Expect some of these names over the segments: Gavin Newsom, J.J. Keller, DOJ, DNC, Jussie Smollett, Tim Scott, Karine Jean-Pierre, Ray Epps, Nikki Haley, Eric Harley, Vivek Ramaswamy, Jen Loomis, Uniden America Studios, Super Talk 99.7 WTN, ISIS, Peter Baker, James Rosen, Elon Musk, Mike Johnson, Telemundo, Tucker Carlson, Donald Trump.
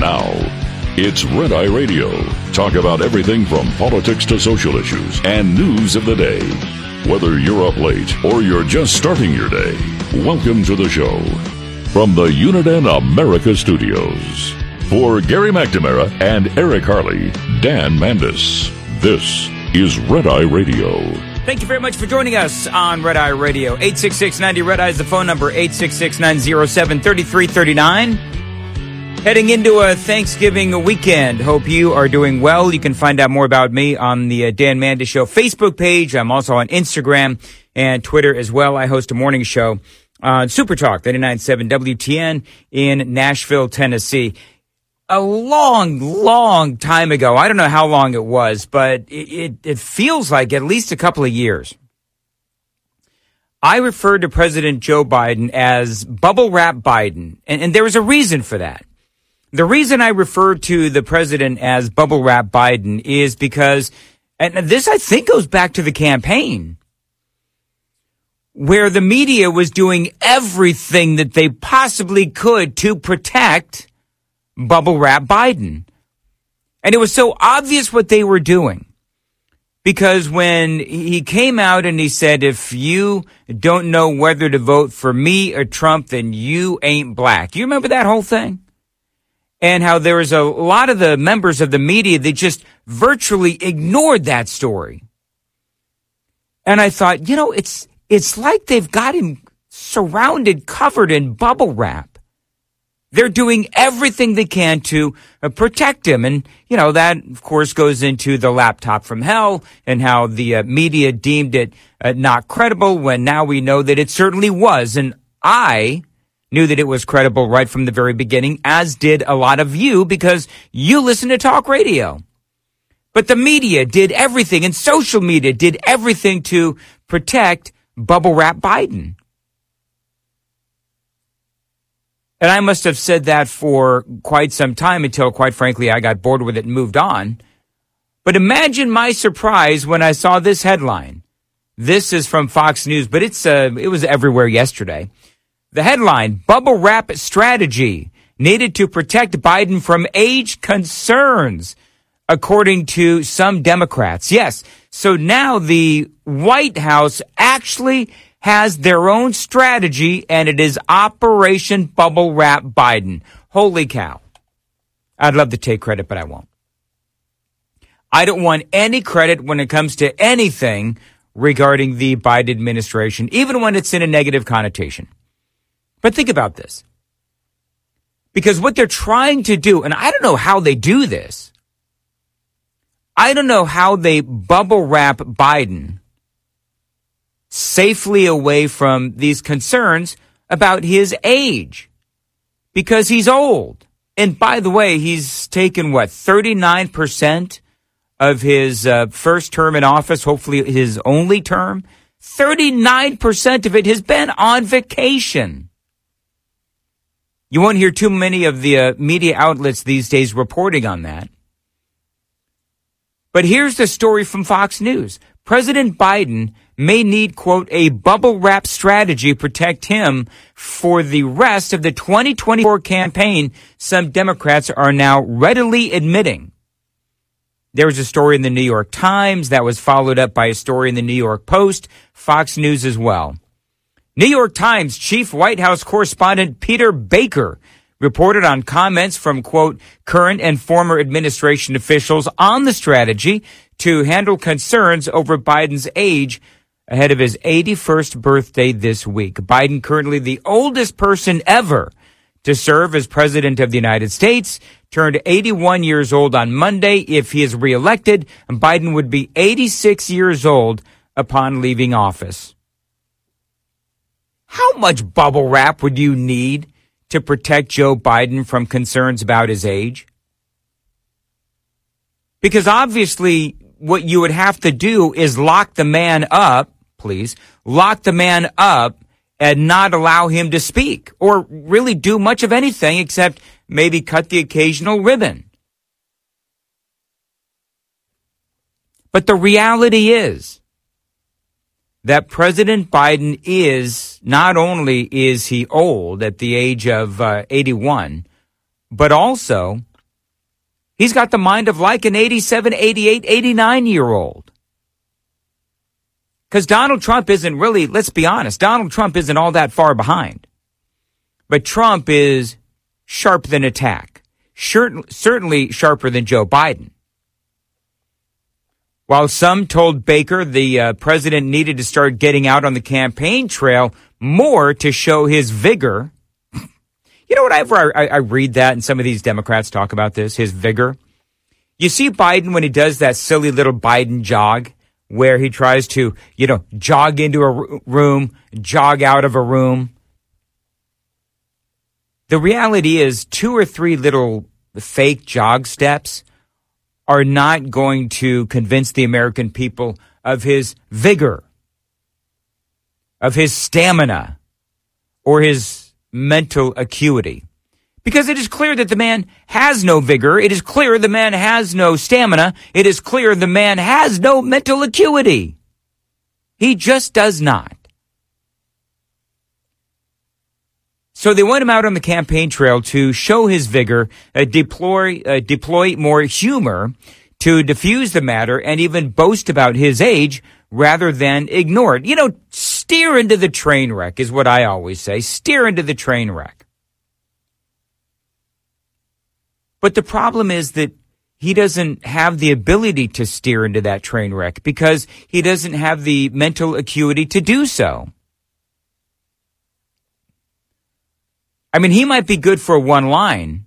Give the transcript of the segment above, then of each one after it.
Now, it's Red Eye Radio. Talk about everything from politics to social issues and news of the day. Whether you're up late or you're just starting your day, welcome to the show from the Uniden America Studios. For Gary McNamara and Eric Harley, Dan Mandis, this is Red Eye Radio. Thank you very much for joining us on Red Eye Radio. 866-90-RED-EYE is the phone number, 866-907-3339. Heading into a Thanksgiving weekend. Hope you are doing well. You can find out more about me on the Dan Mandis Show Facebook page. I'm also on Instagram and Twitter as well. I host a morning show on Super Talk 99.7 WTN in Nashville, Tennessee. A long time ago, I don't know how long it was, but it feels like at least a couple of years, I referred to President Joe Biden as Bubble Wrap Biden. And there was a reason for that. The reason I refer to the president as Bubble Wrap Biden is because, and this I think goes back to the campaign, where the media was doing everything that they possibly could to protect Bubble Wrap Biden. And it was so obvious what they were doing, because when he came out and he said, if you don't know whether to vote for me or Trump, then you ain't black. You remember that whole thing? And how there was a lot of the members of the media that just virtually ignored that story. And I thought, you know, it's like they've got him surrounded, covered in bubble wrap. They're doing everything they can to protect him. And, you know, that, of course, goes into the laptop from hell and how the media deemed it not credible, when now we know that it certainly was. And I knew that it was credible right from the very beginning, as did a lot of you, because you listen to talk radio. But the media did everything, and social media did everything to protect Bubble Wrap Biden. And I must have said that for quite some time until, quite frankly, I got bored with it and moved on. But imagine my surprise when I saw this headline. This is from Fox News, but it was everywhere yesterday. The headline, Bubble Wrap Strategy Needed to Protect Biden from Age Concerns, according to some Democrats. Yes, so now the White House actually has their own strategy, and it is Operation Bubble Wrap Biden. Holy cow. I'd love to take credit, but I won't. I don't want any credit when it comes to anything regarding the Biden administration, even when it's in a negative connotation. But think about this, because what they're trying to do, and I don't know how they do this. I don't know how they bubble wrap Biden safely away from these concerns about his age, because he's old. And by the way, he's taken, 39% of his first term in office, hopefully his only term. 39% of it has been on vacation. You won't hear too many of the media outlets these days reporting on that. But here's the story from Fox News. President Biden may need, quote, a bubble wrap strategy protect him for the rest of the 2024 campaign, some Democrats are now readily admitting. There was a story in the New York Times that was followed up by a story in the New York Post, Fox News as well. New York Times chief White House correspondent Peter Baker reported on comments from, quote, current and former administration officials on the strategy to handle concerns over Biden's age ahead of his 81st birthday this week. Biden, currently the oldest person ever to serve as president of the United States, turned 81 years old on Monday. If he is reelected, Biden would be 86 years old upon leaving office. How much bubble wrap would you need to protect Joe Biden from concerns about his age? Because obviously what you would have to do is lock the man up, please, lock the man up and not allow him to speak or really do much of anything except maybe cut the occasional ribbon. But the reality is that President Biden is not only old at the age of 81, but also he's got the mind of like an 87, 88, 89-year-old. Because Donald Trump isn't really, let's be honest, Donald Trump isn't all that far behind. But Trump is sharp than a tack, certainly sharper than Joe Biden. While some told Baker the president needed to start getting out on the campaign trail more to show his vigor. You know, whenever I read that and some of these Democrats talk about this, his vigor. You see Biden when he does that silly little Biden jog where he tries to, you know, jog into a room, jog out of a room. The reality is 2 or 3 little fake jog steps are not going to convince the American people of his vigor, of his stamina, or his mental acuity. Because it is clear that the man has no vigor. It is clear the man has no stamina. It is clear the man has no mental acuity. He just does not. So they want him out on the campaign trail to show his vigor, deploy more humor to diffuse the matter, and even boast about his age rather than ignore it. You know, steer into the train wreck is what I always say. Steer into the train wreck. But the problem is that he doesn't have the ability to steer into that train wreck because he doesn't have the mental acuity to do so. I mean, he might be good for one line,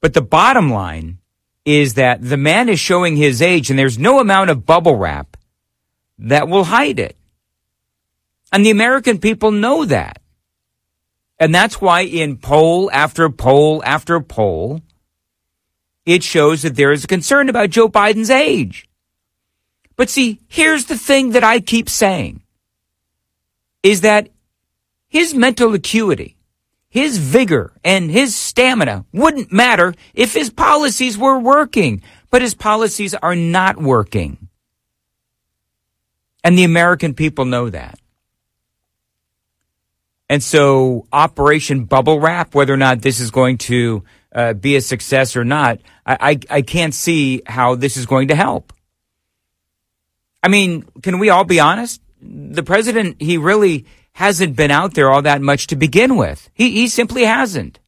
but the bottom line is that the man is showing his age and there's no amount of bubble wrap that will hide it. And the American people know that. And that's why in poll after poll after poll, it shows that there is a concern about Joe Biden's age. But see, here's the thing that I keep saying is that his mental acuity, his vigor, and his stamina wouldn't matter if his policies were working. But his policies are not working. And the American people know that. And so Operation Bubble Wrap, whether or not this is going to be a success or not, I can't see how this is going to help. I mean, can we all be honest? The president, he really hasn't been out there all that much to begin with. He simply hasn't.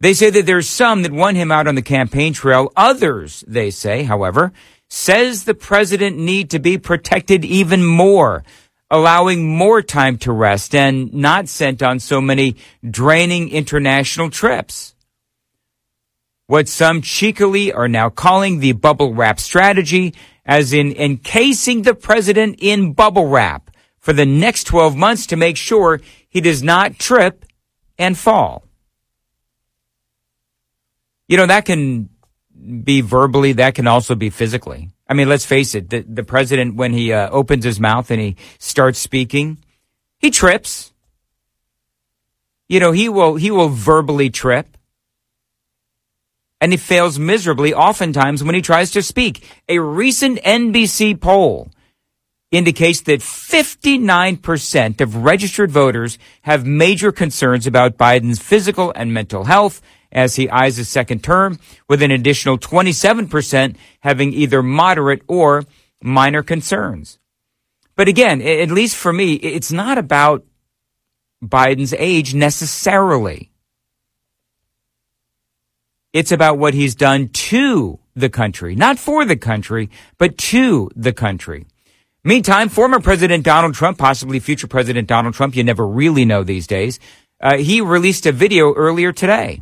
They say that there's some that won him out on the campaign trail. Others, they say, however, says the president need to be protected even more, allowing more time to rest and not sent on so many draining international trips. What some cheekily are now calling the bubble wrap strategy, as in encasing the president in bubble wrap for the next 12 months to make sure he does not trip and fall. You know, that can be verbally, that can also be physically. I mean, let's face it, the president, when he opens his mouth and he starts speaking, he trips. You know, he will verbally trip. And he fails miserably oftentimes when he tries to speak. A recent NBC poll indicates that 59% of registered voters have major concerns about Biden's physical and mental health, as he eyes his second term, with an additional 27% having either moderate or minor concerns. But again, at least for me, it's not about Biden's age necessarily. It's about what he's done to the country, not for the country, but to the country. Meantime, former President Donald Trump, possibly future President Donald Trump, you never really know these days, he released a video earlier today.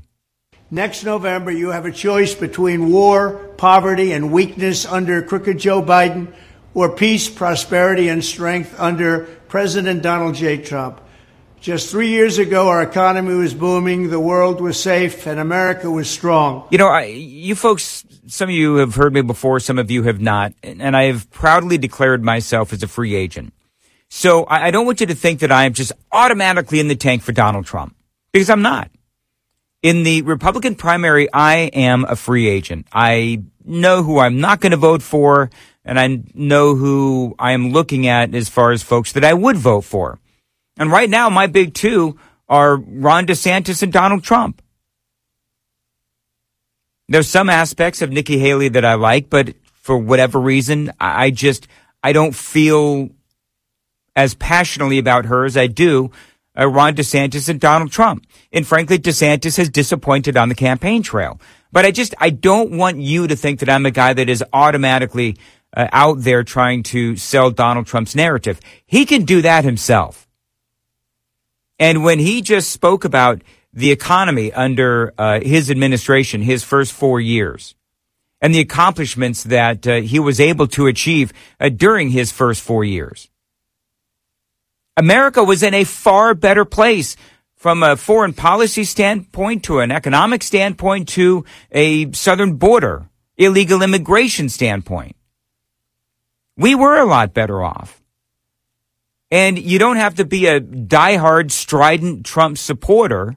Next November, you have a choice between war, poverty, and weakness under crooked Joe Biden, or peace, prosperity, and strength under President Donald J. Trump. Just 3 years ago, our economy was booming, the world was safe, and America was strong. You know, you folks, some of you have heard me before, some of you have not, and I have proudly declared myself as a free agent. So I don't want you to think that I am just automatically in the tank for Donald Trump, because I'm not. In the Republican primary, I am a free agent. I know who I'm not going to vote for, and I know who I am looking at as far as folks that I would vote for. And right now, my big two are Ron DeSantis and Donald Trump. There's some aspects of Nikki Haley that I like, but for whatever reason, I don't feel as passionately about her as I do Ron DeSantis and Donald Trump. And frankly, DeSantis has disappointed on the campaign trail. But I don't want you to think that I'm a guy that is automatically out there trying to sell Donald Trump's narrative. He can do that himself. And when he just spoke about the economy under his administration, his first 4 years, and the accomplishments that he was able to achieve during his first 4 years, America was in a far better place from a foreign policy standpoint to an economic standpoint to a southern border, illegal immigration standpoint. We were a lot better off. And you don't have to be a diehard, strident Trump supporter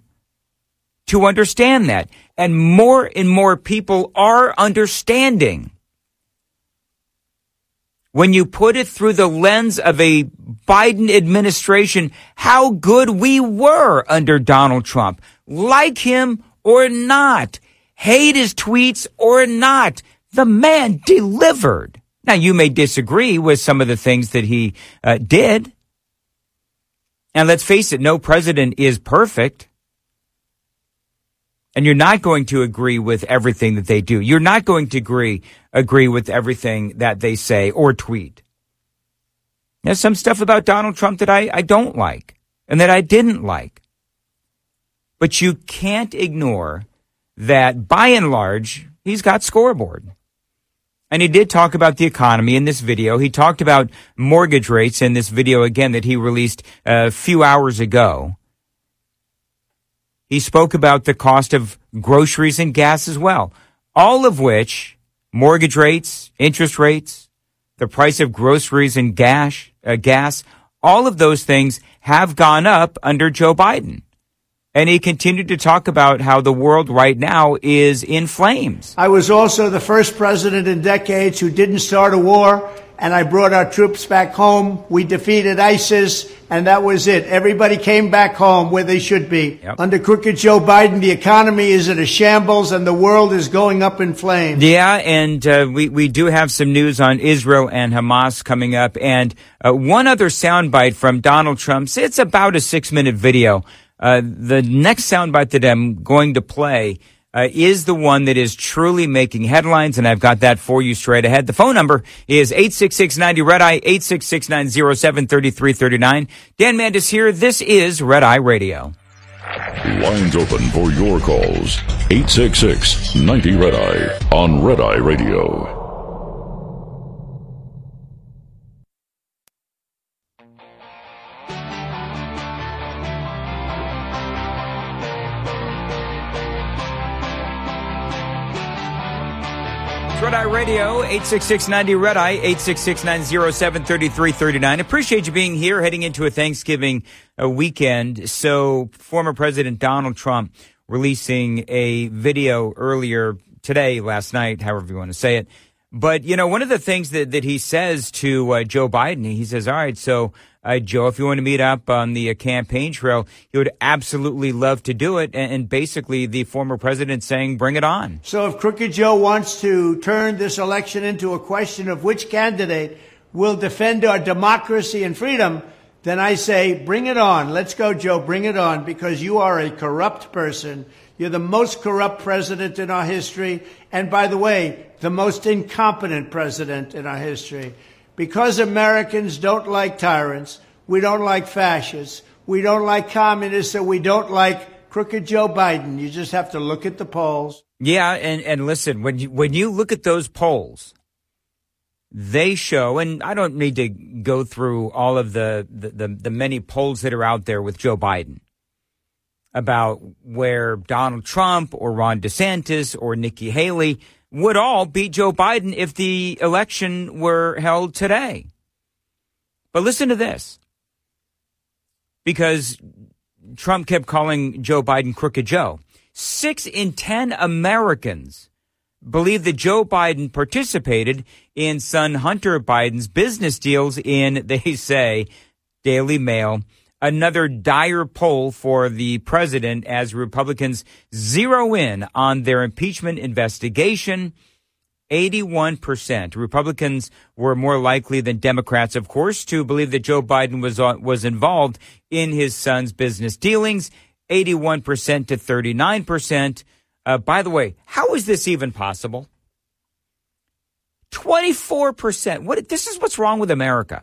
to understand that. And more people are understanding. When you put it through the lens of a Biden administration, how good we were under Donald Trump. Like him or not, hate his tweets or not, the man delivered. Now, you may disagree with some of the things that he did. And let's face it, no president is perfect. And you're not going to agree with everything that they do. You're not going to agree with everything that they say or tweet. There's some stuff about Donald Trump that I don't like and that I didn't like. But you can't ignore that, by and large, he's got scoreboard. And he did talk about the economy in this video. He talked about mortgage rates in this video, again, that he released a few hours ago. He spoke about the cost of groceries and gas as well, all of which, mortgage rates, interest rates, the price of groceries and gas, all of those things have gone up under Joe Biden. And he continued to talk about how the world right now is in flames. I was also the first president in decades who didn't start a war, and I brought our troops back home. We defeated ISIS, and that was it. Everybody came back home where they should be. Yep. Under crooked Joe Biden, the economy is in a shambles, and the world is going up in flames. Yeah, and we do have some news on Israel and Hamas coming up. And one other soundbite from Donald Trump's, it's about a 6-minute video. The next soundbite that I'm going to play is the one that is truly making headlines, and I've got that for you straight ahead. The phone number is 866-90-RED-EYE, 866-907-3339. Dan Mandis here. This is Red Eye Radio. Lines open for your calls. 866-90-RED-EYE on Red Eye Radio. Red Eye Radio, 866-90-RED-EYE, 866-907-3339. Appreciate you being here, heading into a Thanksgiving weekend. So former President Donald Trump releasing a video earlier today, last night, however you want to say it. But, you know, one of the things that he says to Joe Biden, he says, all right, so Joe, if you want to meet up on the campaign trail, he would absolutely love to do it. And basically the former president saying, bring it on. So if Crooked Joe wants to turn this election into a question of which candidate will defend our democracy and freedom, then I say, bring it on. Let's go, Joe. Bring it on, because you are a corrupt person. You're the most corrupt president in our history. And by the way, the most incompetent president in our history. Because Americans don't like tyrants, we don't like fascists, we don't like communists, and we don't like Crooked Joe Biden. You just have to look at the polls. Yeah, and listen, when you look at those polls, they show, and I don't need to go through all of the many polls that are out there with Joe Biden about where Donald Trump or Ron DeSantis or Nikki Haley would all beat Joe Biden if the election were held today. But listen to this, because Trump kept calling Joe Biden Crooked Joe. 6 in 10 Americans believe that Joe Biden participated in son Hunter Biden's business deals in, they say, Daily Mail. Another dire poll for the president as Republicans zero in on their impeachment investigation. 81% Republicans were more likely than Democrats, of course, to believe that Joe Biden was involved in his son's business dealings. 81% to 39%. By the way, how is this even possible? 24%. This is what's wrong with America.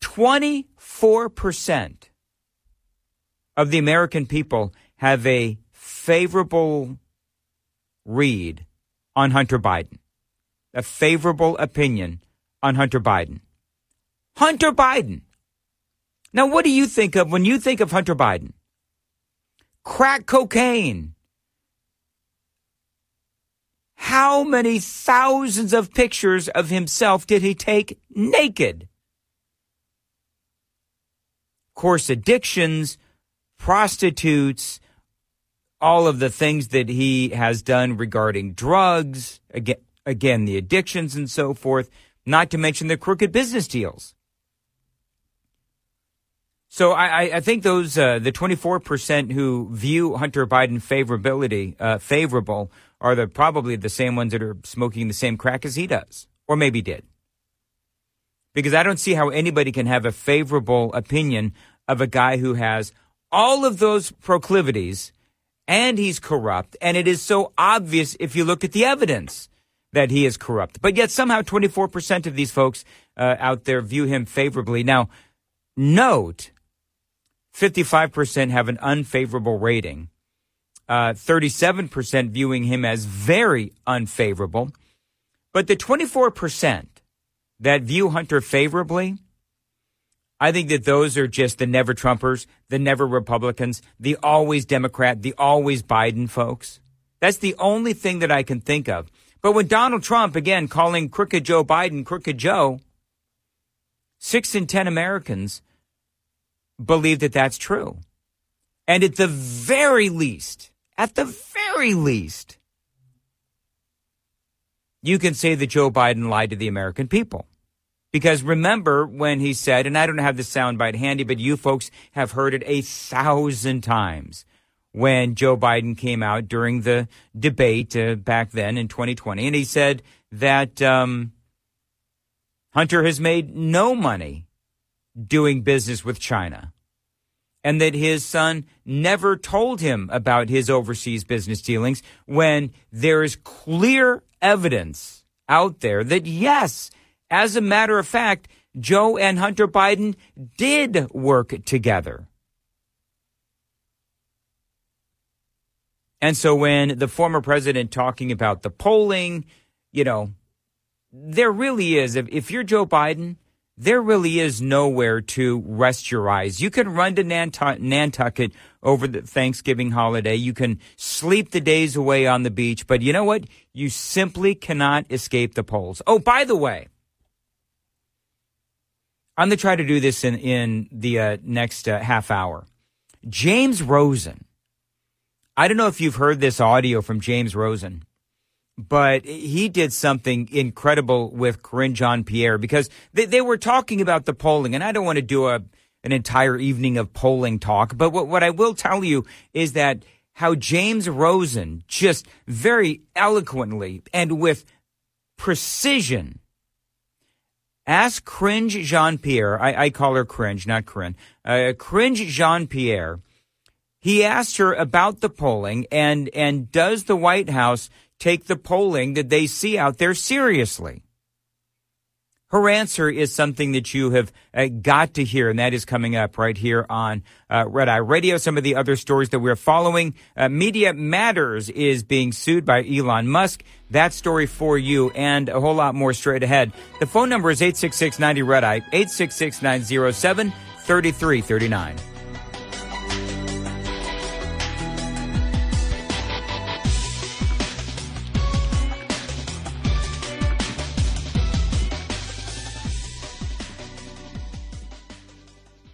24% of the American people have a favorable read on Hunter Biden, a favorable opinion on Hunter Biden. Hunter Biden. Now, what do you think of when you think of Hunter Biden? Crack cocaine. How many thousands of pictures of himself did he take naked? Of course, addictions, prostitutes, all of the things that he has done regarding drugs, again, the addictions and so forth, not to mention the crooked business deals. So I think those the 24% who view Hunter Biden favorable are probably the same ones that are smoking the same crack as he does, or maybe did. Because I don't see how anybody can have a favorable opinion of a guy who has all of those proclivities and he's corrupt. And it is so obvious if you look at the evidence that he is corrupt. But yet somehow 24% of these folks out there view him favorably. Now, note, 55% have an unfavorable rating, 37% viewing him as very unfavorable. But the 24% that view Hunter favorably, I think that those are just the never Trumpers, the never Republicans, the always Democrat, the always Biden folks. That's the only thing that I can think of. But when Donald Trump, again, calling Crooked Joe Biden Crooked Joe, 6 in 10 Americans believe that that's true. And at the very least, you can say that Joe Biden lied to the American people. Because remember when he said, and I don't have the soundbite handy, but you folks have heard it 1,000 times, when Joe Biden came out during the debate back then in 2020. And he said that Hunter has made no money doing business with China, and that his son never told him about his overseas business dealings, when there is clear evidence out there that, yes, as a matter of fact, Joe and Hunter Biden did work together. And so when the former president talking about the polling, you know, there really is, if you're Joe Biden, there really is nowhere to rest your eyes. You can run to Nantucket over the Thanksgiving holiday. You can sleep the days away on the beach. But you know what? You simply cannot escape the polls. Oh, by the way, I'm going to try to do this in the next half hour. James Rosen. I don't know if you've heard this audio from James Rosen. But he did something incredible with Karine Jean-Pierre, because they were talking about the polling. And I don't want to do an entire evening of polling talk. But what I will tell you is that how James Rosen just very eloquently and with precision asked Karine Jean-Pierre. I call her Cringe, not Corinne. Karine Jean-Pierre. He asked her about the polling and does the White House take the polling that they see out there seriously? Her answer is something that you have got to hear, and that is coming up right here on Red Eye Radio. Some of the other stories that we're following. Media Matters is being sued by Elon Musk. That story for you and a whole lot more straight ahead. The phone number is 866-90-RED-EYE, 866-907-3339.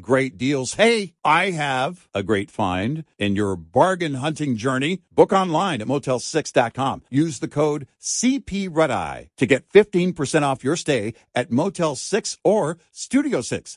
great deals. Hey, I have a great find in your bargain hunting journey. Book online at motel6.com. Use the code CPREDEye to get 15% off your stay at Motel 6 or Studio 6.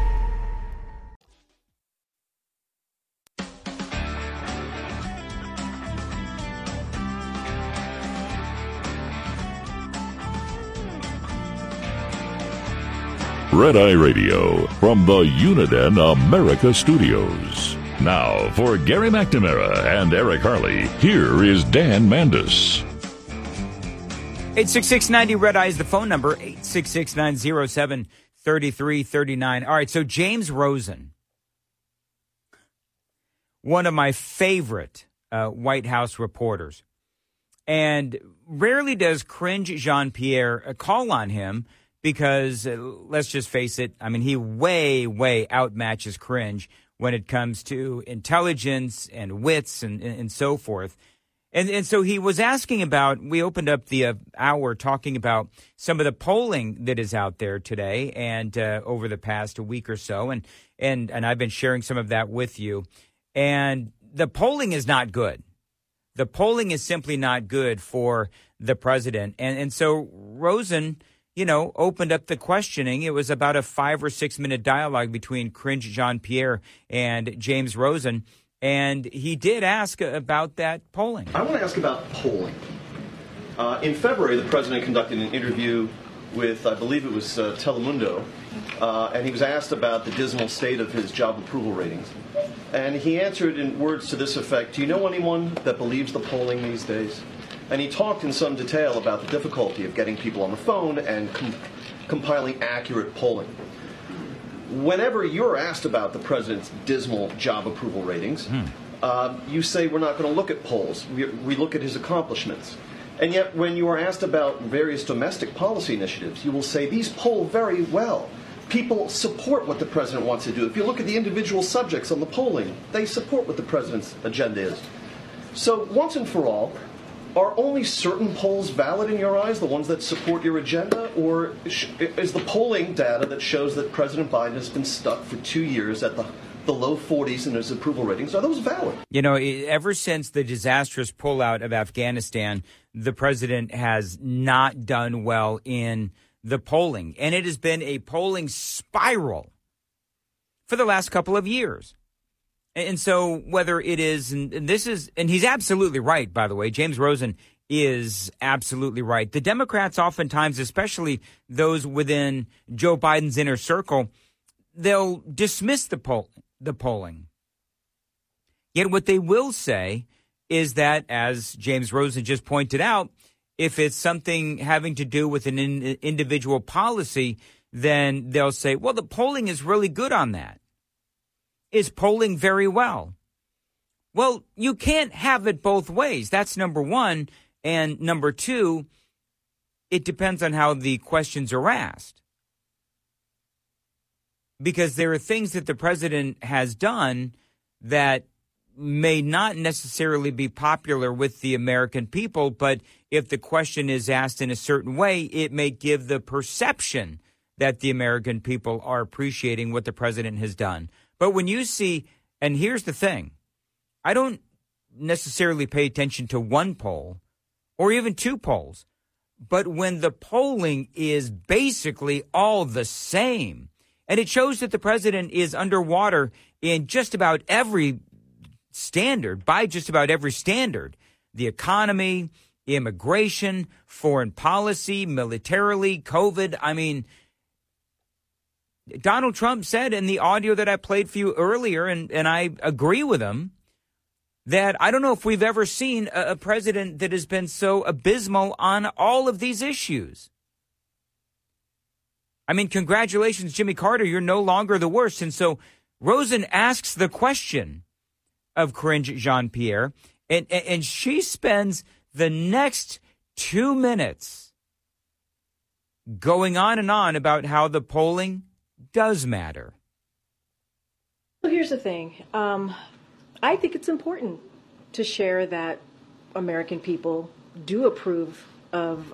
Red Eye Radio from the Uniden America Studios. Now for Gary McNamara and Eric Harley, here is Dan Mandis. 866-90-RED-EYE is the phone number, 866-907-3339. All right, so James Rosen, one of my favorite White House reporters. And rarely does Karine Jean-Pierre call on him, because let's just face it, I mean, he way outmatches Cringe when it comes to intelligence and wits and so forth. And so he was asking about, we opened up the hour talking about some of the polling that is out there today and over the past week or so. And I've been sharing some of that with you. And the polling is not good. The polling is simply not good for the president. And so Rosen, you know, opened up the questioning. It was about a 5 or 6 minute dialogue between Karine Jean-Pierre and James Rosen. And he did ask about that polling. I want to ask about polling. In February, the president conducted an interview with, I believe it was Telemundo, and he was asked about the dismal state of his job approval ratings. And he answered in words to this effect, "Do you know anyone that believes the polling these days?" And he talked in some detail about the difficulty of getting people on the phone and compiling accurate polling. Whenever you're asked about the president's dismal job approval ratings, you say we're not going to look at polls. We look at his accomplishments. And yet when you are asked about various domestic policy initiatives, you will say these poll very well. People support what the president wants to do. If you look at the individual subjects on the polling, they support what the president's agenda is. So once and for all, are only certain polls valid in your eyes, the ones that support your agenda, or is the polling data that shows that President Biden has been stuck for 2 years at the the low 40s in his approval ratings. Are those valid? You know, ever since the disastrous pullout of Afghanistan, the president has not done well in the polling. And it has been a polling spiral for the last couple of years. And so whether it is, and this is, and he's absolutely right, by the way, James Rosen is absolutely right. The Democrats oftentimes, especially those within Joe Biden's inner circle, they'll dismiss the polling. Yet what they will say is that, as James Rosen just pointed out, if it's something having to do with an individual policy, then they'll say, well, the polling is really good on that. Is polling very well. Well, you can't have it both ways. That's number one. And number two, it depends on how the questions are asked. Because there are things that the president has done that may not necessarily be popular with the American people. But if the question is asked in a certain way, it may give the perception that the American people are appreciating what the president has done. But when you see, and here's the thing, I don't necessarily pay attention to one poll or even two polls, but when the polling is basically all the same, and it shows that the president is underwater in just about every standard, by just about every standard, the economy, immigration, foreign policy, militarily, COVID, I mean, Donald Trump said in the audio that I played for you earlier, and I agree with him, that I don't know if we've ever seen a president that has been so abysmal on all of these issues. I mean, congratulations, Jimmy Carter, you're no longer the worst. And so Rosen asks the question of Karine Jean-Pierre, and she spends the next 2 minutes going on and on about how the polling does matter. Well, here's the thing. I think it's important to share that American people do approve of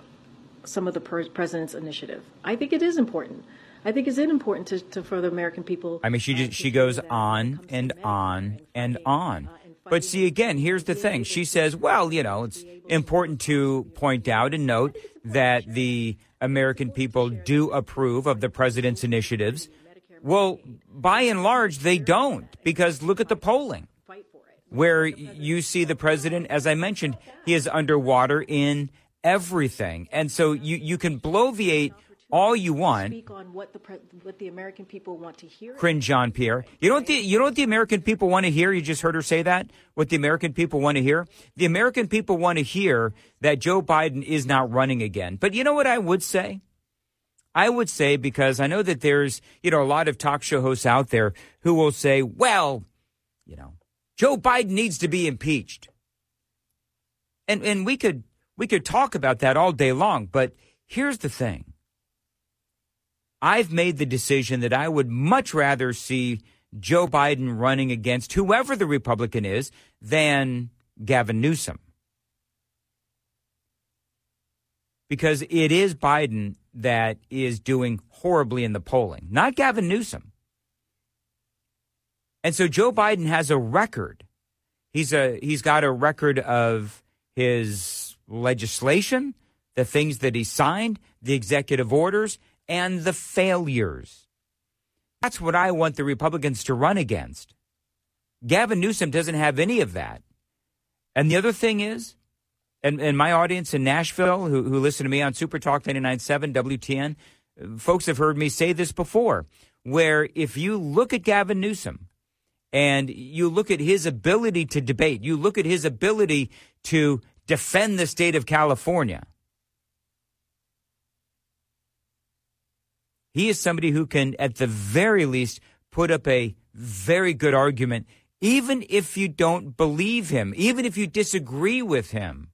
some of the president's initiative. I think it is important. I think it's important to for the American people. I mean, she goes on and on and on. But see, again, here's the thing. She says, well, you know, it's important to point out and note that the American people do approve of the president's initiatives. Well, by and large, they don't, because look at the polling where you see the president, as I mentioned, he is underwater in everything. And so you can bloviate all you want. Speak on what the American people want to hear. Karine Jean-Pierre. You know what the American people want to hear? You just heard her say that? What the American people want to hear? The American people want to hear that Joe Biden is not running again. But you know what I would say? I would say, because I know that there's, you know, a lot of talk show hosts out there who will say, well, you know, Joe Biden needs to be impeached. And we could talk about that all day long, but here's the thing. I've made the decision that I would much rather see Joe Biden running against whoever the Republican is than Gavin Newsom. Because it is Biden that is doing horribly in the polling, not Gavin Newsom. And so Joe Biden has a record. He's got a record of his legislation, the things that he signed, the executive orders, and the failures. That's what I want the Republicans to run against. Gavin Newsom doesn't have any of that. And the other thing is, and my audience in Nashville who listen to me on Super Talk 99.7 WTN, folks have heard me say this before, where if you look at Gavin Newsom and you look at his ability to debate, you look at his ability to defend the state of California, he is somebody who can, at the very least, put up a very good argument, even if you don't believe him, even if you disagree with him.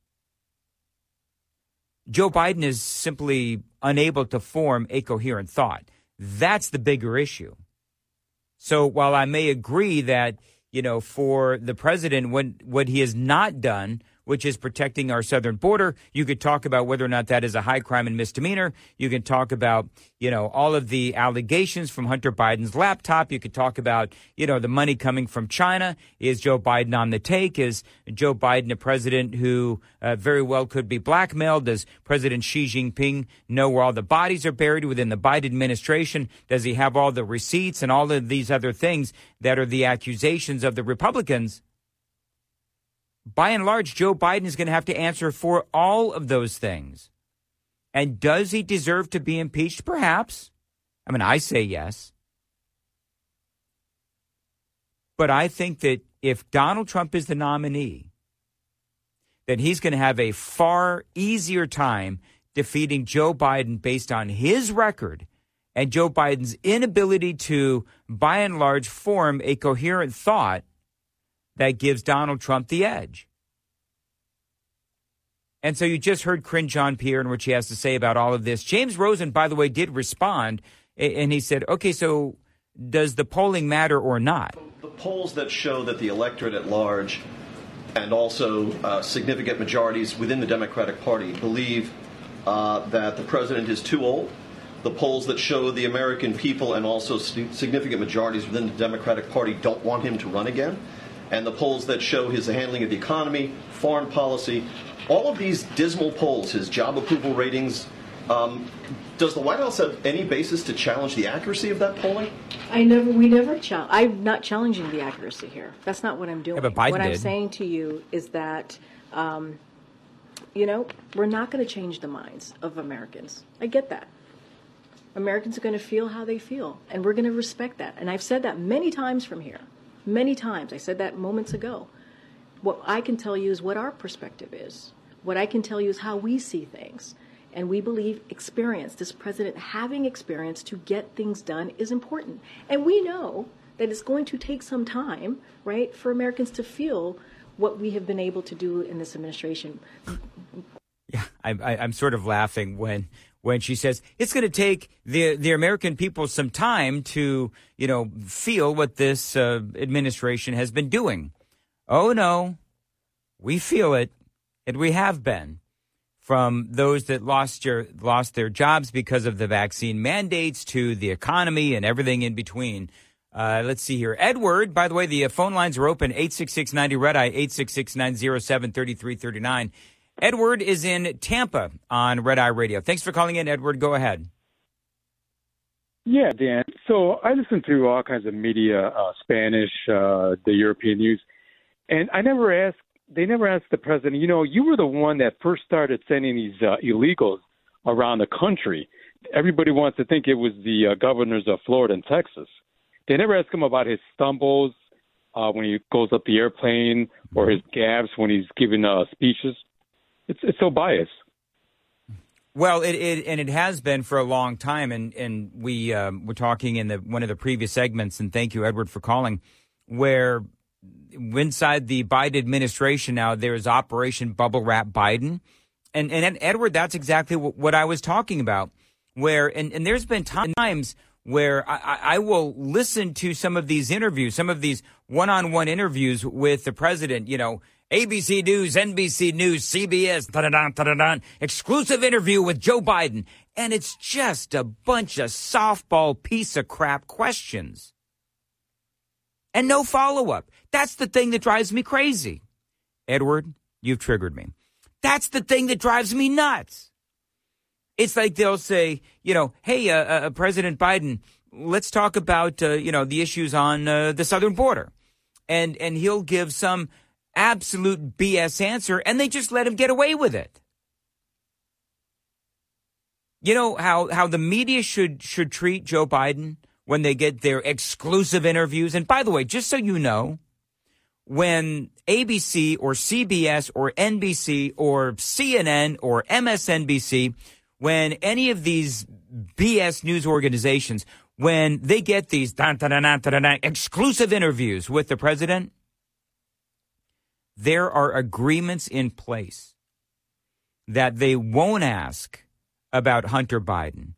Joe Biden is simply unable to form a coherent thought. That's the bigger issue. So while I may agree that, you know, for the president, what he has not done which is protecting our southern border. You could talk about whether or not that is a high crime and misdemeanor. You can talk about, you know, all of the allegations from Hunter Biden's laptop. You could talk about, you know, the money coming from China. Is Joe Biden on the take? Is Joe Biden a president who very well could be blackmailed? Does President Xi Jinping know where all the bodies are buried within the Biden administration? Does he have all the receipts and all of these other things that are the accusations of the Republicans? By and large, Joe Biden is going to have to answer for all of those things. And does he deserve to be impeached? Perhaps. I mean, I say yes. But I think that if Donald Trump is the nominee, then he's going to have a far easier time defeating Joe Biden based on his record and Joe Biden's inability to, by and large, form a coherent thought that gives Donald Trump the edge. And so you just heard Karine Jean-Pierre and what she has to say about all of this. James Rosen, by the way, did respond, and he said, okay, so does the polling matter or not? The polls that show that the electorate at large and also significant majorities within the Democratic Party believe that the president is too old. The polls that show the American people and also significant majorities within the Democratic Party don't want him to run again. And the polls that show his handling of the economy, foreign policy, all of these dismal polls, his job approval ratings. Does the White House have any basis to challenge the accuracy of that polling? I'm not challenging the accuracy here. That's not what I'm doing. Yeah, but Biden did. What I'm saying to you is that, we're not going to change the minds of Americans. I get that. Americans are going to feel how they feel, and we're going to respect that. And I've said that many times from here. Many times. I said that moments ago. What I can tell you is what our perspective is. What I can tell you is how we see things. And we believe experience, this president having experience to get things done is important. And we know that it's going to take some time, right, for Americans to feel what we have been able to do in this administration. Yeah, I'm sort of laughing when she says it's going to take the American people some time to, feel what this administration has been doing. Oh, no, we feel it, and we have been, from those that lost their jobs because of the vaccine mandates to the economy and everything in between. Let's see here. Edward, by the way, the phone lines are open, 866-90-RED-EYE, 866-907-3339. Edward is in Tampa on Red Eye Radio. Thanks for calling in, Edward. Go ahead. Yeah, Dan. So I listen to all kinds of media, Spanish, the European news, and they never asked the president, you were the one that first started sending these illegals around the country. Everybody wants to think it was the governors of Florida and Texas. They never ask him about his stumbles when he goes up the airplane or his gaffes when he's giving speeches. It's so biased. Well, it has been for a long time, and we were talking in one of the previous segments, and thank you, Edward, for calling, where inside the Biden administration now there is Operation Bubble Wrap Biden, and Edward, that's exactly what I was talking about. Where and there's been times where I will listen to some of these interviews, some of these one-on-one interviews with the president, ABC News, NBC News, CBS, exclusive interview with Joe Biden. And it's just a bunch of softball piece of crap questions. And no follow-up. That's the thing that drives me crazy. Edward, you've triggered me. That's the thing that drives me nuts. It's like they'll say, hey, President Biden, let's talk about, the issues on the southern border. And he'll give some absolute BS answer, and they just let him get away with it. You know how the media should treat Joe Biden when they get their exclusive interviews. And by the way, just so you know, when ABC or CBS or NBC or CNN or MSNBC, when any of these BS news organizations, when they get these exclusive interviews with the president, there are agreements in place that they won't ask about Hunter Biden.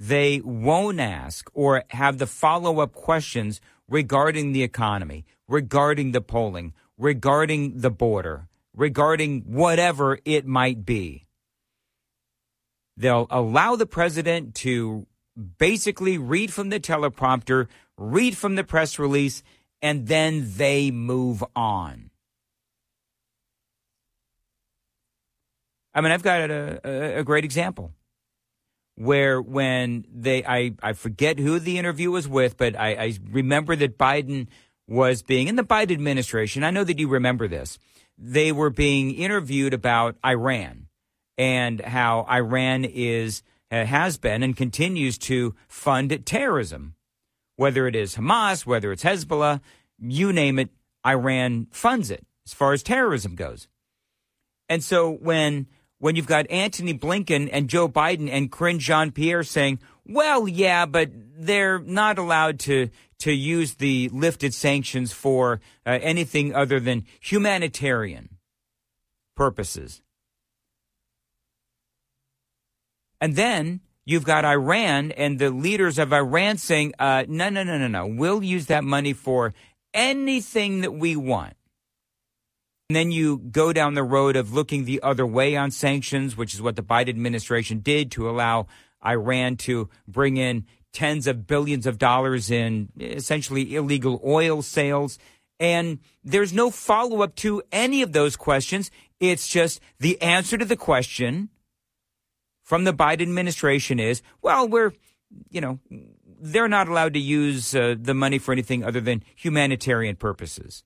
They won't ask or have the follow-up questions regarding the economy, regarding the polling, regarding the border, regarding whatever it might be. They'll allow the president to basically read from the teleprompter, read from the press release, and then they move on. I mean, I've got a great example where when I forget who the interview was with, but I remember that Biden was being, in the Biden administration, I know that you remember this, they were being interviewed about Iran and how Iran has been and continues to fund terrorism, whether it is Hamas, whether it's Hezbollah, you name it, Iran funds it as far as terrorism goes. And so when you've got Antony Blinken and Joe Biden and Karine Jean-Pierre saying, well, yeah, but they're not allowed to use the lifted sanctions for anything other than humanitarian purposes. And then you've got Iran and the leaders of Iran saying, no, we'll use that money for anything that we want. And then you go down the road of looking the other way on sanctions, which is what the Biden administration did to allow Iran to bring in tens of billions of dollars in essentially illegal oil sales. And there's no follow up to any of those questions. It's just the answer to the question from the Biden administration is, well, they're not allowed to use the money for anything other than humanitarian purposes.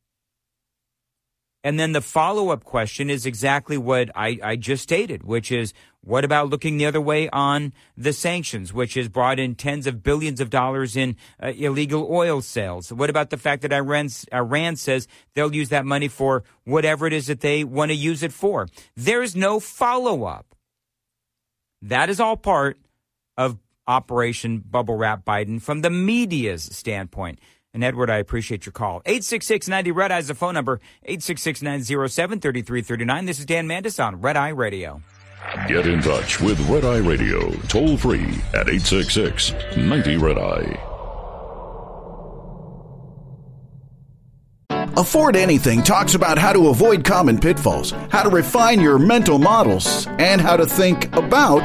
And then the follow up question is exactly what I just stated, which is, what about looking the other way on the sanctions, which has brought in tens of billions of dollars in illegal oil sales? What about the fact that Iran says they'll use that money for whatever it is that they want to use it for? There is no follow up. That is all part of Operation Bubble Wrap Biden from the media's standpoint. And, Edward, I appreciate your call. 866-90 Red Eye is the phone number, 866-907-3339. This is Dan Mandis on Red Eye Radio. Get in touch with Red Eye Radio, toll free at 866-90 Red Eye. Afford Anything talks about how to avoid common pitfalls, how to refine your mental models, and how to think about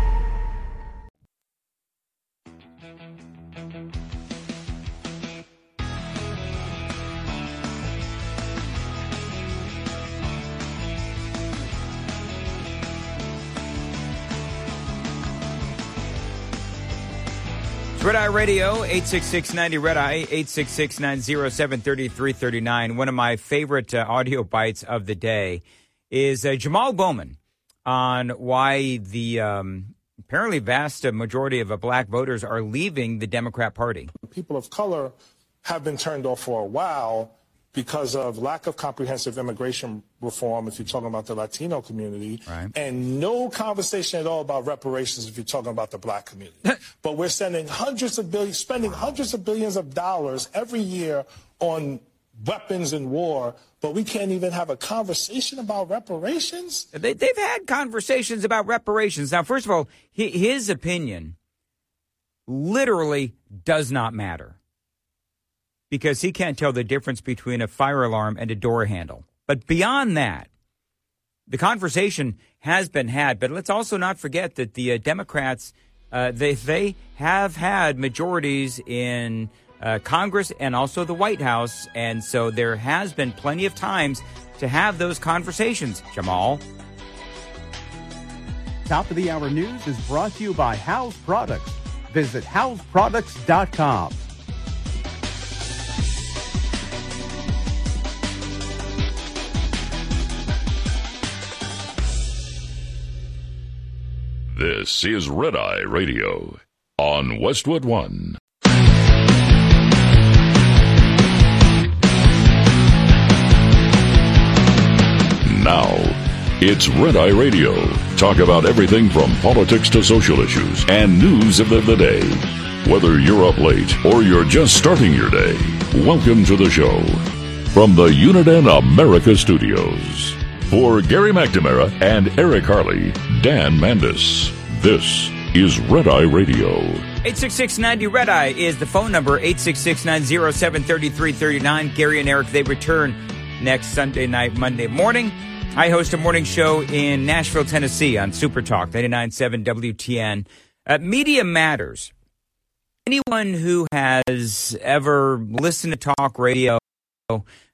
Red Eye Radio, 866-90-RED-EYE, 866-907-3339. One of my favorite audio bites of the day is Jamal Bowman on why the apparently vast majority of black voters are leaving the Democrat Party. People of color have been turned off for a while because of lack of comprehensive immigration reform, if you're talking about the Latino community, right, and no conversation at all about reparations if you're talking about the black community. But we're spending hundreds of billions of dollars every year on weapons and war, but we can't even have a conversation about reparations? They've had conversations about reparations. Now, first of all, his opinion literally does not matter, because he can't tell the difference between a fire alarm and a door handle. But beyond that, the conversation has been had. But let's also not forget that the Democrats, they have had majorities in Congress and also the White House. And so there has been plenty of times to have those conversations, Jamal. Top of the Hour News is brought to you by House Products. Visit houseproducts.com. This is Red Eye Radio on Westwood One. Now, it's Red Eye Radio. Talk about everything from politics to social issues and news of the day. Whether you're up late or you're just starting your day, welcome to the show from the Uniden America Studios. For Gary McNamara and Eric Harley, Dan Mandis, this is Red Eye Radio. 866-90-RED-EYE is the phone number, 866-907-3339. Gary and Eric, they return next Sunday night, Monday morning. I host a morning show in Nashville, Tennessee on Super Talk 99.7 WTN. Media Matters. Anyone who has ever listened to talk radio,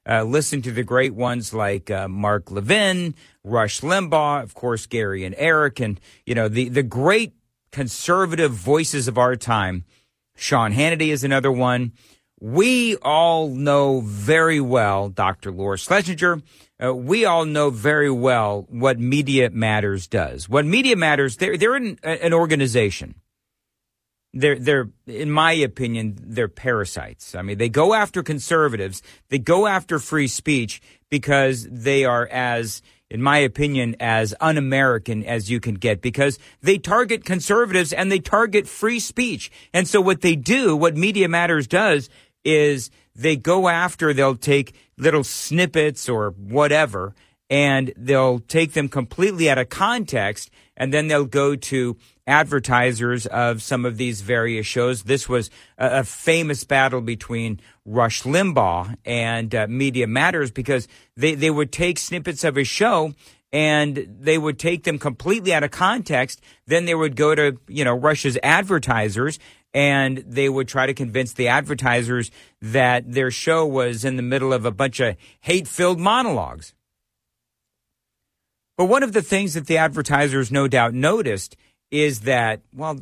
listened to the great ones like Mark Levin, Rush Limbaugh, of course, Gary and Eric, and, you know, the great conservative voices of our time. Sean Hannity is another one. We all know very well Dr. Laura Schlesinger. We all know very well what Media Matters does. What Media Matters, they're an organization. They're in my opinion, they're parasites. I mean, they go after conservatives. They go after free speech because they are as, in my opinion, as un-American as you can get, because they target conservatives and they target free speech. And so what they do, what Media Matters does is they go after, they'll take little snippets or whatever, and they'll take them completely out of context, and then they'll go to advertisers of some of these various shows. This was a famous battle between Rush Limbaugh and Media Matters, because they would take snippets of his show and they would take them completely out of context. Then they would go to, you know, Rush's advertisers, and they would try to convince the advertisers that their show was in the middle of a bunch of hate-filled monologues. But one of the things that the advertisers no doubt noticed is that, well,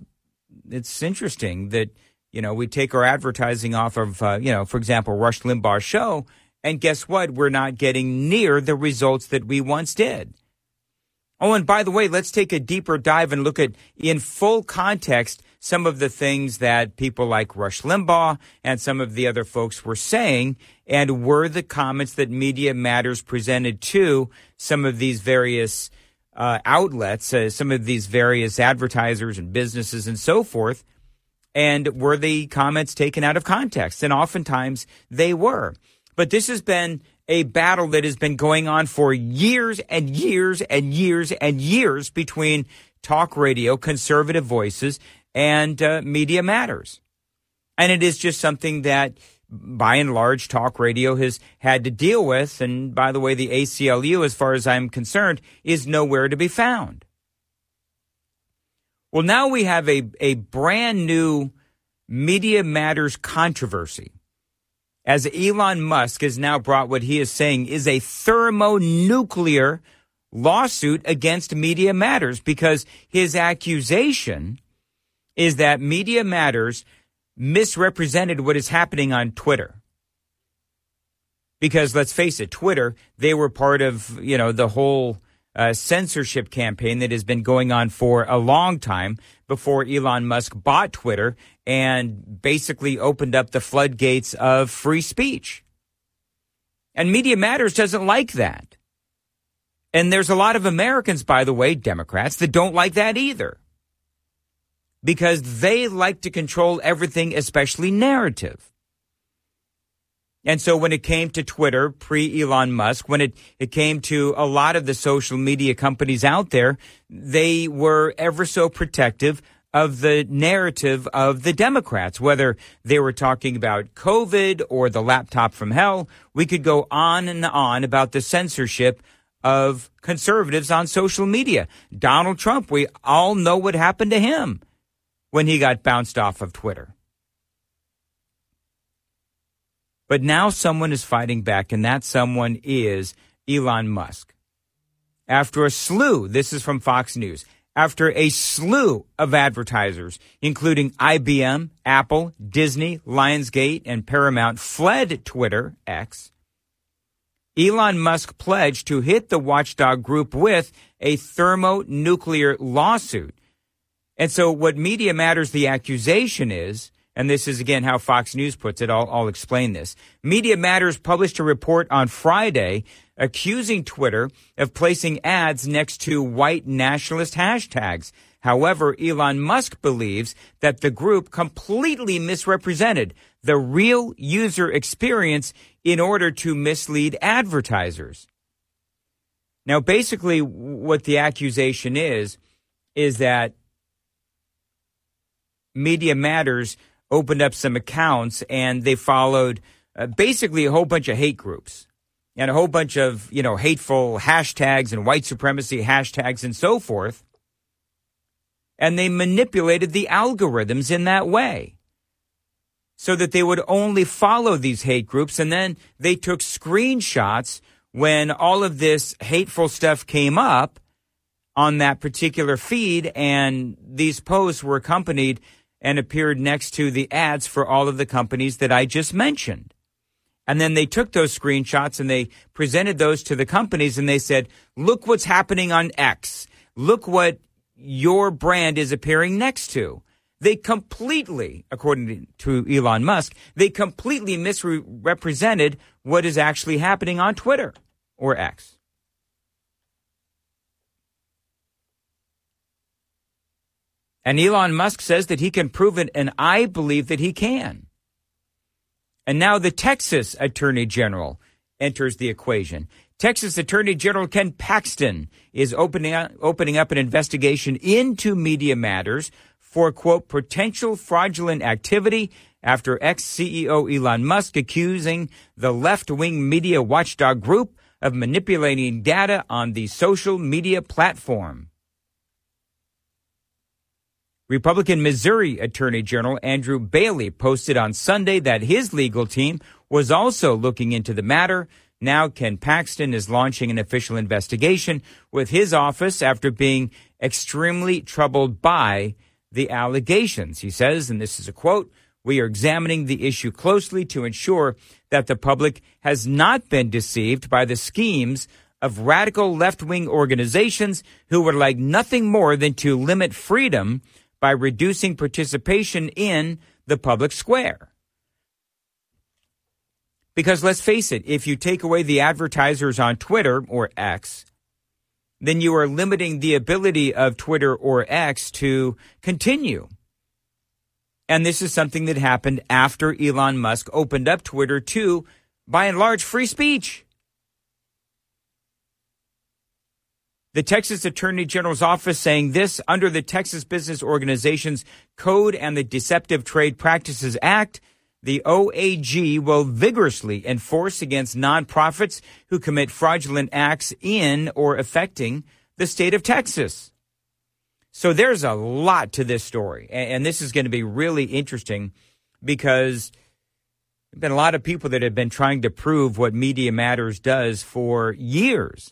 it's interesting that, you know, we take our advertising off of, you know, for example, Rush Limbaugh's show, and guess what? We're not getting near the results that we once did. Oh, and by the way, let's take a deeper dive and look at in full context some of the things that people like Rush Limbaugh and some of the other folks were saying, and were the comments that Media Matters presented to some of these various outlets, some of these various advertisers and businesses and so forth, and were the comments taken out of context? And oftentimes they were. But this has been a battle that has been going on for years and years and years and years between talk radio, conservative voices, and Media Matters. And it is just something that, by and large, talk radio has had to deal with. And by the way, the ACLU, as far as I'm concerned, is nowhere to be found. Well, now we have a brand new Media Matters controversy, as Elon Musk has now brought what he is saying is a thermonuclear lawsuit against Media Matters, because his accusation is that Media Matters misrepresented what is happening on Twitter. Because let's face it, Twitter, they were part of, you know, the whole censorship campaign that has been going on for a long time before Elon Musk bought Twitter and basically opened up the floodgates of free speech. And Media Matters doesn't like that. And there's a lot of Americans, by the way, Democrats, that don't like that either, because they like to control everything, especially narrative. And so when it came to Twitter, pre-Elon Musk, when it came to a lot of the social media companies out there, they were ever so protective of the narrative of the Democrats, whether they were talking about COVID or the laptop from hell. We could go on and on about the censorship of conservatives on social media. Donald Trump, we all know what happened to him when he got bounced off of Twitter. But now someone is fighting back, and that someone is Elon Musk. After a slew, this is from Fox News, after a slew of advertisers, including IBM, Apple, Disney, Lionsgate, and Paramount, fled Twitter, X, Elon Musk pledged to hit the watchdog group with a thermonuclear lawsuit. And so what Media Matters, the accusation is, and this is, again, how Fox News puts it. I'll explain this. Media Matters published a report on Friday accusing Twitter of placing ads next to white nationalist hashtags. However, Elon Musk believes that the group completely misrepresented the real user experience in order to mislead advertisers. Now, basically what the accusation is that Media Matters opened up some accounts and they followed basically a whole bunch of hate groups and a whole bunch of, you know, hateful hashtags and white supremacy hashtags and so forth. And they manipulated the algorithms in that way so that they would only follow these hate groups. And then they took screenshots when all of this hateful stuff came up on that particular feed. And these posts were accompanied and appeared next to the ads for all of the companies that I just mentioned. And then they took those screenshots and they presented those to the companies and they said, look what's happening on X. Look what your brand is appearing next to. They completely, according to Elon Musk, they completely misrepresented what is actually happening on Twitter or X. And Elon Musk says that he can prove it, and I believe that he can. And now the Texas Attorney General enters the equation. Texas Attorney General Ken Paxton is opening up an investigation into Media Matters for, quote, potential fraudulent activity after ex-CEO Elon Musk accusing the left-wing media watchdog group of manipulating data on the social media platform. Republican Missouri Attorney General Andrew Bailey posted on Sunday that his legal team was also looking into the matter. Now, Ken Paxton is launching an official investigation with his office after being extremely troubled by the allegations. He says, and this is a quote, "We are examining the issue closely to ensure that the public has not been deceived by the schemes of radical left-wing organizations who would like nothing more than to limit freedom by reducing participation in the public square." Because let's face it, if you take away the advertisers on Twitter or X, then you are limiting the ability of Twitter or X to continue. And this is something that happened after Elon Musk opened up Twitter to, by and large, free speech. The Texas Attorney General's office saying this: under the Texas Business Organizations Code and the Deceptive Trade Practices Act, the OAG will vigorously enforce against nonprofits who commit fraudulent acts in or affecting the state of Texas. So there's a lot to this story. And this is going to be really interesting because there have been a lot of people that have been trying to prove what Media Matters does for years.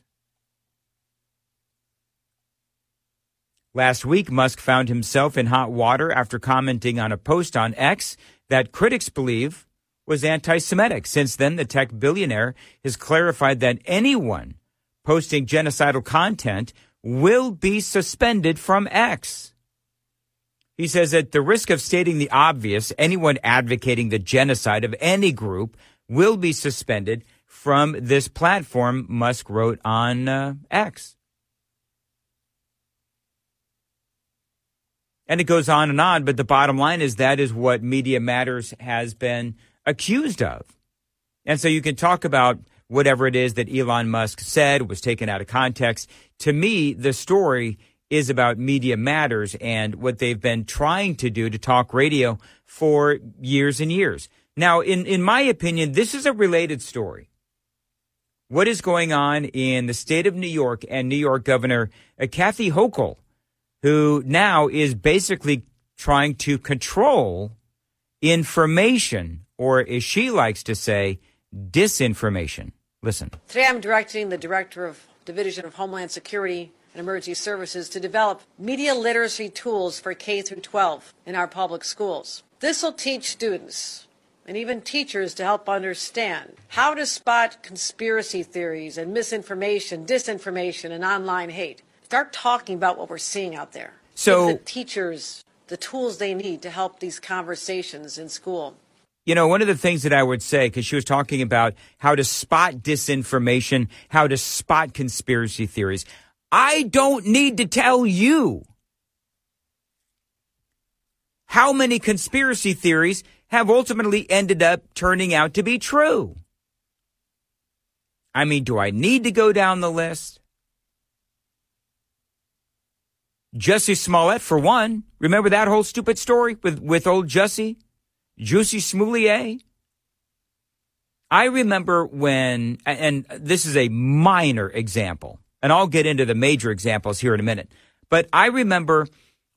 Last week, Musk found himself in hot water after commenting on a post on X that critics believe was anti-Semitic. Since then, the tech billionaire has clarified that anyone posting genocidal content will be suspended from X. He says, at the risk of stating the obvious, anyone advocating the genocide of any group will be suspended from this platform, Musk wrote on X. And it goes on and on, but the bottom line is that is what Media Matters has been accused of. And so you can talk about whatever it is that Elon Musk said was taken out of context. To me, the story is about Media Matters and what they've been trying to do to talk radio for years and years. Now, in my opinion, this is a related story. What is going on in the state of New York and New York Governor Kathy Hochul, who now is basically trying to control information, or as she likes to say, disinformation. Listen. Today I'm directing the Director of Division of Homeland Security and Emergency Services to develop media literacy tools for K through 12 in our public schools. This will teach students and even teachers to help understand how to spot conspiracy theories and misinformation, disinformation, and online hate. Start talking about what we're seeing out there. So give the teachers the tools they need to help these conversations in school. You know, one of the things that I would say, because she was talking about how to spot disinformation, how to spot conspiracy theories. I don't need to tell you how many conspiracy theories have ultimately ended up turning out to be true? I mean, do I need to go down the list? Jussie Smollett, for one. Remember that whole stupid story with old Jussie? Jussie Smollett? I remember when, and this is a minor example, and I'll get into the major examples here in a minute, but I remember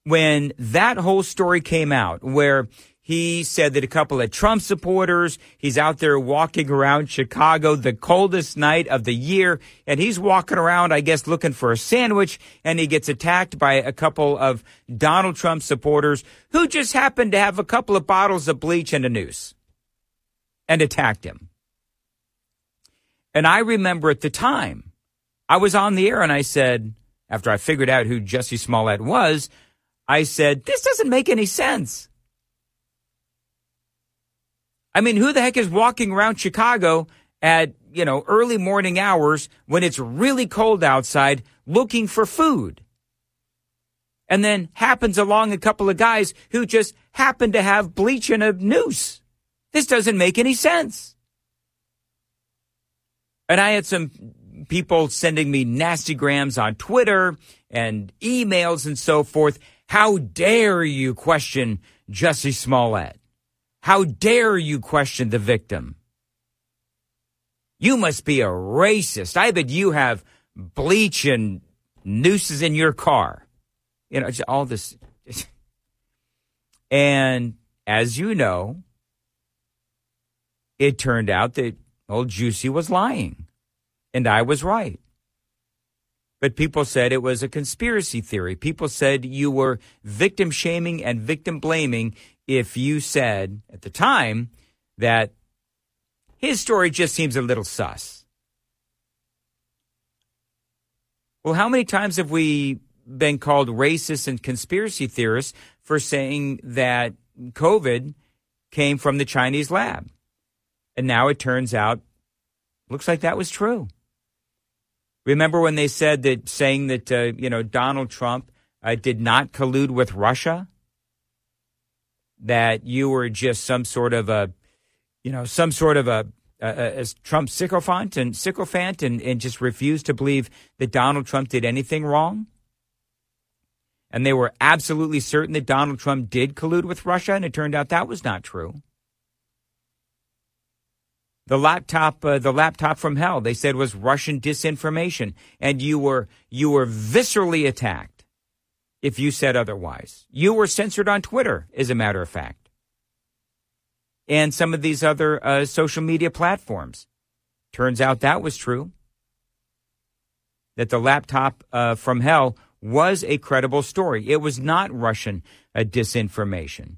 when that whole story came out where he said that a couple of Trump supporters, he's out there walking around Chicago, the coldest night of the year, and he's walking around, I guess, looking for a sandwich, and he gets attacked by a couple of Donald Trump supporters who just happened to have a couple of bottles of bleach and a noose and attacked him. And I remember at the time, I was on the air and I said, after I figured out who Jussie Smollett was, I said, this doesn't make any sense. I mean, who the heck is walking around Chicago at, early morning hours when it's really cold outside looking for food? And then happens along a couple of guys who just happen to have bleach and a noose. This doesn't make any sense. And I had some people sending me nasty grams on Twitter and emails and so forth. How dare you question Jussie Smollett? How dare you question the victim? You must be a racist. I bet you have bleach and nooses in your car. Just all this. And as you know, it turned out that old Jussie was lying. And I was right. But people said it was a conspiracy theory. People said you were victim shaming and victim blaming if you said at the time that his story just seems a little sus. Well, how many times have we been called racist and conspiracy theorists for saying that COVID came from the Chinese lab? And now it turns out, looks like that was true. Remember when they said that saying that, Donald Trump did not collude with Russia? That you were just some sort of a Trump sycophant and just refused to believe that Donald Trump did anything wrong. And they were absolutely certain that Donald Trump did collude with Russia, and it turned out that was not true. The laptop from hell, they said, was Russian disinformation, and you were viscerally attacked. If you said otherwise, you were censored on Twitter, as a matter of fact. And some of these other social media platforms. Turns out that was true. That the laptop from hell was a credible story. It was not Russian disinformation.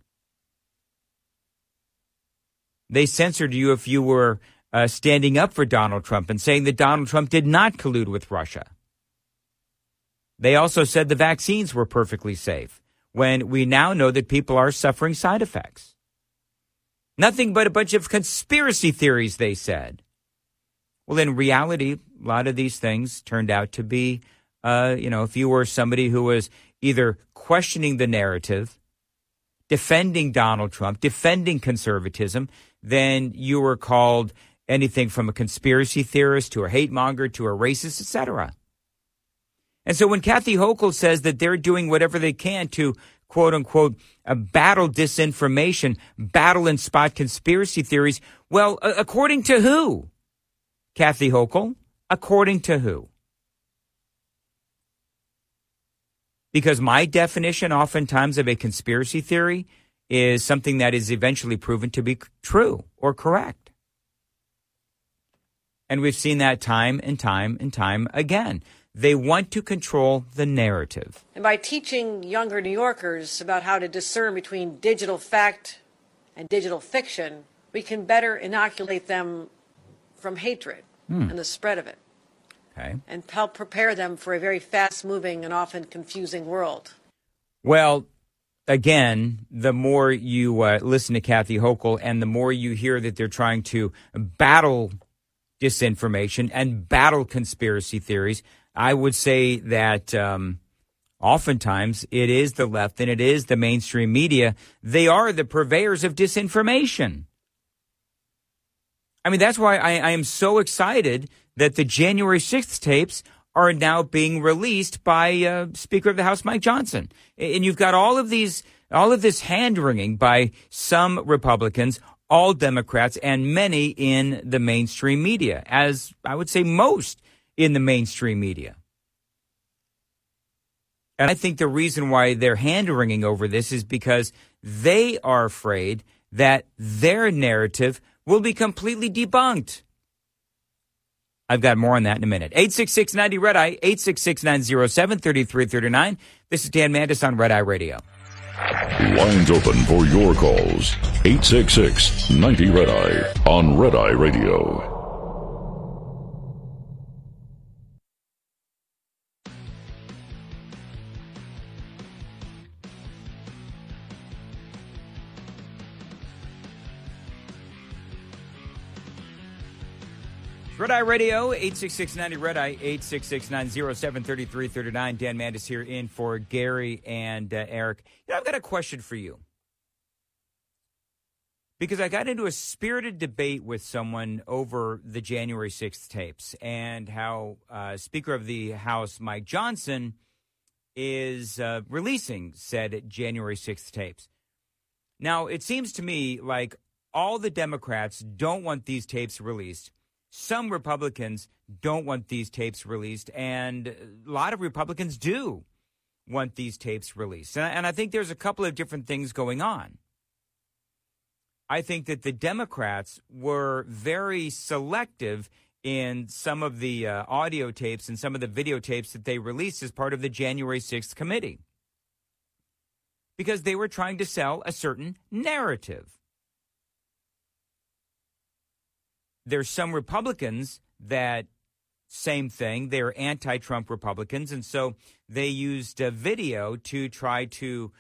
They censored you if you were standing up for Donald Trump and saying that Donald Trump did not collude with Russia. They also said the vaccines were perfectly safe when we now know that people are suffering side effects. Nothing but a bunch of conspiracy theories, they said. Well, in reality, a lot of these things turned out to be, if you were somebody who was either questioning the narrative, defending Donald Trump, defending conservatism, then you were called anything from a conspiracy theorist to a hate monger to a racist, etc. And so when Kathy Hochul says that they're doing whatever they can to, quote unquote, battle disinformation, battle and spot conspiracy theories, well, according to who? Kathy Hochul, according to who? Because my definition oftentimes of a conspiracy theory is something that is eventually proven to be true or correct. And we've seen that time and time and time again. They want to control the narrative. And by teaching younger New Yorkers about how to discern between digital fact and digital fiction, we can better inoculate them from hatred and the spread of it. Okay. And help prepare them for a very fast-moving and often confusing world. Well, again, the more you listen to Kathy Hochul and the more you hear that they're trying to battle disinformation and battle conspiracy theories, I would say that Oftentimes, it is the left and it is the mainstream media. They are the purveyors of disinformation. I mean, that's why I am so excited that the January 6th tapes are now being released by Speaker of the House Mike Johnson. And you've got all of this hand-wringing by some Republicans, all Democrats, and many in the mainstream media, as I would say most in the mainstream media. And I think the reason why they're hand-wringing over this is because they are afraid that their narrative will be completely debunked. I've got more on that in a minute. 866-90-RED-EYE, 866-907-3339. This is Dan Mandis on Red Eye Radio. Lines open for your calls. 866-90-RED-EYE on Red Eye Radio. Red Eye Radio, 866-90-RED-EYE, 866-907-3339. Dan Mandis here in for Gary and Eric. You know, I've got a question for you. Because I got into a spirited debate with someone over the January 6th tapes and how Speaker of the House Mike Johnson is releasing said January 6th tapes. Now, it seems to me like all the Democrats don't want these tapes released. Some Republicans don't want these tapes released, and a lot of Republicans do want these tapes released. And I think there's a couple of different things going on. I think that the Democrats were very selective in some of the audio tapes and some of the videotapes that they released as part of the January 6th committee because they were trying to sell a certain narrative. There's some Republicans that, same thing, they're anti-Trump Republicans, and so they used a video to try to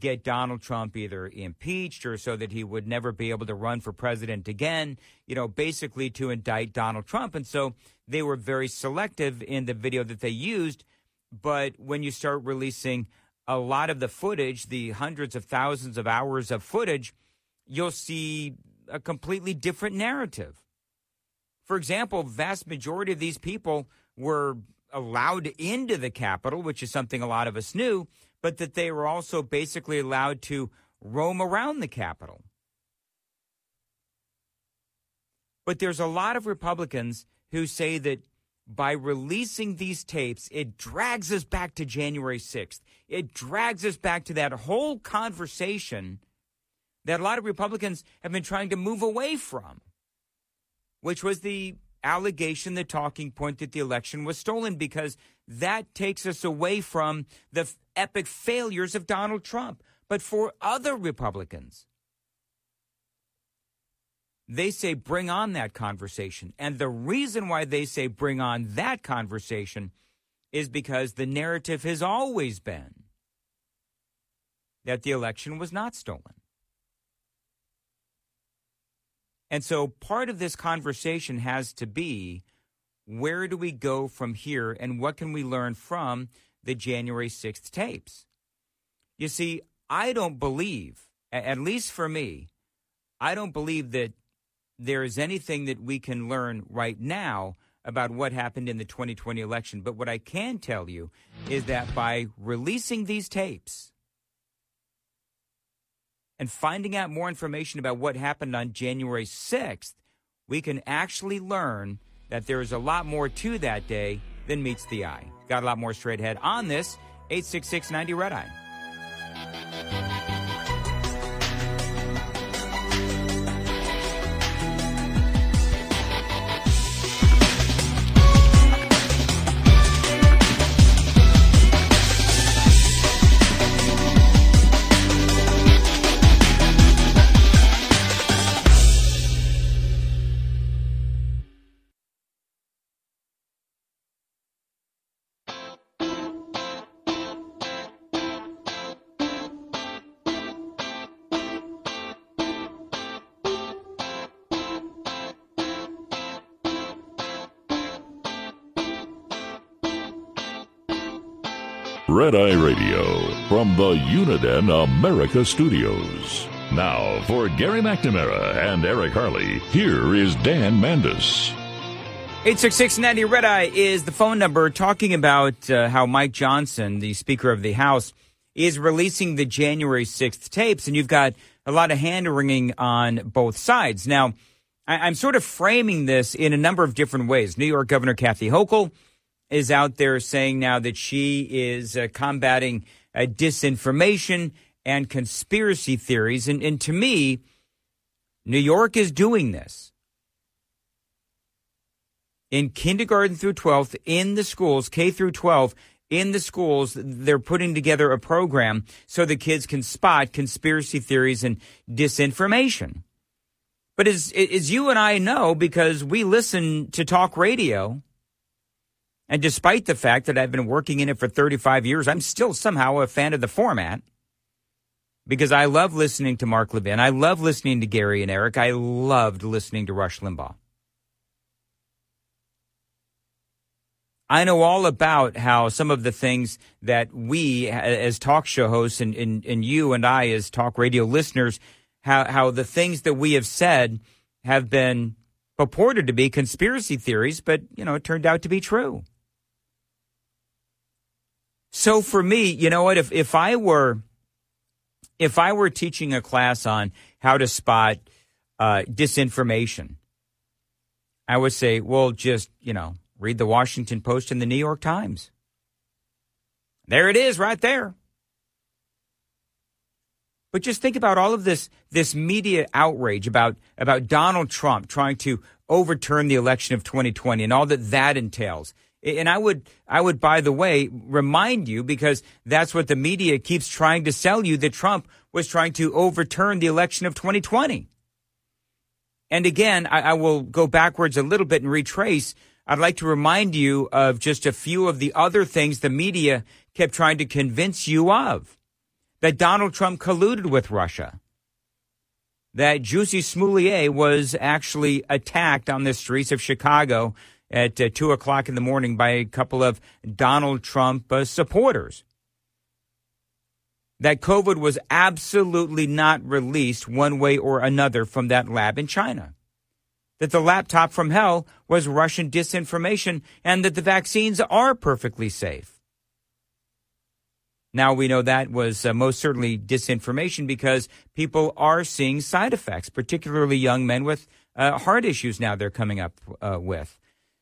get Donald Trump either impeached or so that he would never be able to run for president again, you know, basically to indict Donald Trump. And so they were very selective in the video that they used, but when you start releasing a lot of the footage, the hundreds of thousands of hours of footage, you'll see a completely different narrative. For example, vast majority of these people were allowed into the Capitol, which is something a lot of us knew, but that they were also basically allowed to roam around the Capitol. But there's a lot of Republicans who say that by releasing these tapes, it drags us back to January 6th. It drags us back to that whole conversation that a lot of Republicans have been trying to move away from, which was the allegation, the talking point that the election was stolen, because that takes us away from the epic failures of Donald Trump. But for other Republicans, they say bring on that conversation. And the reason why they say bring on that conversation is because the narrative has always been that the election was not stolen. And so part of this conversation has to be, where do we go from here and what can we learn from the January 6th tapes? You see, I don't believe, at least for me, I don't believe that there is anything that we can learn right now about what happened in the 2020 election. But what I can tell you is that by releasing these tapes and finding out more information about what happened on January 6th, we can actually learn that there is a lot more to that day than meets the eye. Got a lot more straight ahead on this 866-90 Red Eye. Red Eye Radio from the Uniden America Studios. Now for Gary McNamara and Eric Harley, here is Dan Mandis. 866-90 Red Eye is the phone number, talking about how Mike Johnson, the Speaker of the House, is releasing the January 6th tapes. And you've got a lot of hand-wringing on both sides. Now, I'm sort of framing this in a number of different ways. New York Governor Kathy Hochul is out there saying now that she is combating disinformation and conspiracy theories. And to me, New York is doing this. In kindergarten through 12th, in the schools, K through 12, in the schools, they're putting together a program so the kids can spot conspiracy theories and disinformation. But as you and I know, because we listen to talk radio, and despite the fact that I've been working in it for 35 years, I'm still somehow a fan of the format, because I love listening to Mark Levin. I love listening to Gary and Eric. I loved listening to Rush Limbaugh. I know all about how some of the things that we as talk show hosts and you and I as talk radio listeners, how the things that we have said have been purported to be conspiracy theories, but, you know, it turned out to be true. So for me, you know what, if I were teaching a class on how to spot disinformation, I would say, well, just, you know, read the Washington Post and the New York Times. There it is right there. But just think about all of this media outrage about Donald Trump trying to overturn the election of 2020 and all that entails. And I would, by the way, remind you, because that's what the media keeps trying to sell you, that Trump was trying to overturn the election of 2020. And again, I will go backwards a little bit and retrace. I'd like to remind you of just a few of the other things the media kept trying to convince you of. That Donald Trump colluded with Russia. That Jussie Smollett was actually attacked on the streets of Chicago at 2 o'clock in the morning by a couple of Donald Trump supporters. That COVID was absolutely not released one way or another from that lab in China. That the laptop from hell was Russian disinformation, and that the vaccines are perfectly safe. Now we know that was most certainly disinformation, because people are seeing side effects, particularly young men with heart issues now they're coming up with.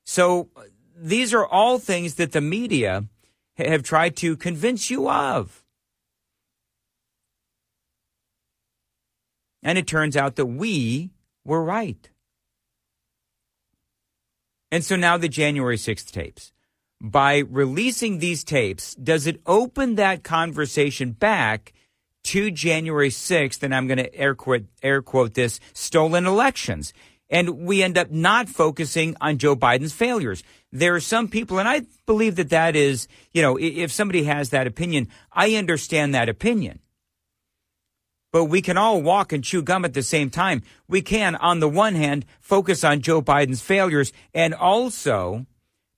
So these are all things that the media have tried to convince you of. And it turns out that we were right. And so now the January 6th tapes. By releasing these tapes, does it open that conversation back to January 6th? And I'm going to air quote this, stolen elections. And we end up not focusing on Joe Biden's failures. There are some people, and I believe that is, you know, if somebody has that opinion, I understand that opinion. But we can all walk and chew gum at the same time. We can, on the one hand, focus on Joe Biden's failures and also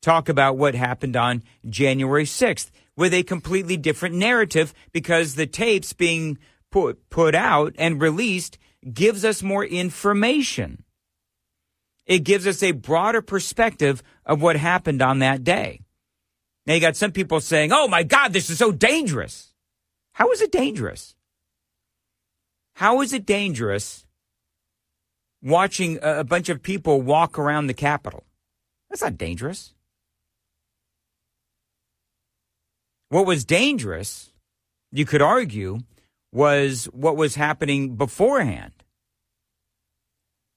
talk about what happened on January 6th with a completely different narrative, because the tapes being put out and released gives us more information. It gives us a broader perspective of what happened on that day. Now, you got some people saying, oh, my God, this is so dangerous. How is it dangerous? How is it dangerous watching a bunch of people walk around the Capitol? That's not dangerous. What was dangerous, you could argue, was what was happening beforehand,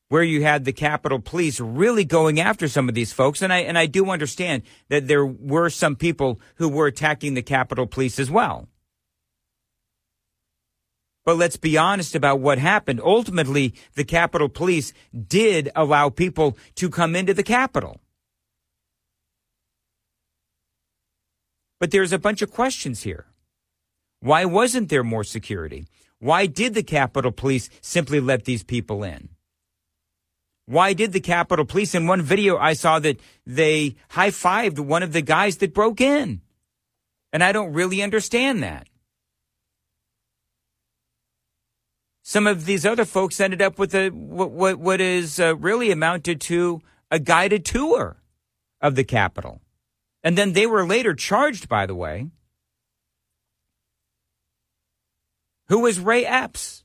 where you had the Capitol Police really going after some of these folks. And I do understand that there were some people who were attacking the Capitol Police as well. But let's be honest about what happened. Ultimately, the Capitol Police did allow people to come into the Capitol. But there's a bunch of questions here. Why wasn't there more security? Why did the Capitol Police simply let these people in? Why did the Capitol Police, in one video I saw that they high-fived one of the guys that broke in? And I don't really understand that. Some of these other folks ended up with what is really amounted to a guided tour of the Capitol. And then they were later charged, by the way. Who was Ray Epps?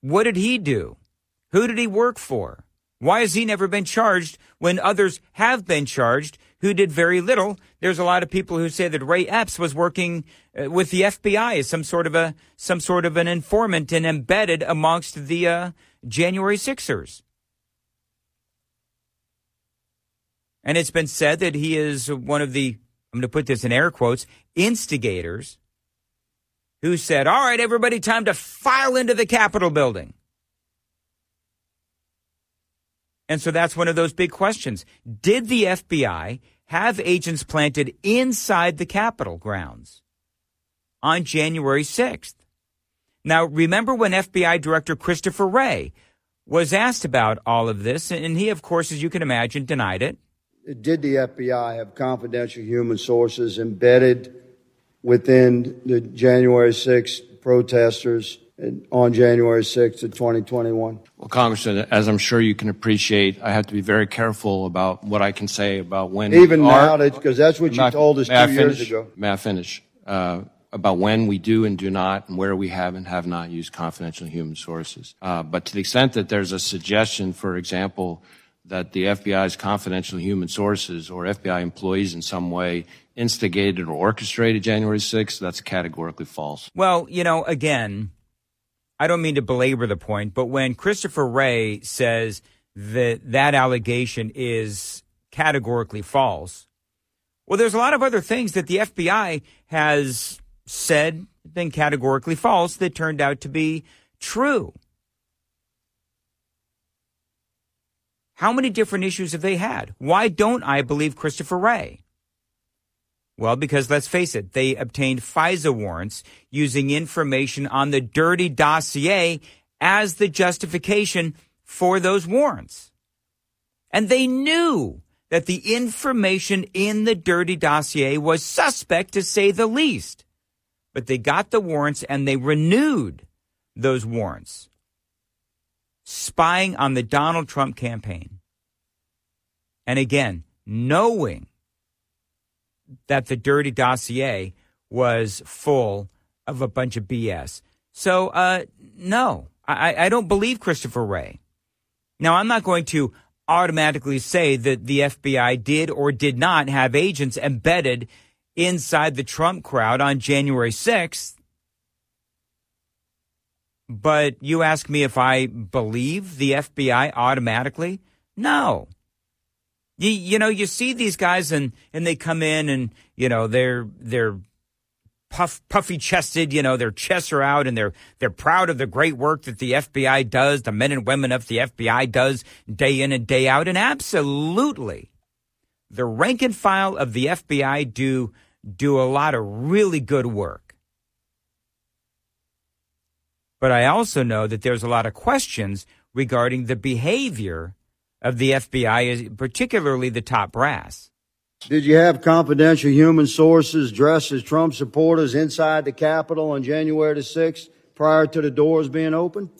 What did he do? Who did he work for? Why has he never been charged when others have been charged who did very little? There's a lot of people who say that Ray Epps was working with the FBI as some sort of an informant and embedded amongst the January 6ers. And it's been said that he is one of the, I'm going to put this in air quotes, instigators who said, all right, everybody, time to file into the Capitol building. And so that's one of those big questions. Did the FBI have agents planted inside the Capitol grounds on January 6th? Now, remember when FBI Director Christopher Wray was asked about all of this, and he, of course, as you can imagine, denied it. Did the FBI have confidential human sources embedded within the January 6th protesters on January 6th of 2021? Well, Congressman, as I'm sure you can appreciate, I have to be very careful about what I can say about when. Even now, because that's what you told us 2 years ago. May I finish? About when we do and do not and where we have and have not used confidential human sources. But to the extent that there's a suggestion, for example, that the FBI's confidential human sources or FBI employees in some way instigated or orchestrated January 6th, that's categorically false. Well, you know, again, I don't mean to belabor the point, but when Christopher Wray says that allegation is categorically false, well, there's a lot of other things that the FBI has said been categorically false that turned out to be true. How many different issues have they had? Why don't I believe Christopher Wray? Well, because let's face it, they obtained FISA warrants using information on the dirty dossier as the justification for those warrants. And they knew that the information in the dirty dossier was suspect, to say the least. But they got the warrants and they renewed those warrants. Spying on the Donald Trump campaign. And again, knowing that the dirty dossier was full of a bunch of BS. So, no, I don't believe Christopher Wray. Now, I'm not going to automatically say that the FBI did or did not have agents embedded inside the Trump crowd on January 6th. But you ask me if I believe the FBI automatically? No. You know, you see these guys and they come in and, you know, they're puffy chested, you know, their chests are out and they're proud of the great work that the FBI does, the men and women of the FBI does day in and day out. And absolutely, the rank and file of the FBI do a lot of really good work. But I also know that there's a lot of questions regarding the behavior of the FBI, particularly the top brass. Did you have confidential human sources dressed as Trump supporters inside the Capitol on January the 6th prior to the doors being opened?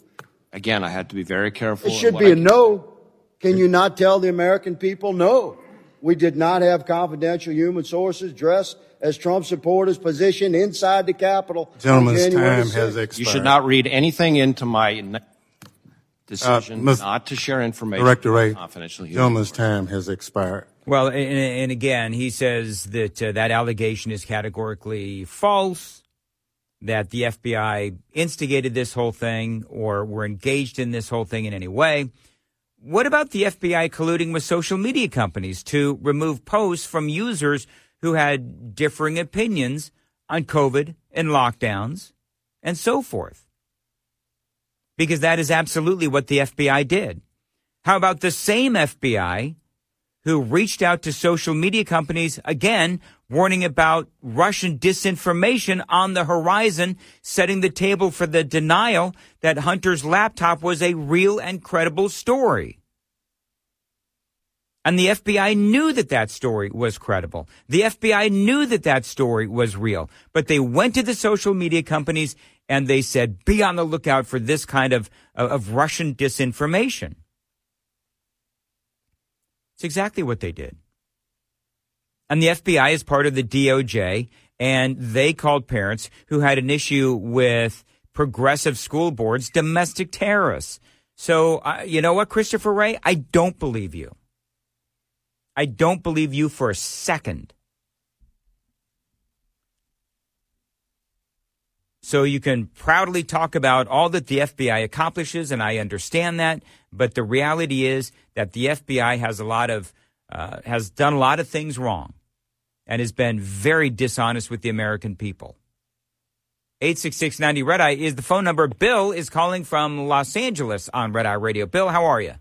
Again, I had to be very careful. It should be a no. Can you not tell the American people no? We did not have confidential human sources dressed as Trump supporters positioned inside the Capitol. Gentleman's time has expired. You should not read anything into my decision not to share information. Director Wray, gentleman's time has expired. Well, and again, he says that that allegation is categorically false, that the FBI instigated this whole thing or were engaged in this whole thing in any way. What about the FBI colluding with social media companies to remove posts from users who had differing opinions on COVID and lockdowns and so forth? Because that is absolutely what the FBI did. How about the same FBI who reached out to social media companies, again, warning about Russian disinformation on the horizon, setting the table for the denial that Hunter's laptop was a real and credible story? And the FBI knew that that story was credible. The FBI knew that that story was real. But they went to the social media companies and they said, be on the lookout for this kind of Russian disinformation. It's exactly what they did. And the FBI is part of the DOJ, and they called parents who had an issue with progressive school boards domestic terrorists. So, you know what, Christopher Wray? I don't believe you. I don't believe you for a second. So you can proudly talk about all that the FBI accomplishes, and I understand that. But the reality is that the FBI has a lot of has done a lot of things wrong and has been very dishonest with the American people. 866-90 Red Eye is the phone number. Bill is calling from Los Angeles on Red Eye Radio. Bill, how are you?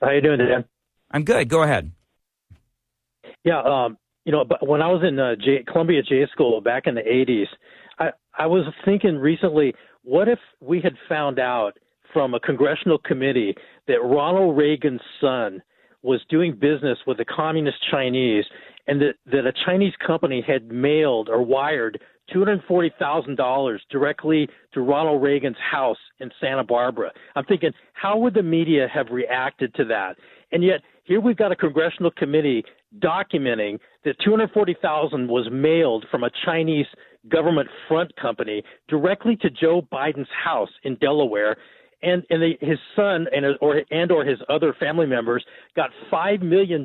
How you doing today? I'm good. Go ahead. Yeah, you know, but when I was in Columbia J School back in the 80s, I was thinking recently, what if we had found out from a congressional committee that Ronald Reagan's son was doing business with the communist Chinese, and that a Chinese company had mailed or wired $240,000 directly to Ronald Reagan's house in Santa Barbara. I'm thinking, how would the media have reacted to that? And yet here we've got a congressional committee documenting that $240,000 was mailed from a Chinese government front company directly to Joe Biden's house in Delaware, and his son and or his other family members got $5 million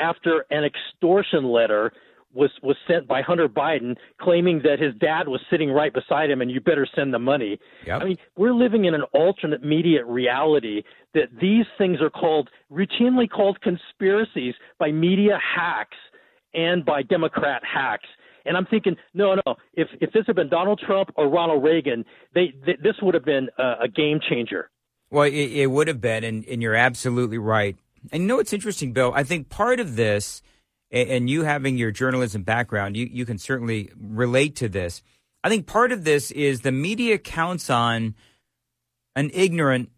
after an extortion letter was sent by Hunter Biden claiming that his dad was sitting right beside him and you better send the money. Yep. I mean, we're living in an alternate media reality that these things are routinely called conspiracies by media hacks and by Democrat hacks. And I'm thinking, no, if this had been Donald Trump or Ronald Reagan, this would have been a game changer. Well, it would have been, and you're absolutely right. And you know what's interesting, Bill? I think part of this, and you having your journalism background, you can certainly relate to this. I think part of this is the media counts on an ignorant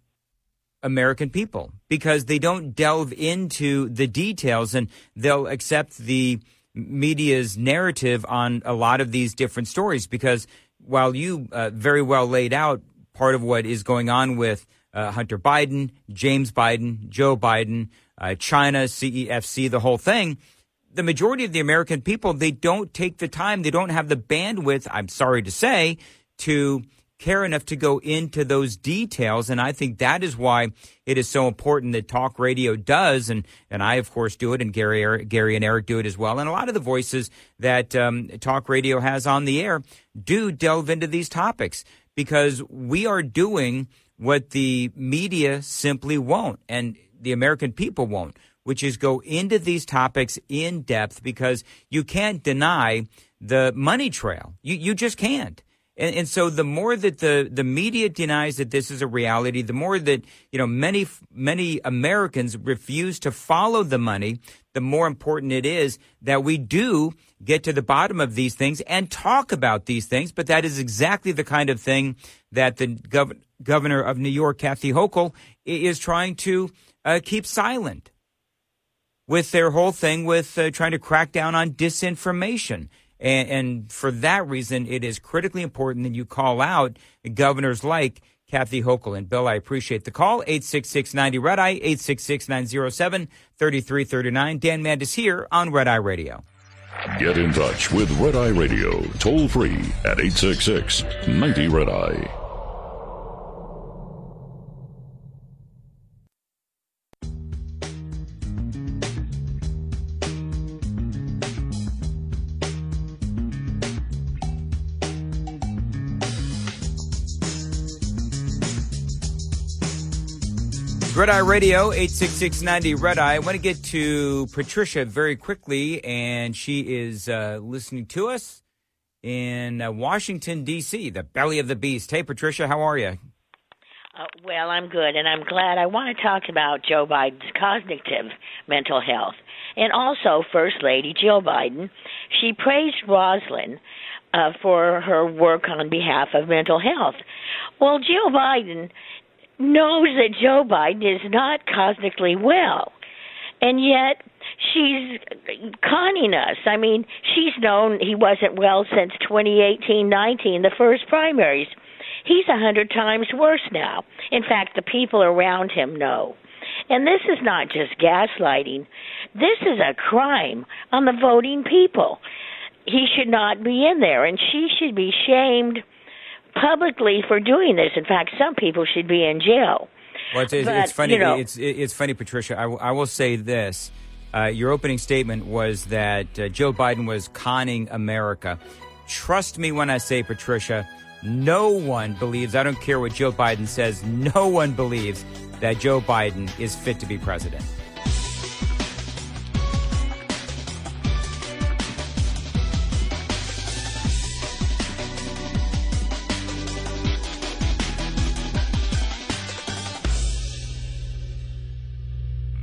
American people because they don't delve into the details, and they'll accept the media's narrative on a lot of these different stories. Because while you very well laid out part of what is going on with Hunter Biden, James Biden, Joe Biden, China, CEFC, the whole thing, the majority of the American people, they don't take the time, they don't have the bandwidth, I'm sorry to say, to care enough to go into those details. And I think that is why it is so important that talk radio does, and I, of course, do it, and Gary and Eric do it as well. And a lot of the voices that talk radio has on the air do delve into these topics, because we are doing what the media simply won't, and the American people won't, which is go into these topics in depth, because you can't deny the money trail. You just can't. And so the more that the media denies that this is a reality, the more that, you know, many Americans refuse to follow the money, the more important it is that we do get to the bottom of these things and talk about these things. But that is exactly the kind of thing that the governor of New York, Kathy Hochul, is trying to keep silent with their whole thing with trying to crack down on disinformation. And for that reason, it is critically important that you call out governors like Kathy Hochul. And, Bill, I appreciate the call. 866-90-RED-EYE, 866-907-3339. Dan Mandis here on Red Eye Radio. Get in touch with Red Eye Radio, toll-free at 866-90-RED-EYE. Red Eye Radio, 866-90-RED-EYE. I want to get to Patricia very quickly, and she is listening to us in Washington, D.C., the belly of the beast. Hey, Patricia, how are you? Well, I'm good, and I'm glad. I want to talk about Joe Biden's cognitive mental health, and also First Lady Jill Biden. She praised Roslyn for her work on behalf of mental health. Well, Jill Biden knows that Joe Biden is not cosmically well, and yet she's conning us. I mean, she's known he wasn't well since 2018-19, the first primaries. He's 100 times worse now. In fact, the people around him know. And this is not just gaslighting. This is a crime on the voting people. He should not be in there, and she should be shamed publicly for doing this. In fact, some people should be in jail. Well, it's funny. You know, it's funny, Patricia. I will say this. Your opening statement was that Joe Biden was conning America. Trust me when I say, Patricia, no one believes, I don't care what Joe Biden says, no one believes that Joe Biden is fit to be president.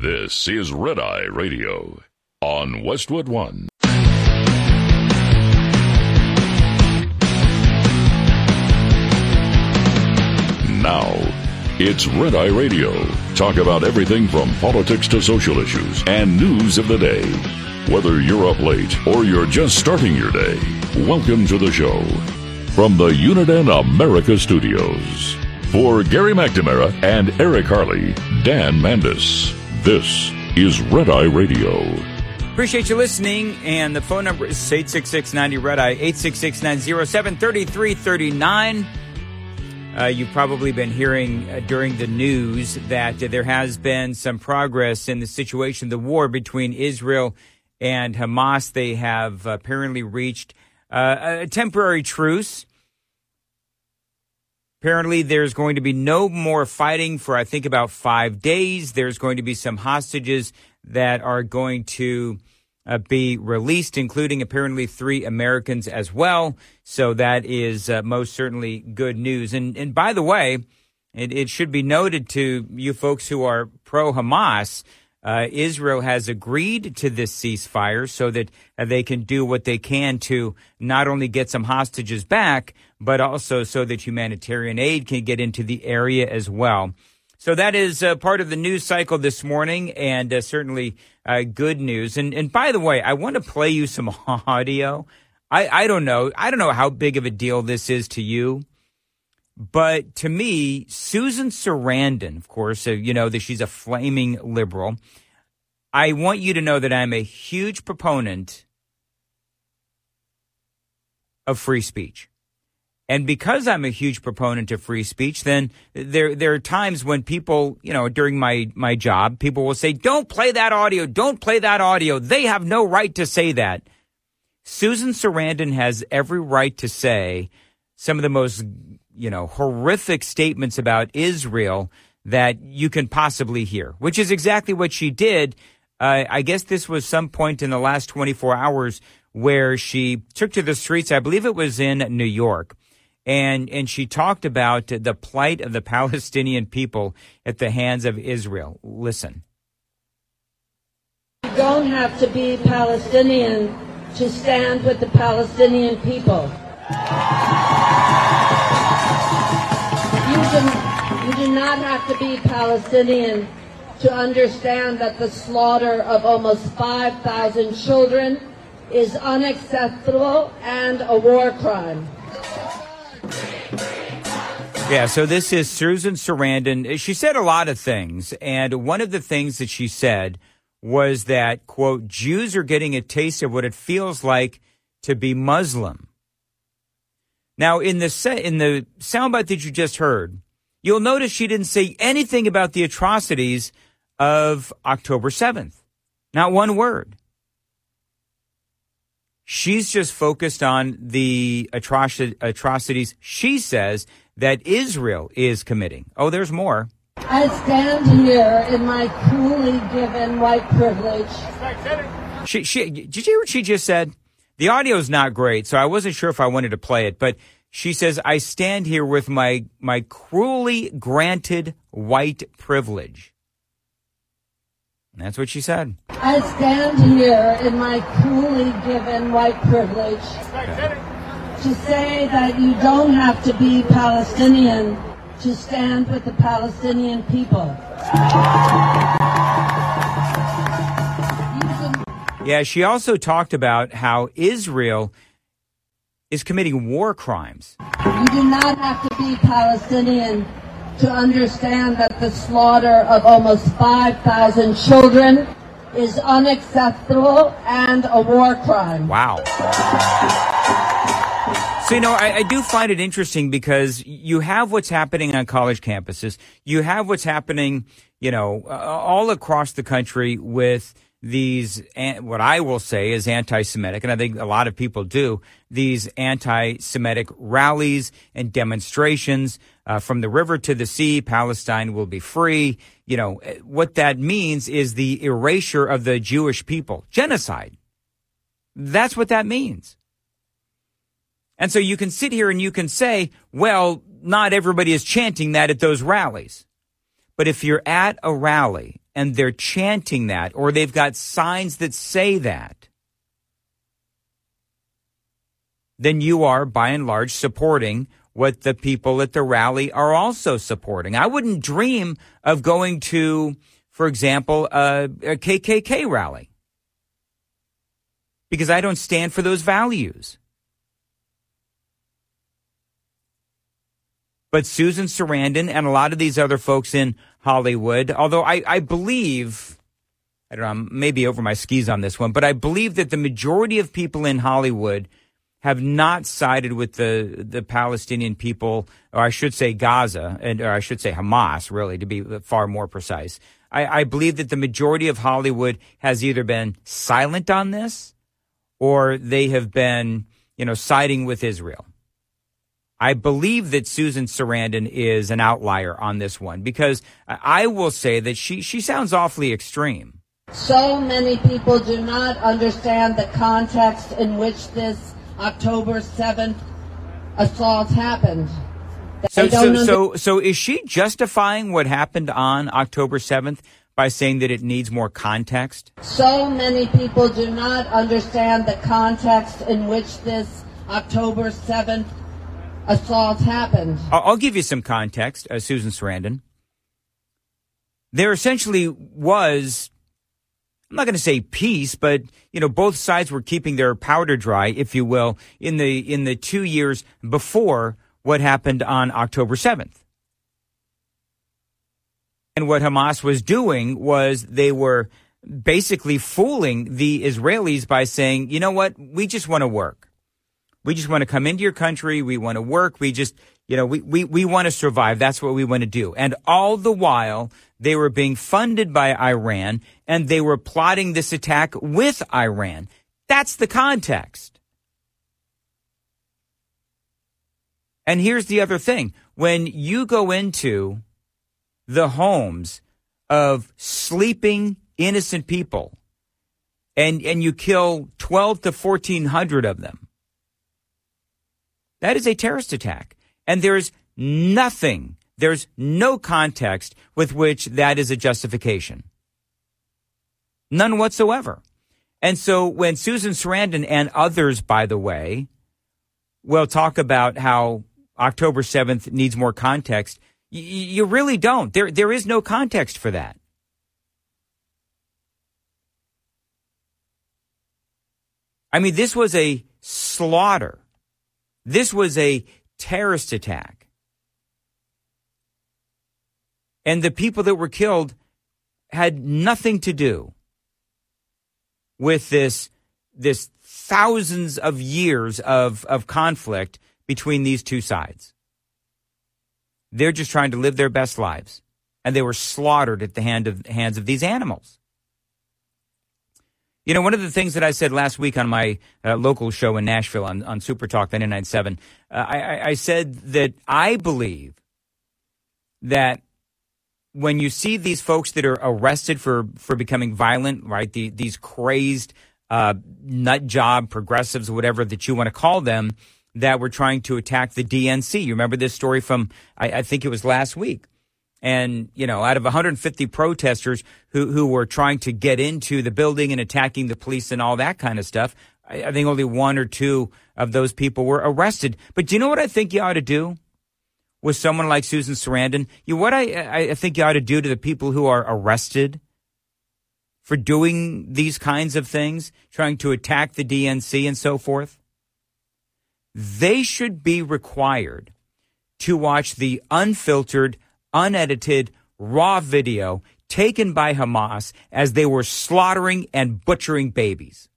This is Red Eye Radio on Westwood One. Now, it's Red Eye Radio. Talk about everything from politics to social issues and news of the day. Whether you're up late or you're just starting your day, welcome to the show. From the Uniden America Studios, for Gary McNamara and Eric Harley, Dan Mandis. This is Red Eye Radio. Appreciate you listening. And the phone number is 866-90-RED-EYE, 866-907-3339. You've probably been hearing during the news that there has been some progress in the situation, the war between Israel and Hamas. They have apparently reached a temporary truce. Apparently, there's going to be no more fighting for, I think, about 5 days. There's going to be some hostages that are going to be released, including apparently 3 Americans as well. So that is most certainly good news. And by the way, it should be noted to you folks who are pro-Hamas, Israel has agreed to this ceasefire so that they can do what they can to not only get some hostages back, but also so that humanitarian aid can get into the area as well. So that is part of the news cycle this morning, and certainly good news. And by the way, I want to play you some audio. I don't know how big of a deal this is to you, but to me, Susan Sarandon, of course, you know that she's a flaming liberal. I want you to know that I'm a huge proponent of free speech. And because I'm a huge proponent of free speech, then there are times when people, you know, during my job, people will say, don't play that audio. Don't play that audio. They have no right to say that. Susan Sarandon has every right to say some of the most, you know, horrific statements about Israel that you can possibly hear, which is exactly what she did. I guess this was some point in the last 24 hours where she took to the streets. I believe it was in New York. And she talked about the plight of the Palestinian people at the hands of Israel. Listen. You don't have to be Palestinian to stand with the Palestinian people. You do not have to be Palestinian to understand that the slaughter of almost 5,000 children is unacceptable and a war crime. Yeah, so this is Susan Sarandon. She said a lot of things, and one of the things that she said was that, quote, Jews are getting a taste of what it feels like to be Muslim. Now, in the soundbite that you just heard, you'll notice she didn't say anything about the atrocities of October 7th. Not one word. She's just focused on the atrocities she says that Israel is committing. Oh, there's more. I stand here in my cruelly given white privilege. Did you hear what she just said? The audio's not great, so I wasn't sure if I wanted to play it. But she says, I stand here with my cruelly granted white privilege. And that's what she said. I stand here in my cruelly given white privilege. Okay. To say that you don't have to be Palestinian to stand with the Palestinian people. Yeah, she also talked about how Israel is committing war crimes. You do not have to be Palestinian to understand that the slaughter of almost 5,000 children is unacceptable and a war crime. Wow. So, you know, I do find it interesting because you have what's happening on college campuses. You have what's happening, you know, all across the country with these, what I will say is anti-Semitic, and I think a lot of people do, these anti-Semitic rallies and demonstrations from the river to the sea, Palestine will be free. You know, what that means is the erasure of the Jewish people, genocide. That's what that means. And so you can sit here and you can say, well, not everybody is chanting that at those rallies. But if you're at a rally and they're chanting that, or they've got signs that say that, then you are, by and large, supporting what the people at the rally are also supporting. I wouldn't dream of going to, for example, a KKK rally, because I don't stand for those values. But Susan Sarandon and a lot of these other folks in Hollywood, although I believe, I don't know, maybe over my skis on this one, but I believe that the majority of people in Hollywood have not sided with the Palestinian people, or I should say Gaza, and or I should say Hamas, really, to be far more precise. I believe that the majority of Hollywood has either been silent on this or they have been, you know, siding with Israel. I believe that Susan Sarandon is an outlier on this one, because I will say that she sounds awfully extreme. So many people do not understand the context in which this October 7th assault happened. So is she justifying what happened on October 7th by saying that it needs more context? So many people do not understand the context in which this October 7th assault happened. I'll give you some context, Susan Sarandon. There essentially was, I'm not going to say peace, but, you know, both sides were keeping their powder dry, if you will, in the 2 years before what happened on October 7th. And what Hamas was doing was they were basically fooling the Israelis by saying, you know what, we just want to work. We just want to come into your country. We want to work. We just, you know, we want to survive. That's what we want to do. And all the while, they were being funded by Iran, and they were plotting this attack with Iran. That's the context. And here's the other thing. When you go into the homes of sleeping innocent people and you kill 12 to 1,400 of them, that is a terrorist attack, and there's no context with which that is a justification. None whatsoever. And so when Susan Sarandon and others, by the way, will talk about how October 7th needs more context, you really don't. There is no context for that. I mean, this was a slaughter. This was a terrorist attack. And the people that were killed had nothing to do with this thousands of years of conflict between these two sides. They're just trying to live their best lives. And they were slaughtered at the hands of these animals. You know, one of the things that I said last week on my local show in Nashville on Super Talk 99.7, I said that I believe that when you see these folks that are arrested for becoming violent, right, these crazed nut job progressives, whatever that you want to call them, that were trying to attack the DNC. You remember this story from, I think it was last week. And, you know, out of 150 protesters who were trying to get into the building and attacking the police and all that kind of stuff, I think only one or two of those people were arrested. But do you know what I think you ought to do? with someone like Susan Sarandon, what I think you ought to do to the people who are arrested for doing these kinds of things, trying to attack the DNC and so forth, they should be required to watch the unfiltered, unedited, raw video taken by Hamas as they were slaughtering and butchering babies.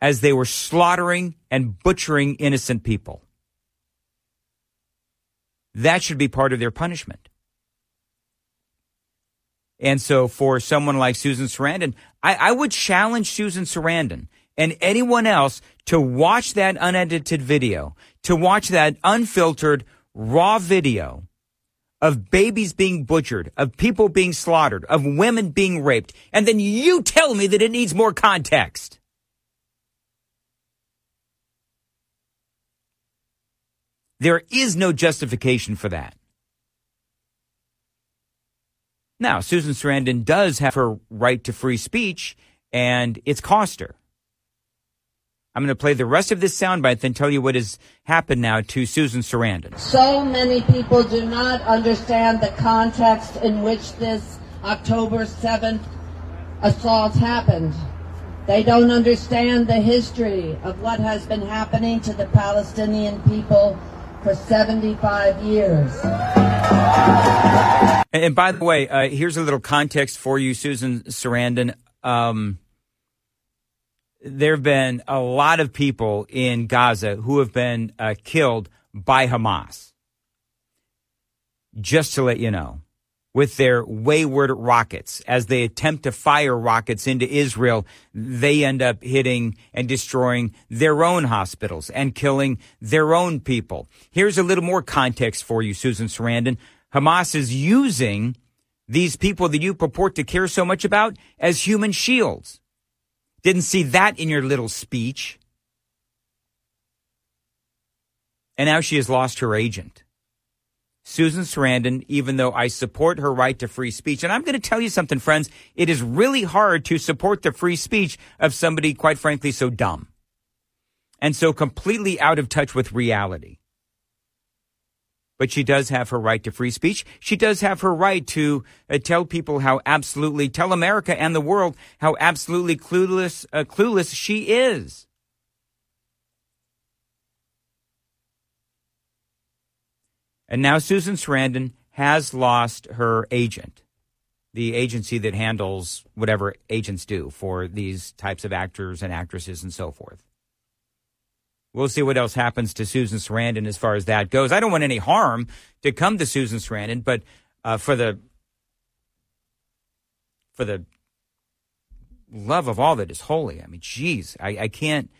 As they were slaughtering and butchering innocent people. That should be part of their punishment. And so for someone like Susan Sarandon, I would challenge Susan Sarandon and anyone else to watch that unedited video, to watch that unfiltered, raw video of babies being butchered, of people being slaughtered, of women being raped, and then you tell me that it needs more context. There is no justification for that. Now, Susan Sarandon does have her right to free speech, and it's cost her. I'm going to play the rest of this soundbite, then tell you what has happened now to Susan Sarandon. So many people do not understand the context in which this October 7th assault happened. They don't understand the history of what has been happening to the Palestinian people for 75 years. And by the way, here's a little context for you, Susan Sarandon. There have been a lot of people in Gaza who have been killed by Hamas, just to let you know, with their wayward rockets. As they attempt to fire rockets into Israel, they end up hitting and destroying their own hospitals and killing their own people. Here's a little more context for you, Susan Sarandon. Hamas is using these people that you purport to care so much about as human shields. Didn't see that in your little speech. And now she has lost her agent. Susan Sarandon, even though I support her right to free speech, and I'm going to tell you something, friends, it is really hard to support the free speech of somebody, quite frankly, so dumb and so completely out of touch with reality. But she does have her right to free speech. She does have her right to tell America and the world how absolutely clueless she is. And now Susan Sarandon has lost her agent, the agency that handles whatever agents do for these types of actors and actresses and so forth. We'll see what else happens to Susan Sarandon as far as that goes. I don't want any harm to come to Susan Sarandon, but for the love of all that is holy, I mean, geez, I can't.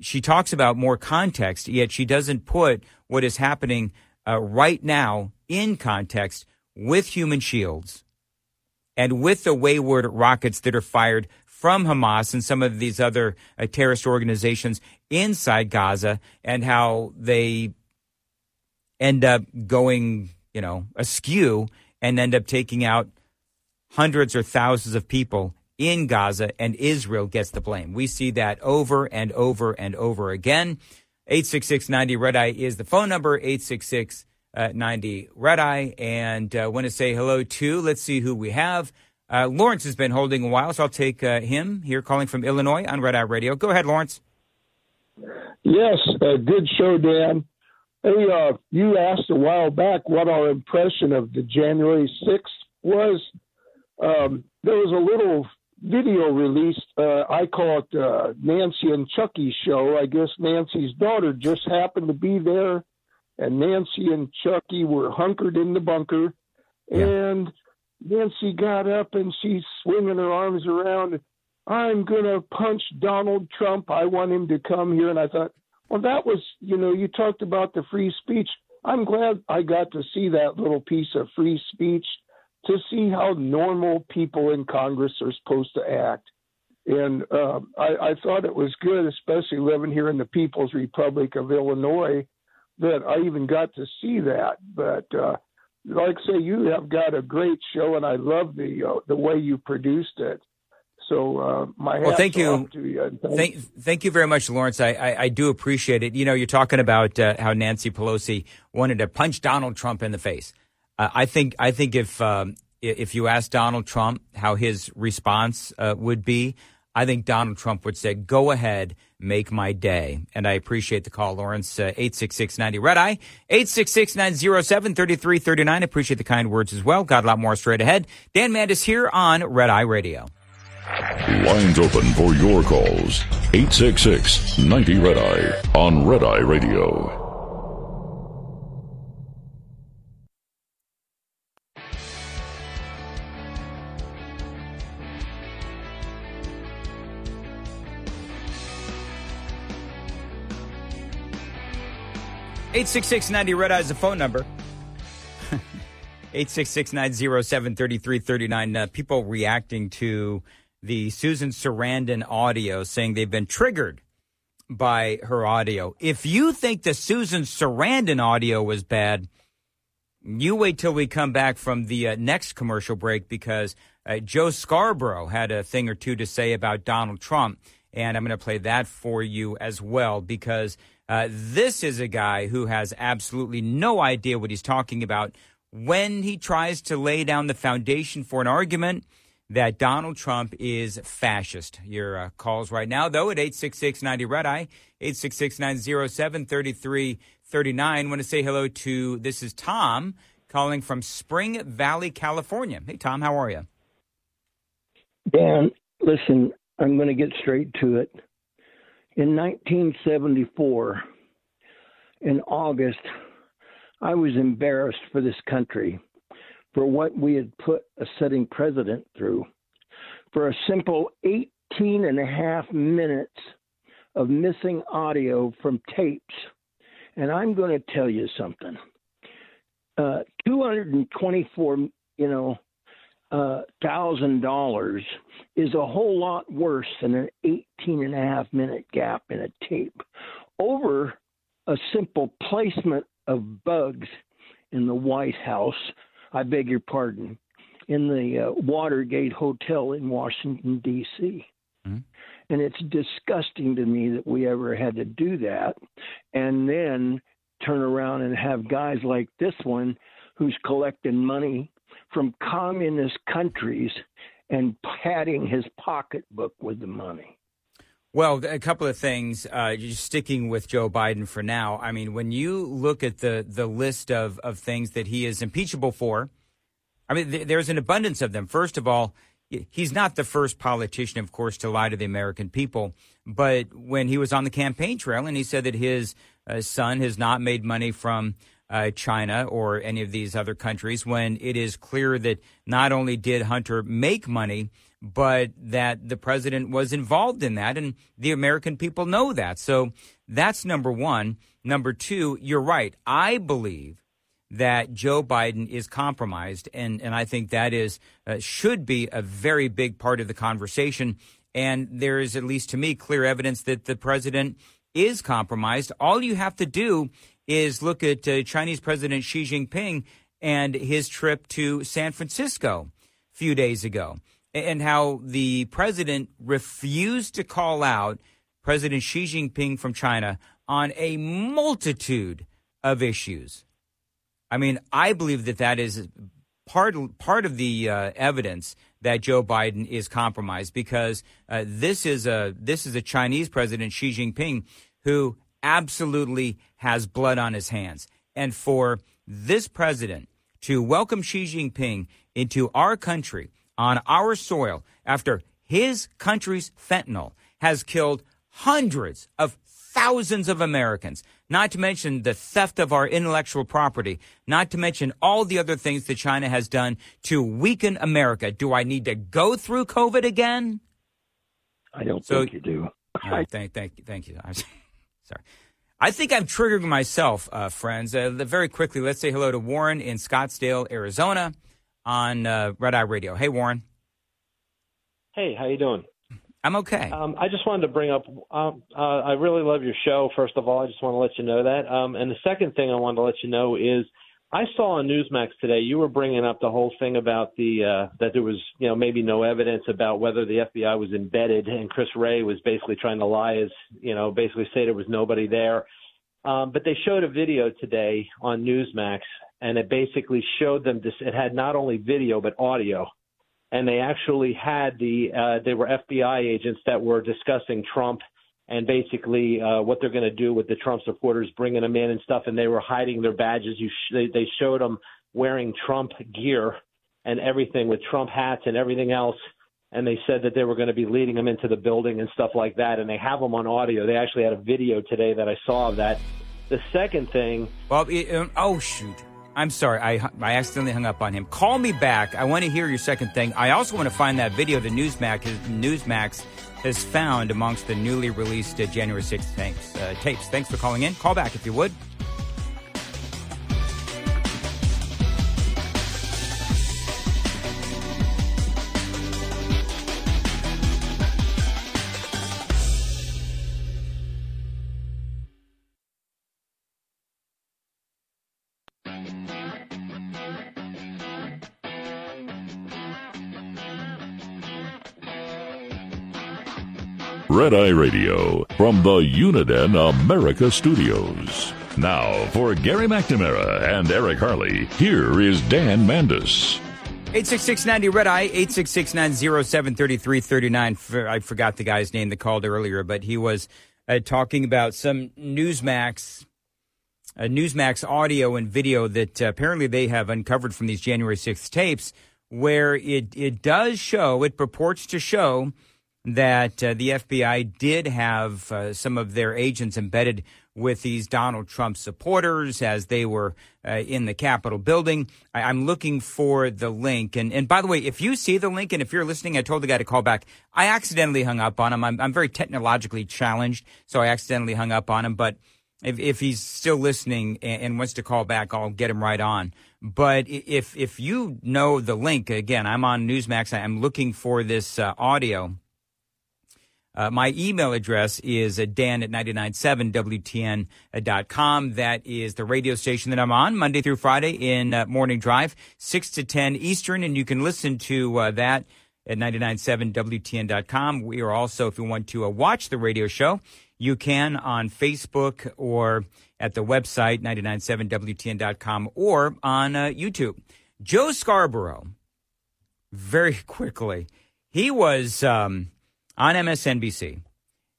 She talks about more context, yet she doesn't put what is happening right now in context with human shields and with the wayward rockets that are fired from Hamas and some of these other terrorist organizations inside Gaza, and how they end up going, askew and end up taking out hundreds or thousands of people in Gaza, and Israel gets the blame. We see that over and over and over again. 866-90 Red Eye is the phone number, 866-90 Red Eye. And I want to say hello to, let's see who we have. Lawrence has been holding a while, so I'll take him here, calling from Illinois on Red Eye Radio. Go ahead, Lawrence. Yes, good show, Dan. Hey, you asked a while back what our impression of the January 6th was. There was a little video released. I call it Nancy and Chucky's show. I guess Nancy's daughter just happened to be there, and Nancy and Chucky were hunkered in the bunker, and Nancy got up and she's swinging her arms around. I'm going to punch Donald Trump. I want him to come here. And I thought, well, that was, you talked about the free speech. I'm glad I got to see that little piece of free speech to see how normal people in Congress are supposed to act. And I thought it was good, especially living here in the People's Republic of Illinois, that I even got to see that. But, like I say, you have got a great show, and I love the way you produced it. So my hat's off to you. Thank you very much, Lawrence. I do appreciate it. You know, you're talking about how Nancy Pelosi wanted to punch Donald Trump in the face. I think if you ask Donald Trump how his response would be, I think Donald Trump would say, go ahead, make my day. And I appreciate the call, Lawrence. 866-90 Red Eye, 866-907-3339. Appreciate the kind words as well. Got a lot more straight ahead. Dan Mandis here on Red Eye Radio. Lines open for your calls. 866-90 Red Eye on Red Eye Radio. Red Eye is the phone number. 866-907-3339. People reacting to the Susan Sarandon audio, saying they've been triggered by her audio. If you think the Susan Sarandon audio was bad, you wait till we come back from the next commercial break, because Joe Scarborough had a thing or two to say about Donald Trump. And I'm going to play that for you as well, because this is a guy who has absolutely no idea what he's talking about when he tries to lay down the foundation for an argument that Donald Trump is fascist. Your calls right now, though, at 866-90-RED-EYE, 866-907-3339. Want to say hello to, this is Tom calling from Spring Valley, California. Hey, Tom, how are you? Dan, listen, I'm going to get straight to it. In 1974, in August, I was embarrassed for this country, for what we had put a sitting president through. For a simple 18 and a half minutes of missing audio from tapes. And I'm going to tell you something. 224, $1,000 is a whole lot worse than an 18 and a half minute gap in a tape over a simple placement of bugs in the White House. I beg your pardon, in the Watergate Hotel in Washington, D.C. Mm-hmm. And it's disgusting to me that we ever had to do that and then turn around and have guys like this one who's collecting money from communist countries and padding his pocketbook with the money. Well, a couple of things, just sticking with Joe Biden for now. I mean, when you look at the list of things that he is impeachable for, I mean, there's an abundance of them. First of all, he's not the first politician, of course, to lie to the American people. But when he was on the campaign trail and he said that his son has not made money from China or any of these other countries, when it is clear that not only did Hunter make money, but that the president was involved in that, and the American people know that. So that's number one. Number two, you're right. I believe that Joe Biden is compromised, and I think that is should be a very big part of the conversation. And there is, at least to me, clear evidence that the president is compromised. All you have to do is look at Chinese President Xi Jinping and his trip to San Francisco a few days ago, and how the president refused to call out President Xi Jinping from China on a multitude of issues. I mean, I believe that that is part of the evidence that Joe Biden is compromised, because this is a Chinese president, Xi Jinping, who absolutely has blood on his hands. And for this president to welcome Xi Jinping into our country on our soil after his country's fentanyl has killed hundreds of thousands of Americans, not to mention the theft of our intellectual property, not to mention all the other things that China has done to weaken America. Do I need to go through COVID again? I don't think you do. Right, thank you. I'm sorry. I think I'm triggering myself, friends. Very quickly, let's say hello to Warren in Scottsdale, Arizona, on Red Eye Radio. Hey, Warren. Hey, how you doing? I'm okay. I just wanted to bring up, I really love your show, first of all. I just want to let you know that. And the second thing I wanted to let you know is I saw on Newsmax today you were bringing up the whole thing about the that there was, you know, maybe no evidence about whether the FBI was embedded, and Chris Wray was basically trying to lie, as you know, basically say there was nobody there. But they showed a video today on Newsmax, and it basically showed them this. It had not only video but audio, and they actually had they were FBI agents that were discussing Trump and basically what they're going to do with the Trump supporters, bringing them in and stuff. And they were hiding their badges. They showed them wearing Trump gear and everything, with Trump hats and everything else. And they said that they were going to be leading them into the building and stuff like that. And they have them on audio. They actually had a video today that I saw of that. The second thing. Well, oh, shoot. I'm sorry. I accidentally hung up on him. Call me back. I want to hear your second thing. I also want to find that video the Newsmax has found amongst the newly released January 6th tapes. Thanks for calling in. Call back if you would. Red Eye Radio, from the Uniden America Studios. Now, for Gary McNamara and Eric Harley, here is Dan Mandis. 866-90-RED-EYE, 866-907-3339. I forgot the guy's name that called earlier, but he was talking about some Newsmax audio and video that apparently they have uncovered from these January 6th tapes, where it purports to show... that the FBI did have some of their agents embedded with these Donald Trump supporters as they were in the Capitol building. I'm looking for the link. And by the way, if you see the link and if you're listening, I told the guy to call back. I accidentally hung up on him. I'm very technologically challenged, so I accidentally hung up on him. But if he's still listening and wants to call back, I'll get him right on. But if you know the link, again, I'm on Newsmax. I'm looking for this audio. My email address is dan at 997WTN.com. That is the radio station that I'm on Monday through Friday in Morning Drive, 6 to 10 Eastern. And you can listen to that at 997WTN.com. We are also, if you want to watch the radio show, you can on Facebook or at the website, 997WTN.com, or on YouTube. Joe Scarborough, very quickly, he was... on MSNBC,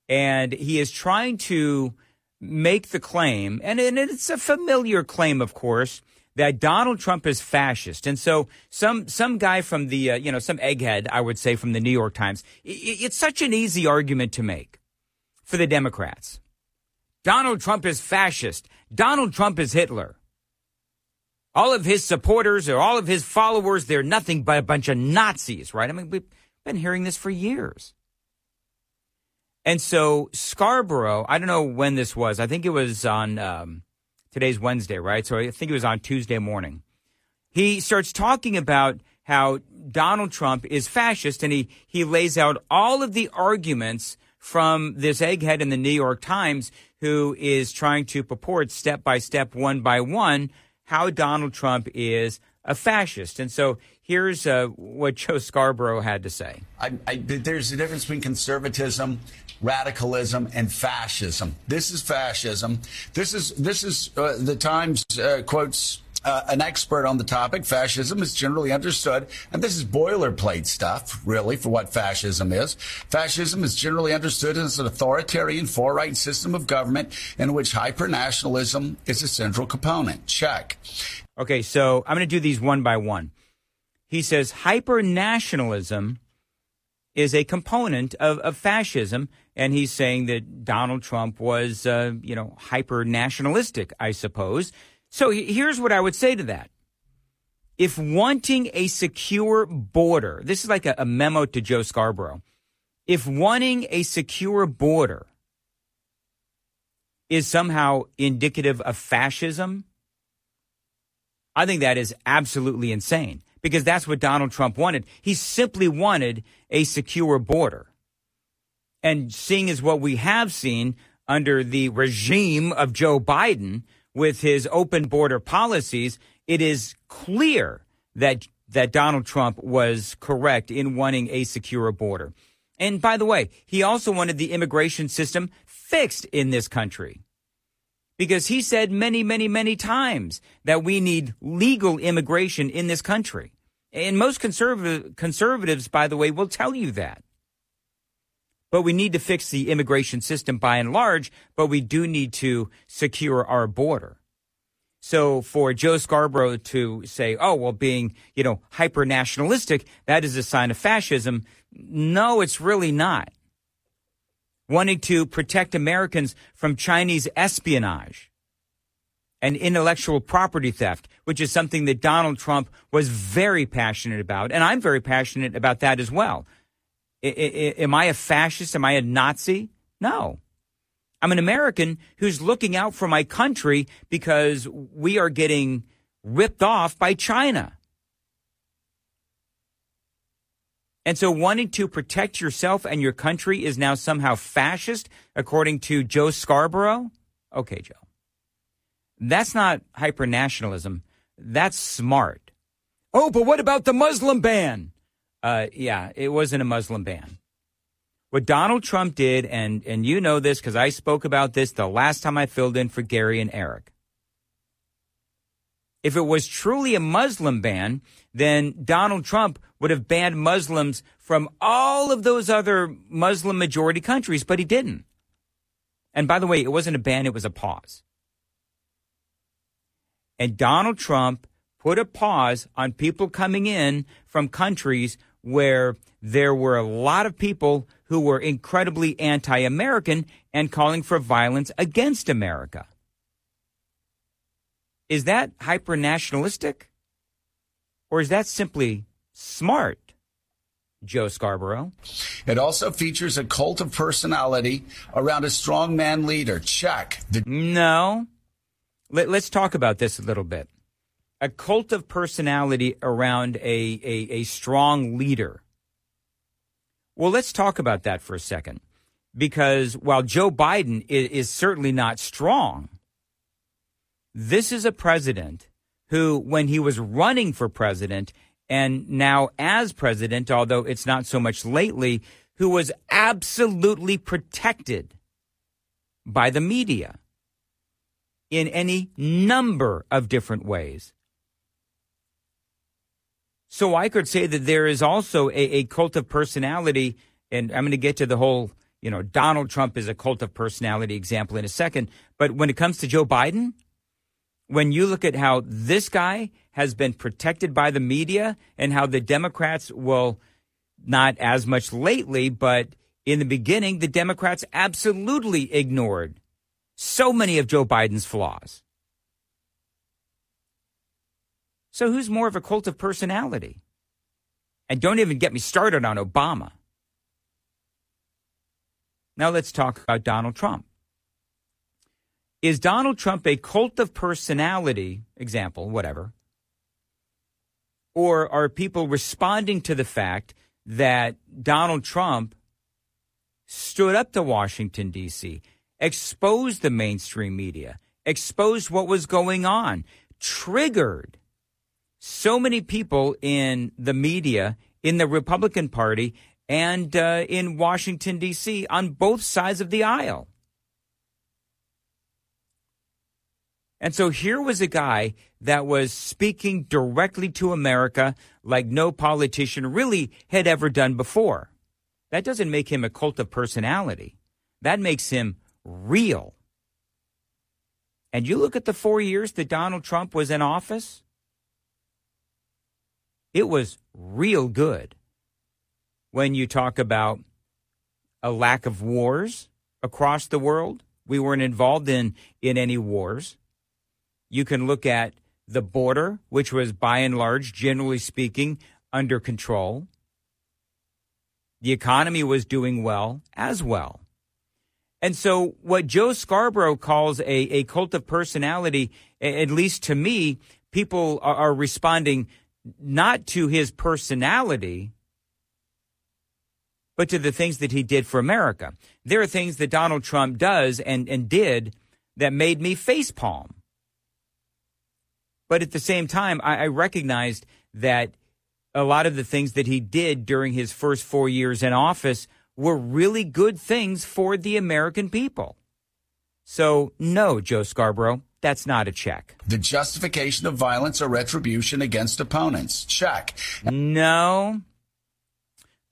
and he is trying to make the claim, and it's a familiar claim, of course, that Donald Trump is fascist. And so some guy from the, some egghead, I would say, from the New York Times, it's such an easy argument to make for the Democrats. Donald Trump is fascist. Donald Trump is Hitler. All of his supporters or all of his followers, they're nothing but a bunch of Nazis, right? I mean, we've been hearing this for years. And so Scarborough, I don't know when this was. I think it was on today's Wednesday, right? So I think it was on Tuesday morning. He starts talking about how Donald Trump is fascist, and he lays out all of the arguments from this egghead in the New York Times who is trying to purport step by step, one by one, how Donald Trump is a fascist. And so here's what Joe Scarborough had to say. There's a difference between conservatism, radicalism, and fascism. This is fascism. This is the Times quotes an expert on the topic. Fascism is generally understood, and this is boilerplate stuff, really, for what fascism is. Fascism is generally understood as an authoritarian far-right system of government in which hyper-nationalism is a central component. Check. Okay, so I'm going to do these one by one. He says hyper-nationalism is a component of fascism, and he's saying that Donald Trump was, hyper-nationalistic, I suppose. So here's what I would say to that. If wanting a secure border, this is like a memo to Joe Scarborough. If wanting a secure border is somehow indicative of fascism, I think that is absolutely insane, because that's what Donald Trump wanted. He simply wanted a secure border. And seeing as what we have seen under the regime of Joe Biden, with his open border policies, it is clear that Donald Trump was correct in wanting a secure border. And by the way, he also wanted the immigration system fixed in this country, because he said many, many, many times that we need legal immigration in this country. And most conservatives, by the way, will tell you that. But we need to fix the immigration system by and large, but we do need to secure our border. So for Joe Scarborough to say, oh, well, being, hyper-nationalistic, that is a sign of fascism. No, it's really not. Wanting to protect Americans from Chinese espionage and intellectual property theft, which is something that Donald Trump was very passionate about. And I'm very passionate about that as well. Am I a fascist? Am I a Nazi? No. I'm an American who's looking out for my country because we are getting ripped off by China. And so wanting to protect yourself and your country is now somehow fascist, according to Joe Scarborough? Okay, Joe. That's not hyper-nationalism. That's smart. Oh, but what about the Muslim ban? Yeah, it wasn't a Muslim ban. What Donald Trump did, and you know this because I spoke about this the last time I filled in for Gary and Eric. If it was truly a Muslim ban, then Donald Trump would have banned Muslims from all of those other Muslim majority countries, but he didn't. And by the way, it wasn't a ban, it was a pause. And Donald Trump put a pause on people coming in from countries where there were a lot of people who were incredibly anti-American and calling for violence against America. Is that hyper-nationalistic? Or is that simply smart, Joe Scarborough? It also features a cult of personality around a strongman leader. Check. No. Let's talk about this a little bit. A cult of personality around a strong leader. Well, let's talk about that for a second, because while Joe Biden is certainly not strong, this is a president who, when he was running for president and now as president, although it's not so much lately, who was absolutely protected by the media in any number of different ways. So I could say that there is also a cult of personality, and I'm going to get to the whole, Donald Trump is a cult of personality example in a second. But when it comes to Joe Biden, when you look at how this guy has been protected by the media and how the Democrats will, not as much lately, but in the beginning, the Democrats absolutely ignored so many of Joe Biden's flaws. So who's more of a cult of personality? And don't even get me started on Obama. Now let's talk about Donald Trump. Is Donald Trump a cult of personality example, whatever? Or are people responding to the fact that Donald Trump stood up to Washington, D.C., exposed the mainstream media, exposed what was going on, triggered so many people in the media, in the Republican Party, and in Washington, D.C., on both sides of the aisle. And so here was a guy that was speaking directly to America like no politician really had ever done before. That doesn't make him a cult of personality. That makes him real. And you look at the 4 years that Donald Trump was in office. It was real good when you talk about a lack of wars across the world. We weren't involved in any wars. You can look at the border, which was by and large, generally speaking, under control. The economy was doing well as well. And so what Joe Scarborough calls a cult of personality, at least to me, people are responding not to his personality, but to the things that he did for America. There are things that Donald Trump does and did that made me facepalm. But at the same time, I recognized that a lot of the things that he did during his first 4 years in office were really good things for the American people. So, no, Joe Scarborough, that's not a check. The justification of violence or retribution against opponents. Check. No.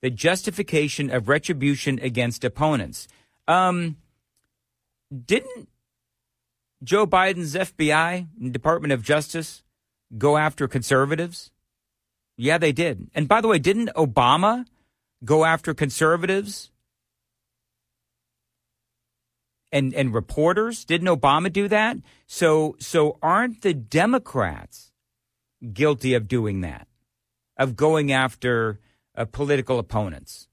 The justification of retribution against opponents. Didn't Joe Biden's FBI and Department of Justice go after conservatives? Yeah, they did. And by the way, didn't Obama go after conservatives and reporters? Didn't Obama do that? So aren't the Democrats guilty of doing that, of going after political opponents?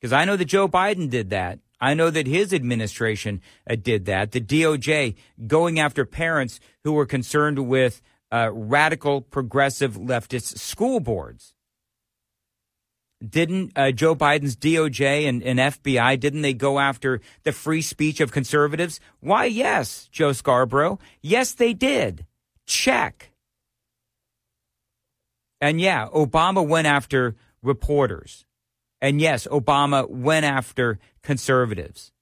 Because I know that Joe Biden did that. I know that his administration did that. The DOJ going after parents who were concerned with radical progressive leftist school boards. Didn't Joe Biden's DOJ and FBI, didn't they go after the free speech of conservatives? Why, yes, Joe Scarborough. Yes, they did. Check. And yeah, Obama went after reporters. And yes, Obama went after conservatives.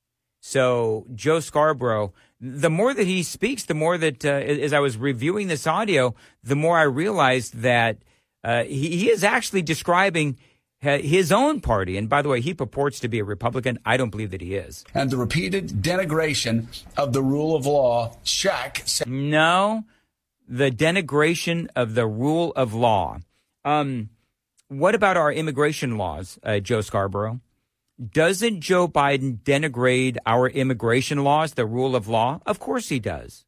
So Joe Scarborough, the more that he speaks, the more that as I was reviewing this audio, the more I realized that he is actually describing his own party. And by the way, he purports to be a Republican. I don't believe that he is. And the repeated denigration of the rule of law. Check. No, the denigration of the rule of law. What about our immigration laws, Joe Scarborough? Doesn't Joe Biden denigrate our immigration laws, the rule of law? Of course he does.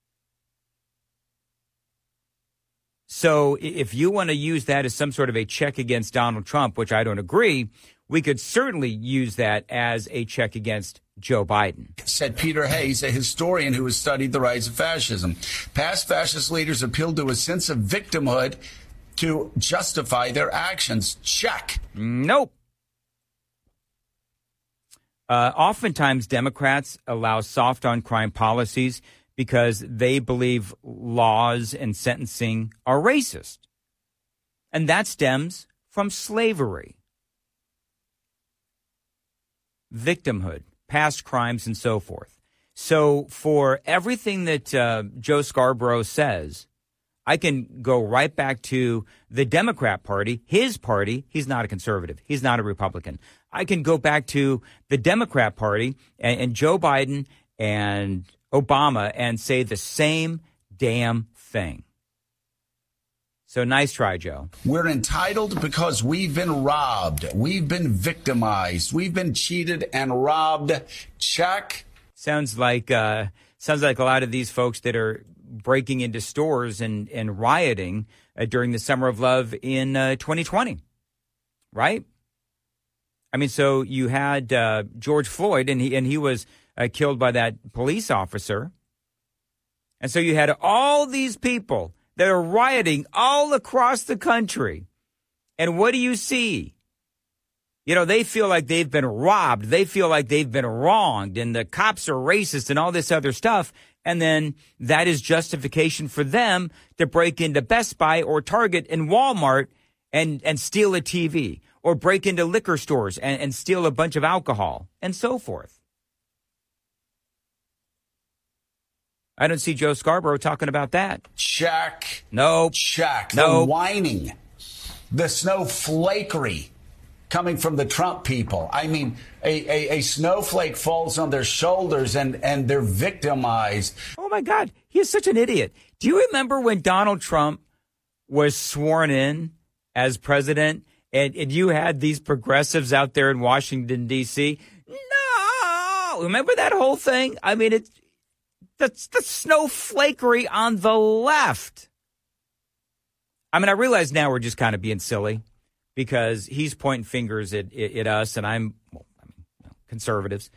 So if you want to use that as some sort of a check against Donald Trump, which I don't agree, we could certainly use that as a check against Joe Biden. Said Peter Hayes, a historian who has studied the rise of fascism. Past fascist leaders appealed to a sense of victimhood to justify their actions. Check. Nope. Oftentimes, Democrats allow soft-on-crime policies because they believe laws and sentencing are racist. And that stems from slavery, victimhood, past crimes, and so forth. So for everything that Joe Scarborough says, I can go right back to the Democrat Party, his party. He's not a conservative. He's not a Republican. I can go back to the Democrat Party and Joe Biden and Obama and say the same damn thing. So nice try, Joe. We're entitled because we've been robbed. We've been victimized. We've been cheated and robbed. Check. Sounds like a lot of these folks that are breaking into stores and rioting during the Summer of Love in 2020, right? I mean, so you had George Floyd, and he was killed by that police officer. And so you had all these people that are rioting all across the country. And what do you see? You know, they feel like they've been robbed. They feel like they've been wronged, and the cops are racist and all this other stuff. And then that is justification for them to break into Best Buy or Target and Walmart and steal a TV, or break into liquor stores and steal a bunch of alcohol and so forth. I don't see Joe Scarborough talking about that. Check. No. Check. No. The whining, the snowflakery coming from the Trump people. I mean, a snowflake falls on their shoulders and they're victimized. Oh, my God. He is such an idiot. Do you remember when Donald Trump was sworn in as president and you had these progressives out there in Washington, D.C.? No. Remember that whole thing? I mean, that's the snowflakery on the left. I mean, I realize now we're just kind of being silly, because he's pointing fingers at us, and I'm conservatives,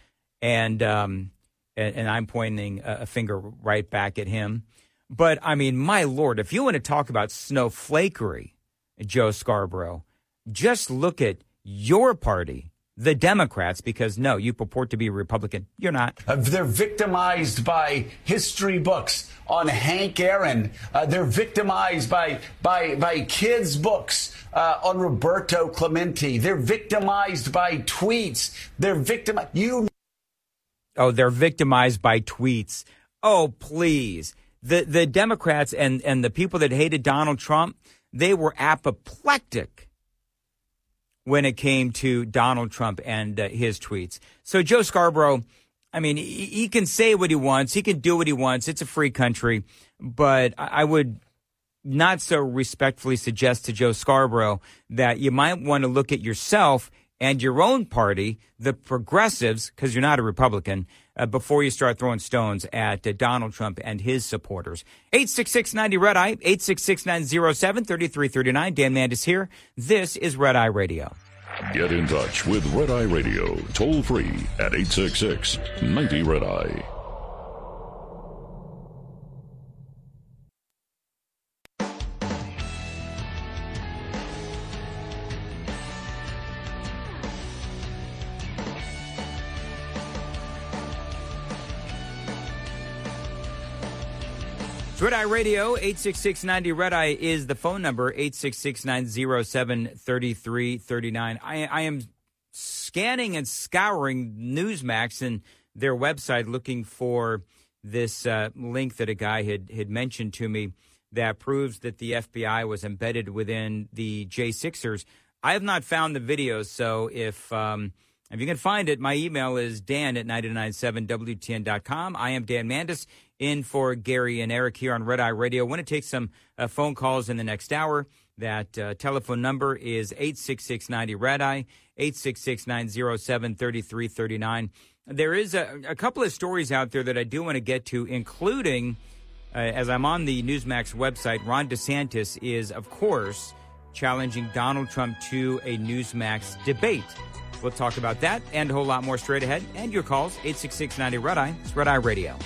and I'm pointing a finger right back at him. But I mean, my Lord, if you want to talk about snowflakery, Joe Scarborough, just look at your party the Democrats, because, no, you purport to be a Republican. You're not. They're victimized by history books on Hank Aaron. They're victimized by kids' books on Roberto Clemente. They're victimized by tweets. They're victimized. Oh, they're victimized by tweets. Oh, please. The Democrats and the people that hated Donald Trump, they were apoplectic when it came to Donald Trump and his tweets. So Joe Scarborough, I mean, he can say what he wants. He can do what he wants. It's a free country. But I would not so respectfully suggest to Joe Scarborough that you might want to look at yourself and your own party, the progressives, because you're not a Republican, before you start throwing stones at Donald Trump and his supporters. 866-90-RED-EYE, 866-907-3339. Dan Mandis here. This is Red Eye Radio. Get in touch with Red Eye Radio, toll free at 866-90-RED-EYE. Red Eye Radio, 866-90-RED-EYE is the phone number, 866-907-3339. I am scanning and scouring Newsmax and their website looking for this link that a guy had mentioned to me that proves that the FBI was embedded within the J6ers. I have not found the video, so if you can find it, my email is dan at 997WTN.com. I am Dan Mandis, in for Gary and Eric here on Red Eye Radio. I want to take some phone calls in the next hour. That telephone number is 866-90-RED-EYE, 866-907-3339. There is a couple of stories out there that I do want to get to, including, as I'm on the Newsmax website, Ron DeSantis is, of course, challenging Donald Trump to a Newsmax debate. We'll talk about that and a whole lot more straight ahead. And your calls, 866-90-RED-EYE. It's Red Eye Radio.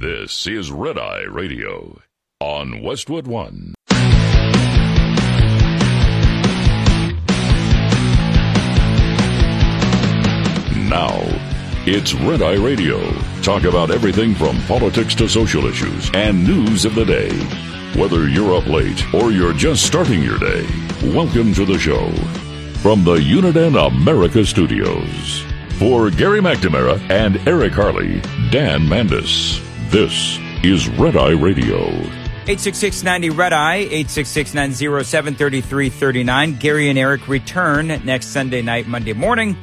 This is Red Eye Radio on Westwood One. Now, it's Red Eye Radio. Talk about everything from politics to social issues and news of the day. Whether you're up late or you're just starting your day, welcome to the show from the Uniden America Studios. For Gary McNamara and Eric Harley, Dan Mandis. This is Red Eye Radio. 866-90-RED-EYE, 866-907-3339. Gary and Eric return next Sunday night, Monday morning.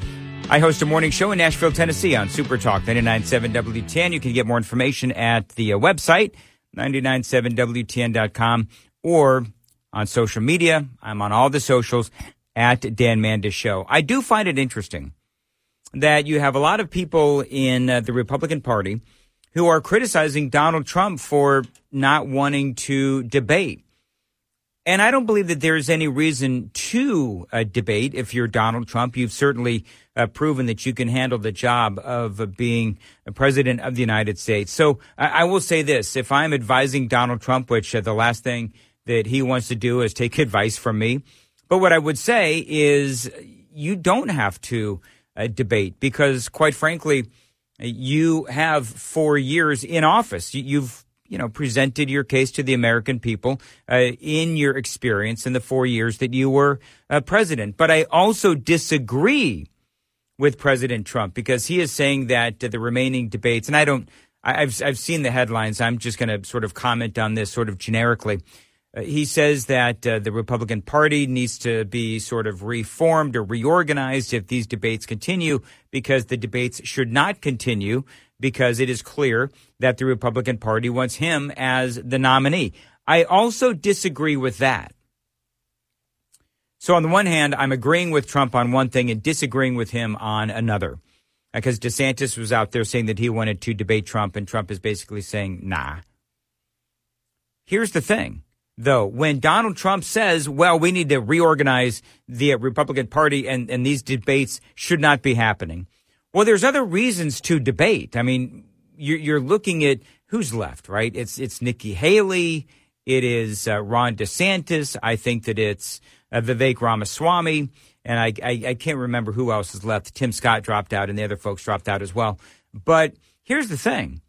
I host a morning show in Nashville, Tennessee on Super Talk 99.7 WTN. You can get more information at the website, 997WTN.com, or on social media. I'm on all the socials at Dan Mandis Show. I do find it interesting that you have a lot of people in the Republican Party who are criticizing Donald Trump for not wanting to debate. And I don't believe that there's any reason to debate if you're Donald Trump. You've certainly proven that you can handle the job of being president of the United States. So I will say this. If I'm advising Donald Trump, which the last thing that he wants to do is take advice from me. But what I would say is you don't have to debate because, quite frankly, you have 4 years in office. You've presented your case to the American people in your experience in the 4 years that you were president. But I also disagree with President Trump because he is saying that the remaining debates, and I've seen the headlines. I'm just going to sort of comment on this sort of generically. He says that the Republican Party needs to be sort of reformed or reorganized if these debates continue, because the debates should not continue because it is clear that the Republican Party wants him as the nominee. I also disagree with that. So on the one hand, I'm agreeing with Trump on one thing and disagreeing with him on another, because DeSantis was out there saying that he wanted to debate Trump and Trump is basically saying, nah. Here's the thing. though, when Donald Trump says, well, we need to reorganize the Republican Party and these debates should not be happening. Well, there's other reasons to debate. I mean, you're looking at who's left, right? It's Nikki Haley. It is Ron DeSantis. I think that it's Vivek Ramaswamy. And I can't remember who else is left. Tim Scott dropped out and the other folks dropped out as well. But here's the thing,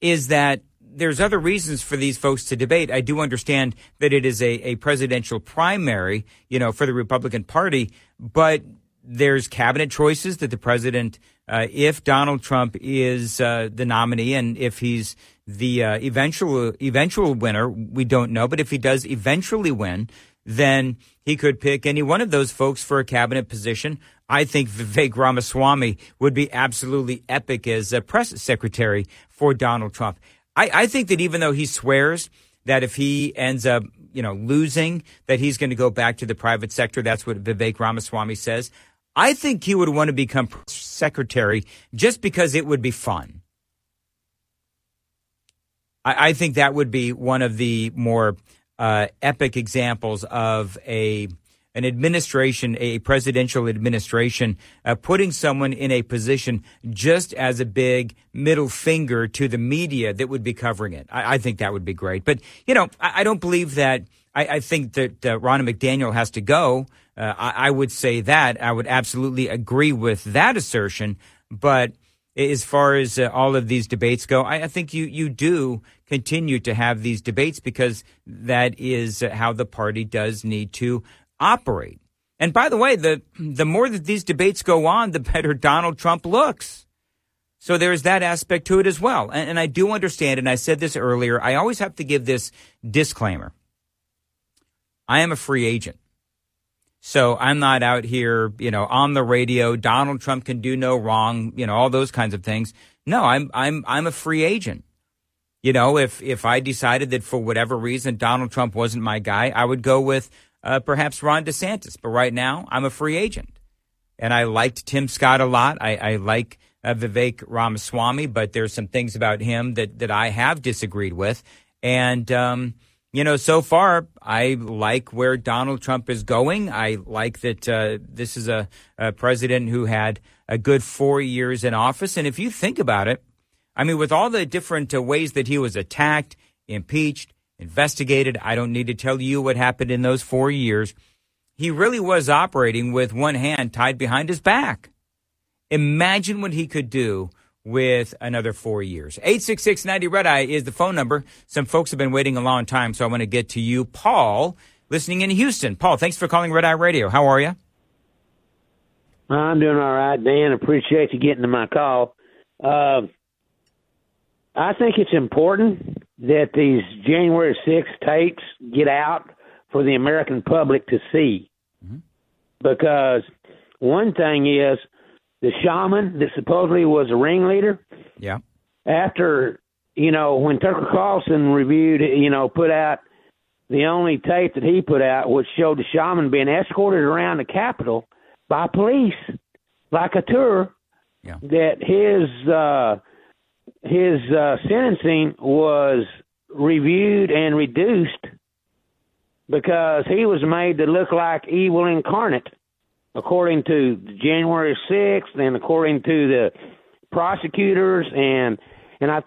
is that there's other reasons for these folks to debate. I do understand that it is a presidential primary, you know, for the Republican Party. But there's cabinet choices that the president, if Donald Trump is the nominee and if he's the eventual winner, we don't know. But if he does eventually win, then he could pick any one of those folks for a cabinet position. I think Vivek Ramaswamy would be absolutely epic as a press secretary for Donald Trump. I think that even though he swears that if he ends up, you know, losing, that he's going to go back to the private sector. That's what Vivek Ramaswamy says. I think he would want to become secretary just because it would be fun. I think that would be one of the more epic examples of an administration, a presidential administration, putting someone in a position just as a big middle finger to the media that would be covering it. I think that would be great. But, you know, I don't believe that. I think that Ronna McDaniel has to go. I would say that. I would absolutely agree with that assertion. But as far as all of these debates go, I think you do continue to have these debates because that is how the party does need to operate. And by the way, the more that these debates go on, the better Donald Trump looks. So there's that aspect to it as well. And I do understand, and I said this earlier, I always have to give this disclaimer. I am a free agent. So I'm not out here, you know, on the radio. Donald Trump can do no wrong, you know, all those kinds of things. No, I'm a free agent. You know, if I decided that for whatever reason Donald Trump wasn't my guy, I would go with perhaps Ron DeSantis. But right now, I'm a free agent, and I liked Tim Scott a lot. I like Vivek Ramaswamy, but there's some things about him that I have disagreed with, and you know, so far, I like where Donald Trump is going. I like that this is a president who had a good 4 years in office. And if you think about it, I mean, with all the different ways that he was attacked, impeached, investigated, I don't need to tell you what happened in those 4 years. He really was operating with one hand tied behind his back. Imagine what he could do with another 4 years. 866-90 Red Eye is the phone number. Some folks have been waiting a long time, so I want to get to you, Paul, listening in Houston. Paul, thanks for calling Red Eye Radio. How are you? I'm doing all right, Dan. Appreciate you getting to my call. I think it's important that these January 6th tapes get out for the American public to see. Mm-hmm. Because one thing is, the shaman that supposedly was a ringleader. Yeah. After, you know, when Tucker Carlson reviewed, you know, put out the only tape that he put out, which showed the shaman being escorted around the Capitol by police, like a tour, yeah, that his sentencing was reviewed and reduced because he was made to look like evil incarnate, according to January 6th and according to the prosecutors and I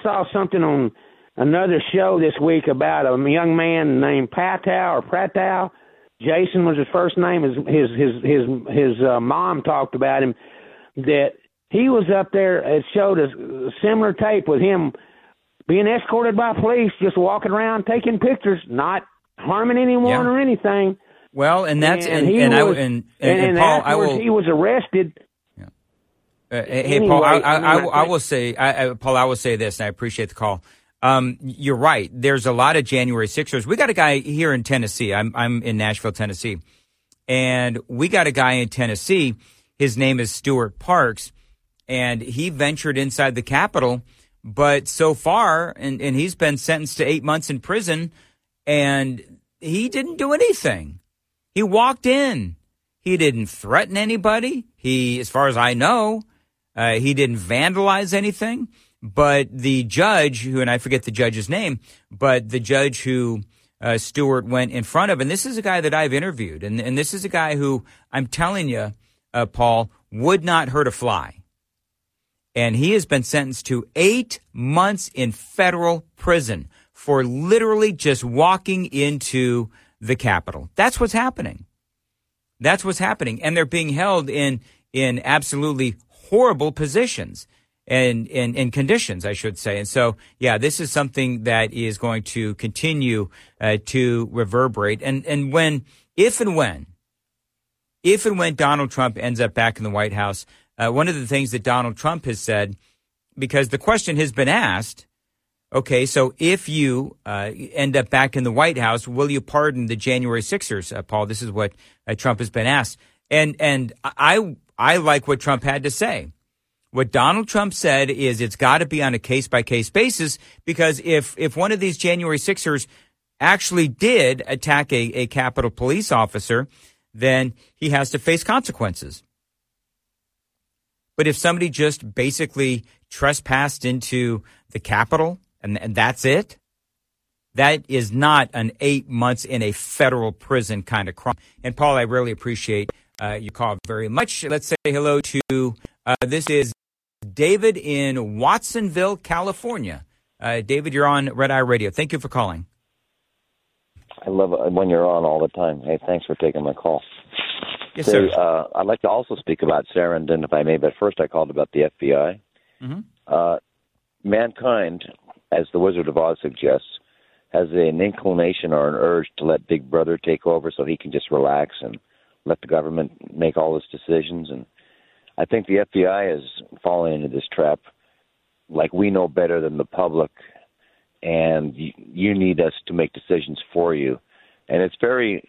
saw something on another show this week about a young man named Patow. Jason was his first name. His mom talked about him, that he was up there. It showed a similar tape with him being escorted by police, just walking around taking pictures, not harming anyone, yeah, or anything. Well, and that's and Paul, I will. He was arrested. Yeah. Anyway, hey, Paul, I will say, Paul, I will say this, and I appreciate the call. You're right. There's a lot of January 6ers. We got a guy here in Tennessee. I'm in Nashville, Tennessee, and we got a guy in Tennessee. His name is Stuart Parks, and he ventured inside the Capitol. But so far, and he's been sentenced to 8 months in prison, and he didn't do anything. He walked in. He didn't threaten anybody. He, as far as I know, he didn't vandalize anything. But the judge who, and I forget the judge's name, but the judge who Stewart went in front of, and this is a guy that I've interviewed, and this is a guy who, I'm telling you, Paul, would not hurt a fly. And he has been sentenced to 8 months in federal prison for literally just walking into the Capitol. That's what's happening. That's what's happening. And they're being held in absolutely horrible positions and in conditions, I should say. And so, yeah, this is something that is going to continue to reverberate. And when, if and when Donald Trump ends up back in the White House, one of the things that Donald Trump has said, because the question has been asked, okay, so if you end up back in the White House, will you pardon the January 6ers, Paul? This is what Trump has been asked. And I like what Trump had to say. What Donald Trump said is it's got to be on a case-by-case basis, because if one of these January 6ers actually did attack a Capitol police officer, then he has to face consequences. But if somebody just basically trespassed into the Capitol and that's it, that is not an 8 months in a federal prison kind of crime. And, Paul, I really appreciate your call very much. Let's say hello to this is David in Watsonville, California. David, you're on Red Eye Radio. Thank you for calling. I love it when you're on all the time. Hey, thanks for taking my call. Yes, so, sir. I'd like to also speak about Sarandon, if I may, but first I called about the FBI. Mm-hmm. Mankind, as the Wizard of Oz suggests, has an inclination or an urge to let Big Brother take over so he can just relax and let the government make all its decisions. And I think the FBI is falling into this trap, like we know better than the public, and you need us to make decisions for you. And it's very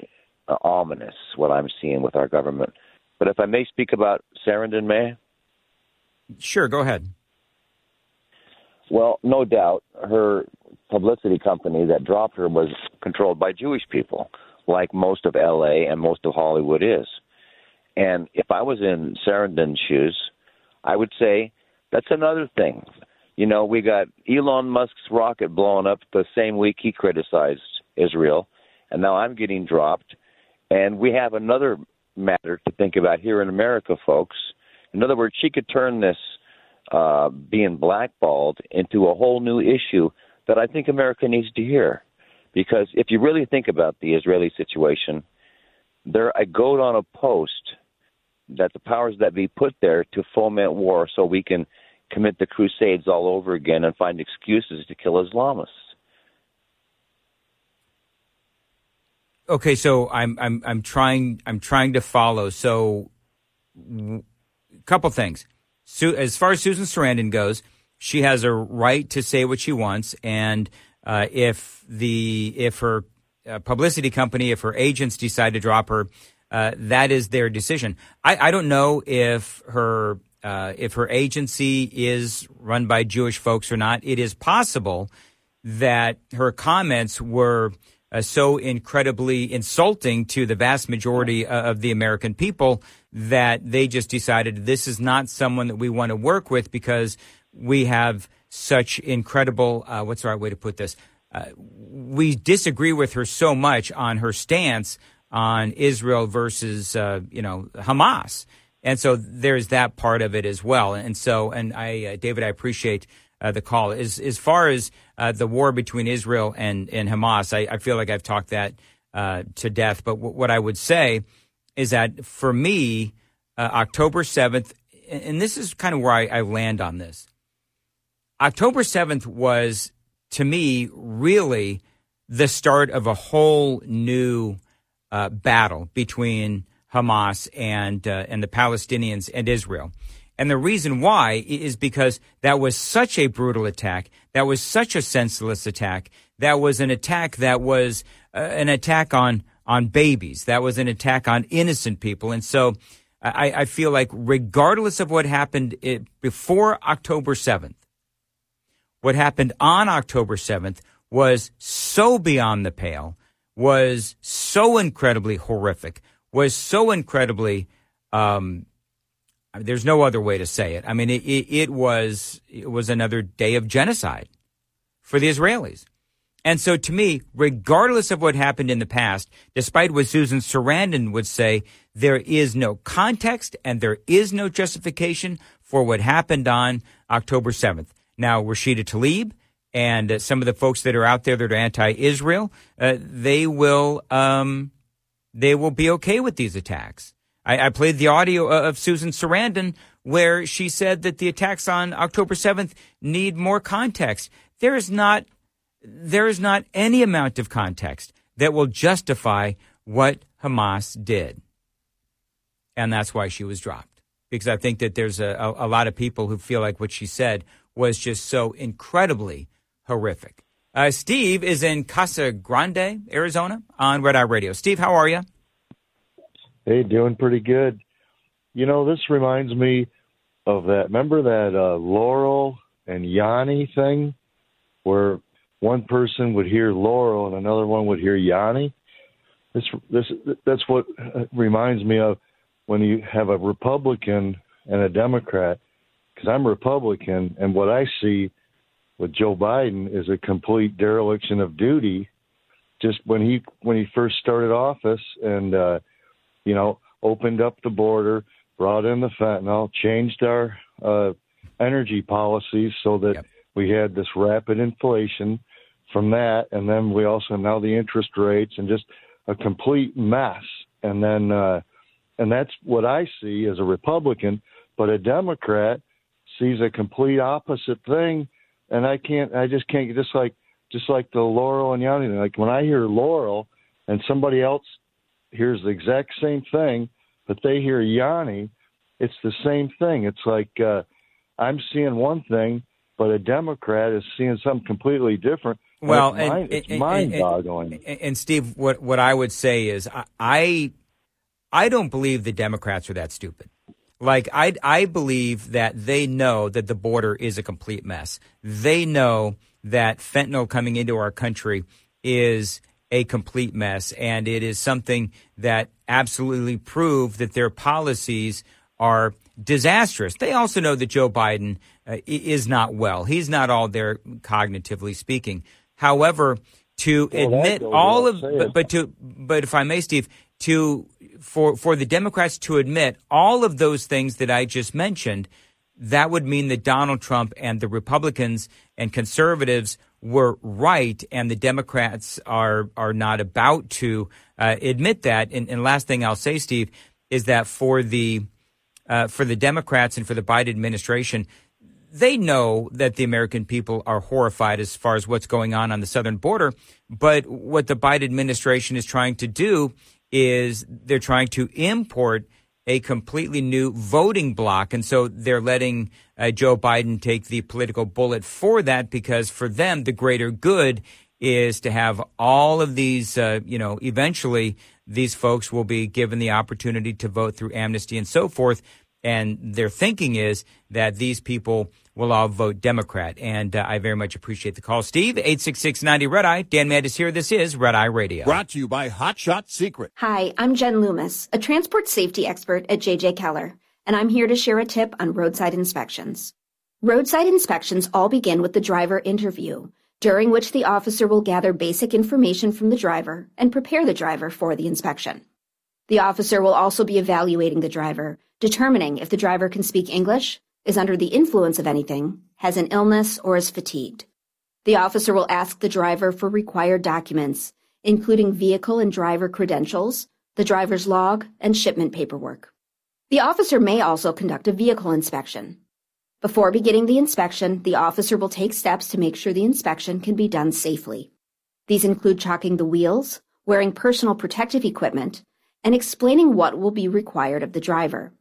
ominous what I'm seeing with our government. But if I may speak about Sarandon, may I? Sure, go ahead. Well, no doubt her publicity company that dropped her was controlled by Jewish people, like most of L.A. and most of Hollywood is. And if I was in Sarandon's shoes, I would say that's another thing. You know, we got Elon Musk's rocket blowing up the same week he criticized Israel, and now I'm getting dropped. And we have another matter to think about here in America, folks. In other words, she could turn this being blackballed into a whole new issue that I think America needs to hear. Because if you really think about the Israeli situation, they're a goat on a post that the powers that be put there to foment war so we can commit the Crusades all over again and find excuses to kill Islamists. Okay, so I'm trying to follow. So, couple things. So, as far as Susan Sarandon goes, she has a right to say what she wants, and if her publicity company, if her agents decide to drop her, that is their decision. I don't know if her agency is run by Jewish folks or not. It is possible that her comments were so incredibly insulting to the vast majority of the American people that they just decided this is not someone that we want to work with because we have such incredible, what's the right way to put this? We disagree with her so much on her stance on Israel versus, Hamas. And so there's that part of it as well. And so, and I, David, I appreciate the call. As far as the war between Israel and Hamas, I feel like I've talked that to death. But what I would say is that for me, October 7th, and this is kind of where I land on this. October 7th was, to me, really the start of a whole new battle between Hamas and the Palestinians and Israel. And the reason why is because that was such a brutal attack. That was such a senseless attack. That was an attack that was an attack on babies. That was an attack on innocent people. And so I feel like regardless of what happened before October 7th, what happened on October 7th was so beyond the pale, was so incredibly horrific, was so incredibly I mean, there's no other way to say it. I mean, it was another day of genocide for the Israelis. And so to me, regardless of what happened in the past, despite what Susan Sarandon would say, there is no context and there is no justification for what happened on October 7th. Now, Rashida Tlaib and some of the folks that are out there that are anti-Israel, they will be okay with these attacks. I played the audio of Susan Sarandon where she said that the attacks on October 7th need more context. There is not any amount of context that will justify what Hamas did. And that's why she was dropped, because I think that there's a lot of people who feel like what she said was just so incredibly horrific. Steve is in Casa Grande, Arizona, on Red Eye Radio. Steve, how are you? Hey, doing pretty good. You know, this reminds me of that. Remember that Laurel and Yanni thing where one person would hear Laurel and another one would hear Yanni? That's what reminds me of when you have a Republican and a Democrat, because I'm Republican, and what I see with Joe Biden is a complete dereliction of duty. Just when he first started office and opened up the border, brought in the fentanyl, changed our energy policies so that we had this rapid inflation from that. And then we also now the interest rates and just a complete mess. And then and that's what I see as a Republican. But a Democrat sees a complete opposite thing. And I just can't just like the Laurel and Yanni. Like when I hear Laurel and somebody else here's the exact same thing, but they hear Yanni, it's the same thing. It's like I'm seeing one thing, but a Democrat is seeing something completely different. Well, it's mind-boggling. And Steve, what I would say is I don't believe the Democrats are that stupid. Like I believe that they know that the border is a complete mess. They know that fentanyl coming into our country is a complete mess, and it is something that absolutely proved that their policies are disastrous. They also know that Joe Biden is not well. He's not all there cognitively speaking. However, to admit all of, but if I may, Steve, for the Democrats to admit all of those things that I just mentioned, that would mean that Donald Trump and the Republicans and conservatives were right, and the Democrats are not about to admit that. And last thing I'll say, Steve, is that for the Democrats and for the Biden administration, they know that the American people are horrified as far as what's going on the southern border. But what the Biden administration is trying to do is they're trying to import a completely new voting bloc. And so they're letting Joe Biden take the political bullet for that, because for them, the greater good is to have all of these, eventually these folks will be given the opportunity to vote through amnesty and so forth. And their thinking is that these people will all vote Democrat. And I very much appreciate the call. Steve, 866-90 Red Eye. Dan Mandis here. This is Red Eye Radio. Brought to you by Hot Shot Secret. Hi, I'm Jen Loomis, a transport safety expert at J.J. Keller, and I'm here to share a tip on roadside inspections. Roadside inspections all begin with the driver interview, during which the officer will gather basic information from the driver and prepare the driver for the inspection. The officer will also be evaluating the driver, determining if the driver can speak English, is under the influence of anything, has an illness, or is fatigued. The officer will ask the driver for required documents, including vehicle and driver credentials, the driver's log, and shipment paperwork. The officer may also conduct a vehicle inspection. Before beginning the inspection, the officer will take steps to make sure the inspection can be done safely. These include chocking the wheels, wearing personal protective equipment, and explaining what will be required of the driver.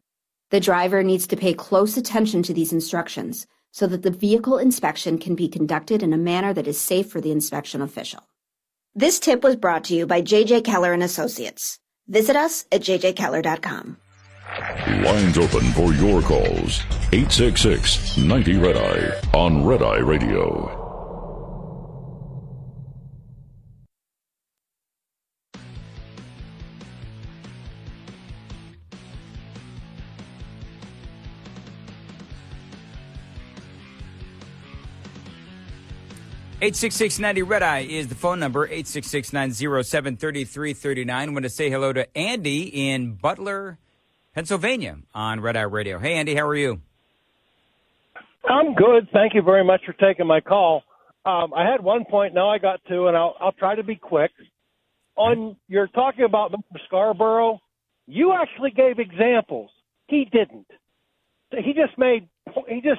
The driver needs to pay close attention to these instructions so that the vehicle inspection can be conducted in a manner that is safe for the inspection official. This tip was brought to you by J.J. Keller and Associates. Visit us at jjkeller.com. Lines open for your calls. 866-90 Red Eye on Red Eye Radio. 866-90 Red Eye is the phone number, 866-907-3339. Want to say hello to Andy in Butler, Pennsylvania on Red Eye Radio. Hey, Andy, how are you? I'm good. Thank you very much for taking my call. I had one point now I got to, and I'll try to be quick. On you're talking about Mr. Scarborough, you actually gave examples. He didn't. He just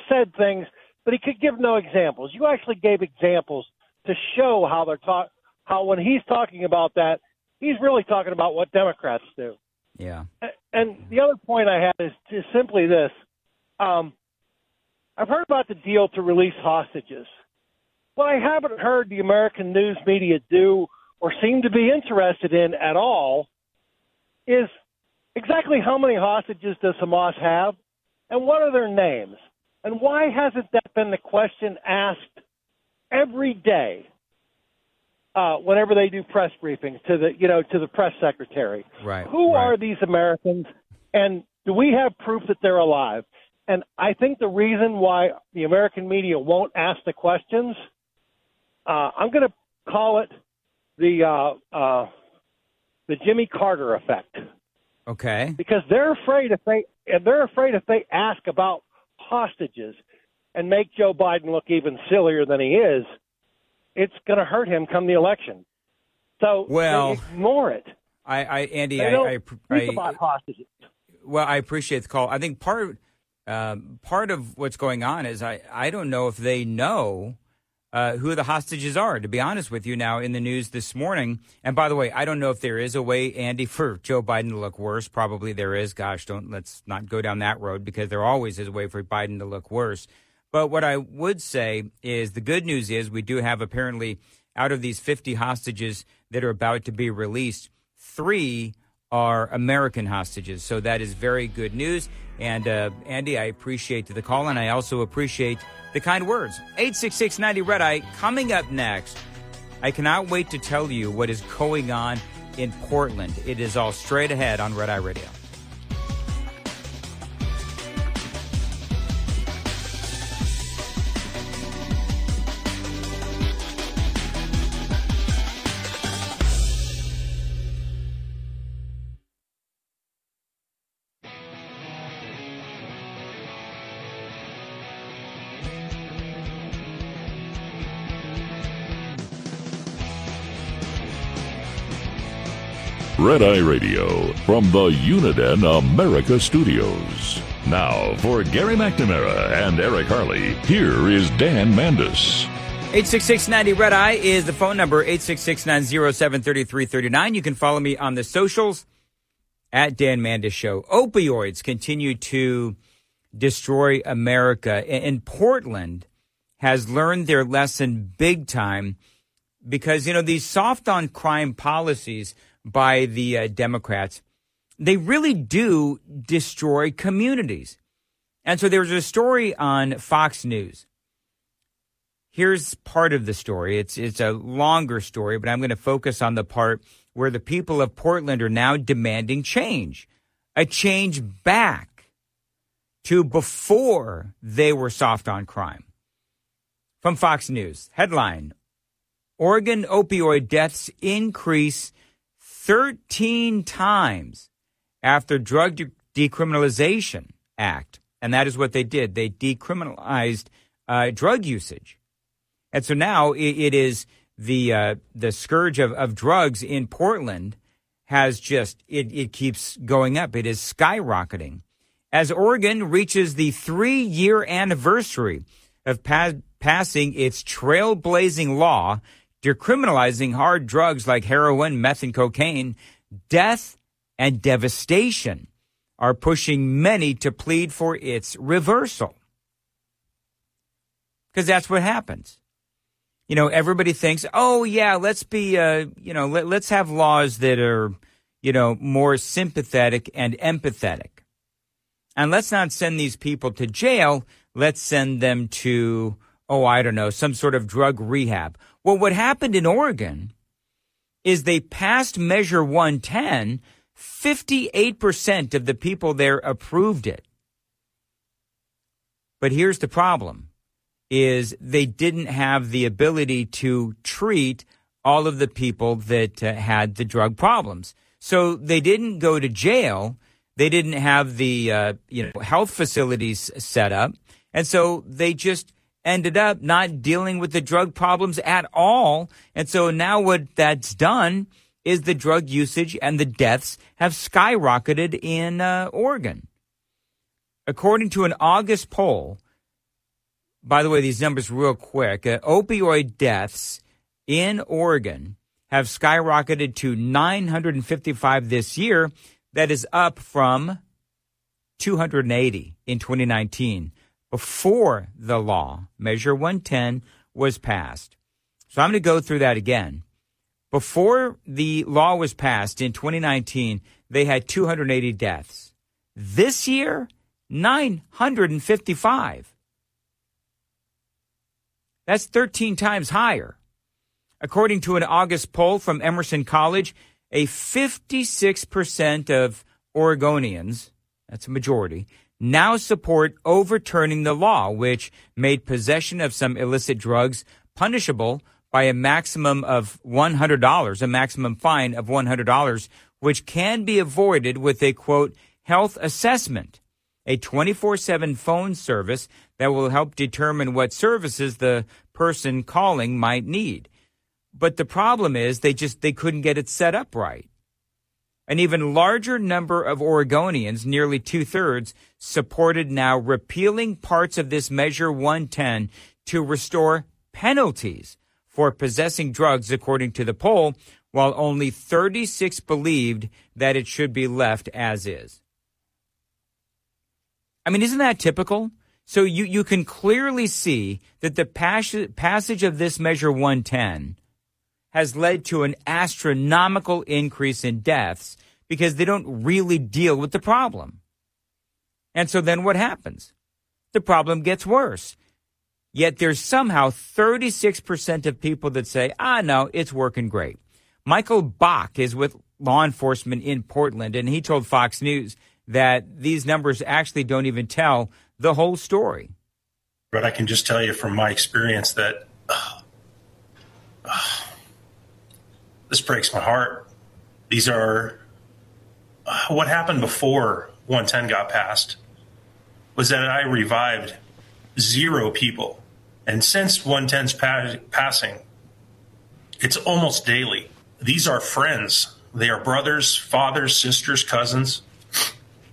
said things, but he could give no examples. You actually gave examples to show how they're how when he's talking about that, he's really talking about what Democrats do. Yeah. And the other point I had is just simply this. I've heard about the deal to release hostages. What I haven't heard the American news media do or seem to be interested in at all is exactly how many hostages does Hamas have and what are their names? And why hasn't that been the question asked every day whenever they do press briefings to the press secretary? Right. Who are these Americans, and do we have proof that they're alive? And I think the reason why the American media won't ask the questions, I'm going to call it the Jimmy Carter effect. Okay. Because they're afraid if they ask about hostages and make Joe Biden look even sillier than he is, it's going to hurt him come the election. So they ignore it. Andy, I hostages. Well, I appreciate the call. I think part of what's going on is I don't know if they know who the hostages are, to be honest with you. Now, in the news this morning, and by the way, I don't know if there is a way, Andy, for Joe Biden to look worse. Probably there is. Gosh, let's not go down that road, because there always is a way for Biden to look worse. But what I would say is the good news is we do have, apparently, out of these 50 hostages that are about to be released, 3 are American hostages. So that is very good news. And, Andy, I appreciate the call, and I also appreciate the kind words. 866-90 Red Eye. Coming up next, I cannot wait to tell you what is going on in Portland. It is all straight ahead on Red Eye Radio. Red Eye Radio from the Uniden America Studios. Now for Gary McNamara and Eric Harley, here is Dan Mandis. 866-90 Red Eye is the phone number, 866-907-3339. You can follow me on the socials at Dan Mandis Show. Opioids continue to destroy America, and Portland has learned their lesson big time, because, you know, these soft on crime policies by the Democrats, they really do destroy communities. And so there was a story on Fox News. Here's part of the story. It's a longer story, but I'm going to focus on the part where the people of Portland are now demanding change, a change back to before they were soft on crime. From Fox News, headline, Oregon opioid deaths increase 13 times after drug decriminalization act. And that is what they did. They decriminalized drug usage. And so now it is the scourge of drugs in Portland has just, it keeps going up. It is skyrocketing. As Oregon reaches the 3-year anniversary of passing its trailblazing law decriminalizing hard drugs like heroin, meth, and cocaine, death and devastation are pushing many to plead for its reversal. Because that's what happens. You know, everybody thinks, oh, yeah, let's be, let's have laws that are, you know, more sympathetic and empathetic. And let's not send these people to jail. Let's send them to, some sort of drug rehab. Well, what happened in Oregon is they passed Measure 110. 58% of the people there approved it. But here's the problem. is they didn't have the ability to treat all of the people that had the drug problems. So they didn't go to jail. They didn't have the health facilities set up. And so they just ended up not dealing with the drug problems at all. And so now what that's done is the drug usage and the deaths have skyrocketed in Oregon. According to an August poll, by the way, these numbers real quick, opioid deaths in Oregon have skyrocketed to 955 this year. That is up from 280 in 2019 before the law, Measure 110, was passed. So I'm going to go through that again. Before the law was passed in 2019, they had 280 deaths. This year, 955. That's 13 times higher. According to an August poll from Emerson College, a 56% of Oregonians, that's a majority, now support overturning the law, which made possession of some illicit drugs punishable by a maximum of $100, a maximum fine of $100, which can be avoided with a, quote, health assessment, a 24/7 phone service that will help determine what services the person calling might need. But the problem is they couldn't get it set up right. An even larger number of Oregonians, nearly two-thirds, supported now repealing parts of this Measure 110 to restore penalties for possessing drugs, according to the poll, while only 36 believed that it should be left as is. I mean, isn't that typical? So you can clearly see that the passage of this Measure 110 has led to an astronomical increase in deaths because they don't really deal with the problem. And so then what happens? The problem gets worse. Yet there's somehow 36% of people that say, no, it's working great. Michael Bach is with law enforcement in Portland, and he told Fox News that these numbers actually don't even tell the whole story. But I can just tell you from my experience that this breaks my heart. These are what happened before 110 got passed was that I revived zero people. And since 110's passing, it's almost daily. These are friends. They are brothers, fathers, sisters, cousins.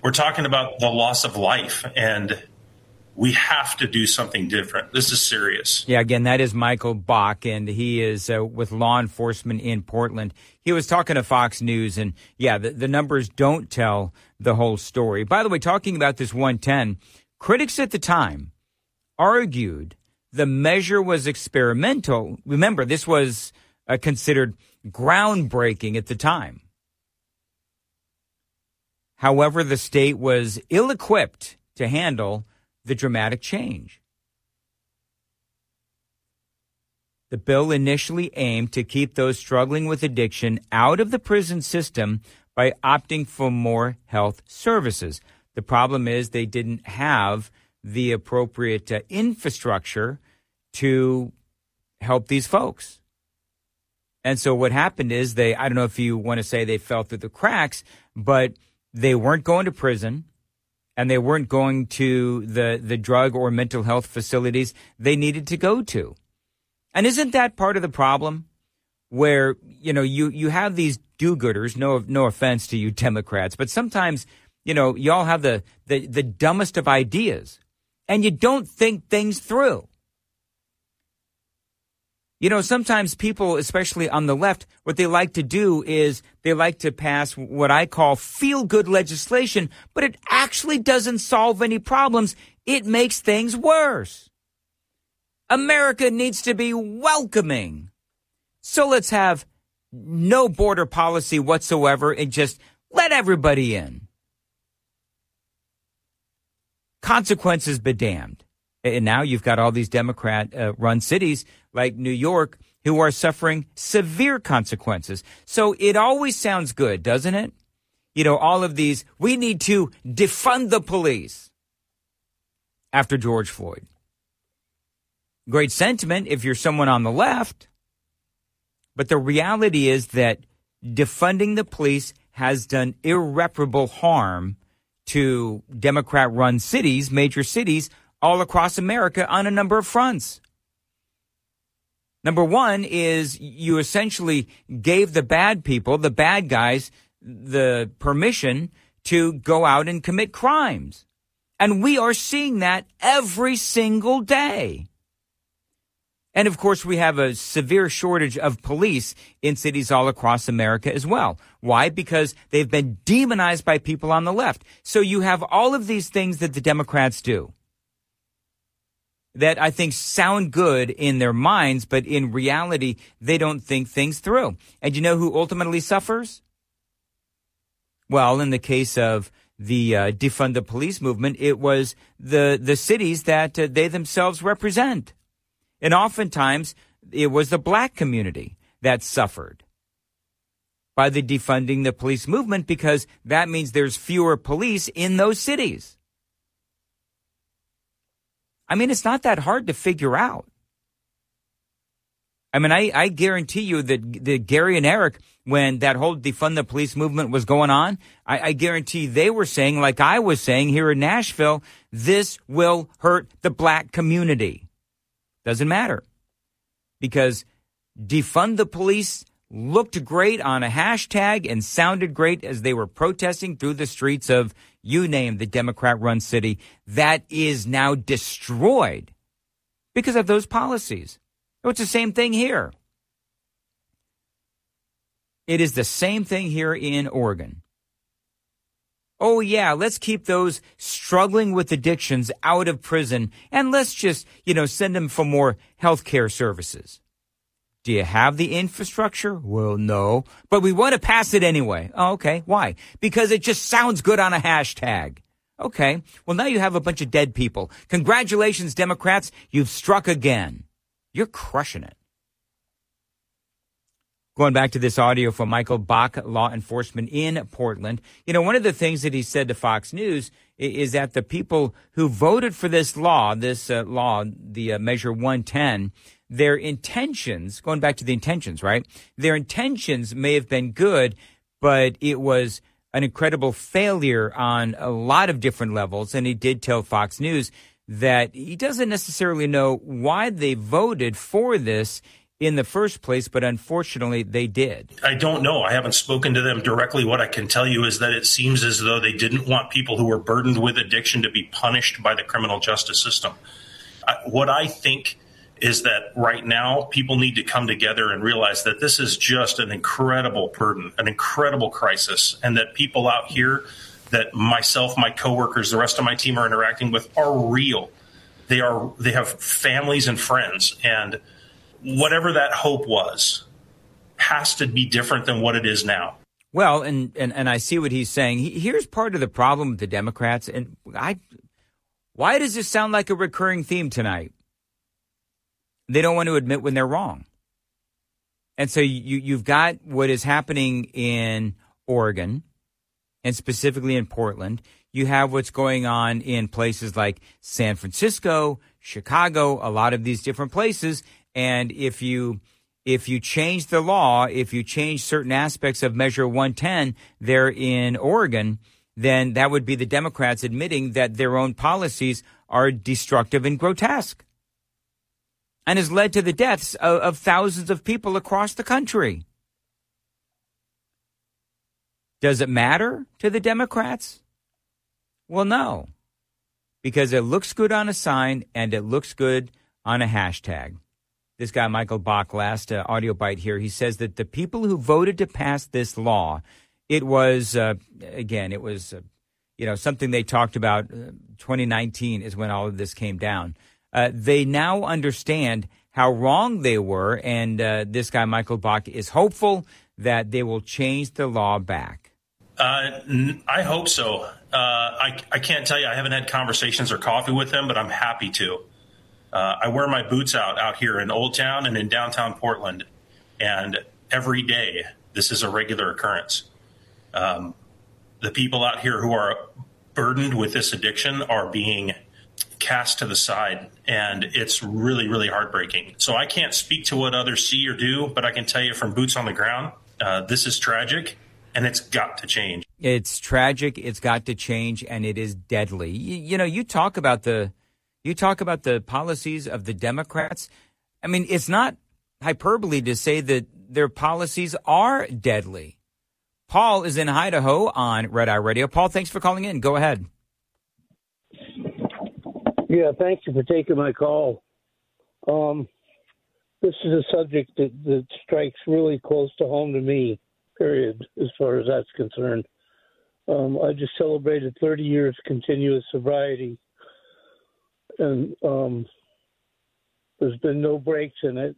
We're talking about the loss of life, and we have to do something different. This is serious. Yeah, again, that is Michael Bach, and he is with law enforcement in Portland. He was talking to Fox News, and yeah, the numbers don't tell the whole story. By the way, talking about this 110, critics at the time argued the measure was experimental. Remember, this was considered groundbreaking at the time. However, the state was ill-equipped to handle the dramatic change. The bill initially aimed to keep those struggling with addiction out of the prison system by opting for more health services. The problem is they didn't have the appropriate infrastructure to help these folks. And so what happened is I don't know if you want to say they fell through the cracks, but they weren't going to prison, and they weren't going to the drug or mental health facilities they needed to go to. And isn't that part of the problem where, you have these do-gooders, no offense to you Democrats, but sometimes, y'all have the dumbest of ideas, and you don't think things through. Sometimes people, especially on the left, what they like to do is they like to pass what I call feel-good legislation, but it actually doesn't solve any problems. It makes things worse. America needs to be welcoming. So let's have no border policy whatsoever and just let everybody in. Consequences be damned. And now you've got all these Democrat-run cities like New York who are suffering severe consequences. So it always sounds good, doesn't it? All of these, we need to defund the police after George Floyd. great sentiment if you're someone on the left. But the reality is that defunding the police has done irreparable harm to Democrat-run cities, major cities, all across America on a number of fronts. Number one is you essentially gave the bad people, the bad guys, the permission to go out and commit crimes. And we are seeing that every single day. And, of course, we have a severe shortage of police in cities all across America as well. Why? Because they've been demonized by people on the left. So you have all of these things that the Democrats do that I think sound good in their minds, but in reality, they don't think things through. And you know who ultimately suffers? Well, in the case of the defund the police movement, it was the cities that they themselves represent. And oftentimes, it was the black community that suffered by the defunding the police movement, because that means there's fewer police in those cities. I mean, it's not that hard to figure out. I mean, I guarantee you that Gary and Eric, when that whole defund the police movement was going on, I guarantee they were saying, like I was saying here in Nashville, this will hurt the black community. Doesn't matter, because defund the police looked great on a hashtag and sounded great as they were protesting through the streets of, you name the Democrat-run city. That is now destroyed because of those policies. It's the same thing here. It is the same thing here in Oregon. Oh, yeah, let's keep those struggling with addictions out of prison, and let's just, send them for more health care services. Do you have the infrastructure? Well, no, but we want to pass it anyway. Oh, okay. Why? Because it just sounds good on a hashtag. Okay. Well, now you have a bunch of dead people. Congratulations, Democrats. You've struck again. You're crushing it. Going back to this audio from Michael Bach, law enforcement in Portland. One of the things that he said to Fox News is that the people who voted for this law, the Measure 110, their intentions, going back to the intentions, right? Their intentions may have been good, but it was an incredible failure on a lot of different levels. And he did tell Fox News that he doesn't necessarily know why they voted for this in the first place, but unfortunately they did. I don't know. I haven't spoken to them directly. What I can tell you is that it seems as though they didn't want people who were burdened with addiction to be punished by the criminal justice system. What I think is that right now people need to come together and realize that this is just an incredible burden, an incredible crisis, and that people out here that myself, my coworkers, the rest of my team are interacting with are real. They have families and friends, and whatever that hope was has to be different than what it is now. Well, and I see what he's saying. Here's part of the problem with the Democrats, and why does this sound like a recurring theme tonight? They don't want to admit when they're wrong. And so you've got what is happening in Oregon, and specifically in Portland. You have what's going on in places like San Francisco, Chicago, a lot of these different places. And if you change the law, if you change certain aspects of Measure 110 there in Oregon, then that would be the Democrats admitting that their own policies are destructive and grotesque, and has led to the deaths of thousands of people across the country. Does it matter to the Democrats? Well, no, because it looks good on a sign and it looks good on a hashtag. This guy, Michael Bach, last audio bite here, he says that the people who voted to pass this law, it was something they talked about. 2019 is when all of this came down. They now understand how wrong they were, and this guy, Michael Bach, is hopeful that they will change the law back. I hope so. I can't tell you. I haven't had conversations or coffee with them, but I'm happy to. I wear my boots out here in Old Town and in downtown Portland, and every day this is a regular occurrence. The people out here who are burdened with this addiction are being cast to the side, and it's really, really heartbreaking. So I can't speak to what others see or do, but I can tell you from boots on the ground, this is tragic, and it's got to change. It's tragic, it's got to change, and it is deadly. You know, you talk about the policies of the Democrats. I mean, it's not hyperbole to say that their policies are deadly. Paul is in Idaho on Red Eye Radio. Paul, thanks for calling in. Go ahead. Yeah, thank you for taking my call. This is a subject that strikes really close to home to me, period, as far as that's concerned. I just celebrated 30 years continuous sobriety, and there's been no breaks in it.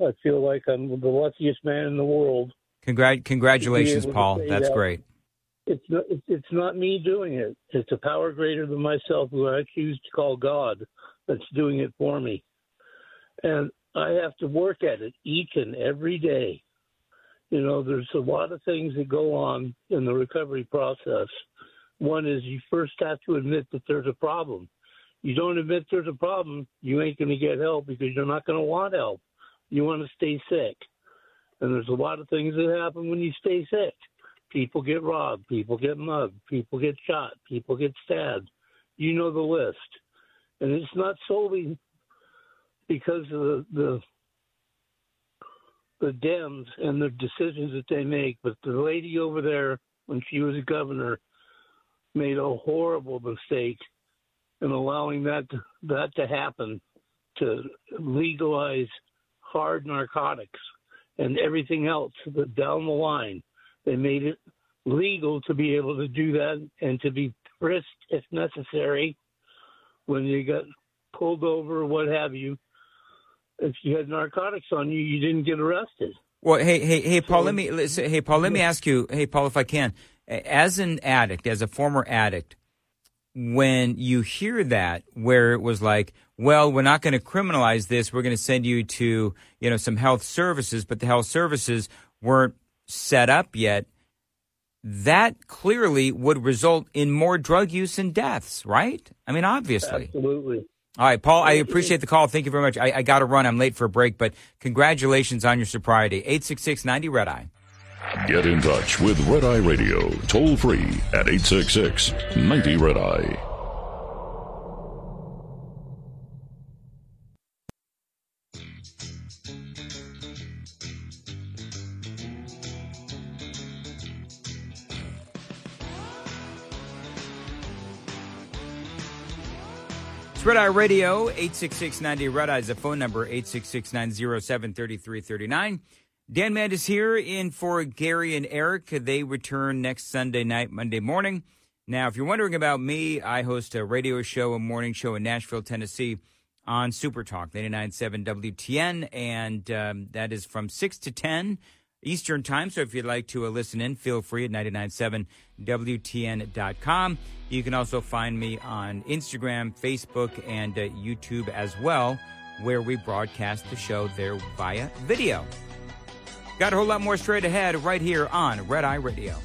I feel like I'm the luckiest man in the world. Congratulations, Paul. That's great. It's not me doing it. It's a power greater than myself, who I choose to call God, that's doing it for me. And I have to work at it each and every day. You know, there's a lot of things that go on in the recovery process. One is you first have to admit that there's a problem. You don't admit there's a problem, you ain't going to get help, because you're not going to want help. You want to stay sick. And there's a lot of things that happen when you stay sick. People get robbed, people get mugged, people get shot, people get stabbed. You know the list. And it's not solely because of the Dems and the decisions that they make, but the lady over there, when she was a governor, made a horrible mistake in allowing that to happen, to legalize hard narcotics and everything else down the line. They made it legal to be able to do that and to be frisked if necessary when you got pulled over or what have you. If you had narcotics on you, you didn't get arrested. Well, Paul, if I can, as an addict, as a former addict, when you hear that, where it was like, well, we're not going to criminalize this, we're going to send you to, you know, some health services, but the health services weren't set up yet, that clearly would result in more drug use and deaths, right? I mean, obviously. Absolutely. All right, Paul, I appreciate the call. Thank you very much. I got to run. I'm late for a break, but congratulations on your sobriety. 866-90 Red Eye. Get in touch with Red Eye Radio, toll free at 866-90 Red Eye. It's Red Eye Radio. 866-90 Red Eye is the phone number, 866-907-3339. Dan Mandis here in for Gary and Eric. They return next Sunday night, Monday morning. Now, if you're wondering about me, I host a radio show, a morning show in Nashville, Tennessee on Super Talk 99.7 WTN, and that is from 6 to 10 Eastern Time. So if you'd like to listen in, feel free at 997WTN.com. You can also find me on Instagram, Facebook, and YouTube as well, where we broadcast the show there via video. Got a whole lot more straight ahead right here on Red Eye Radio.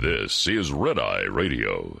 This is Red Eye Radio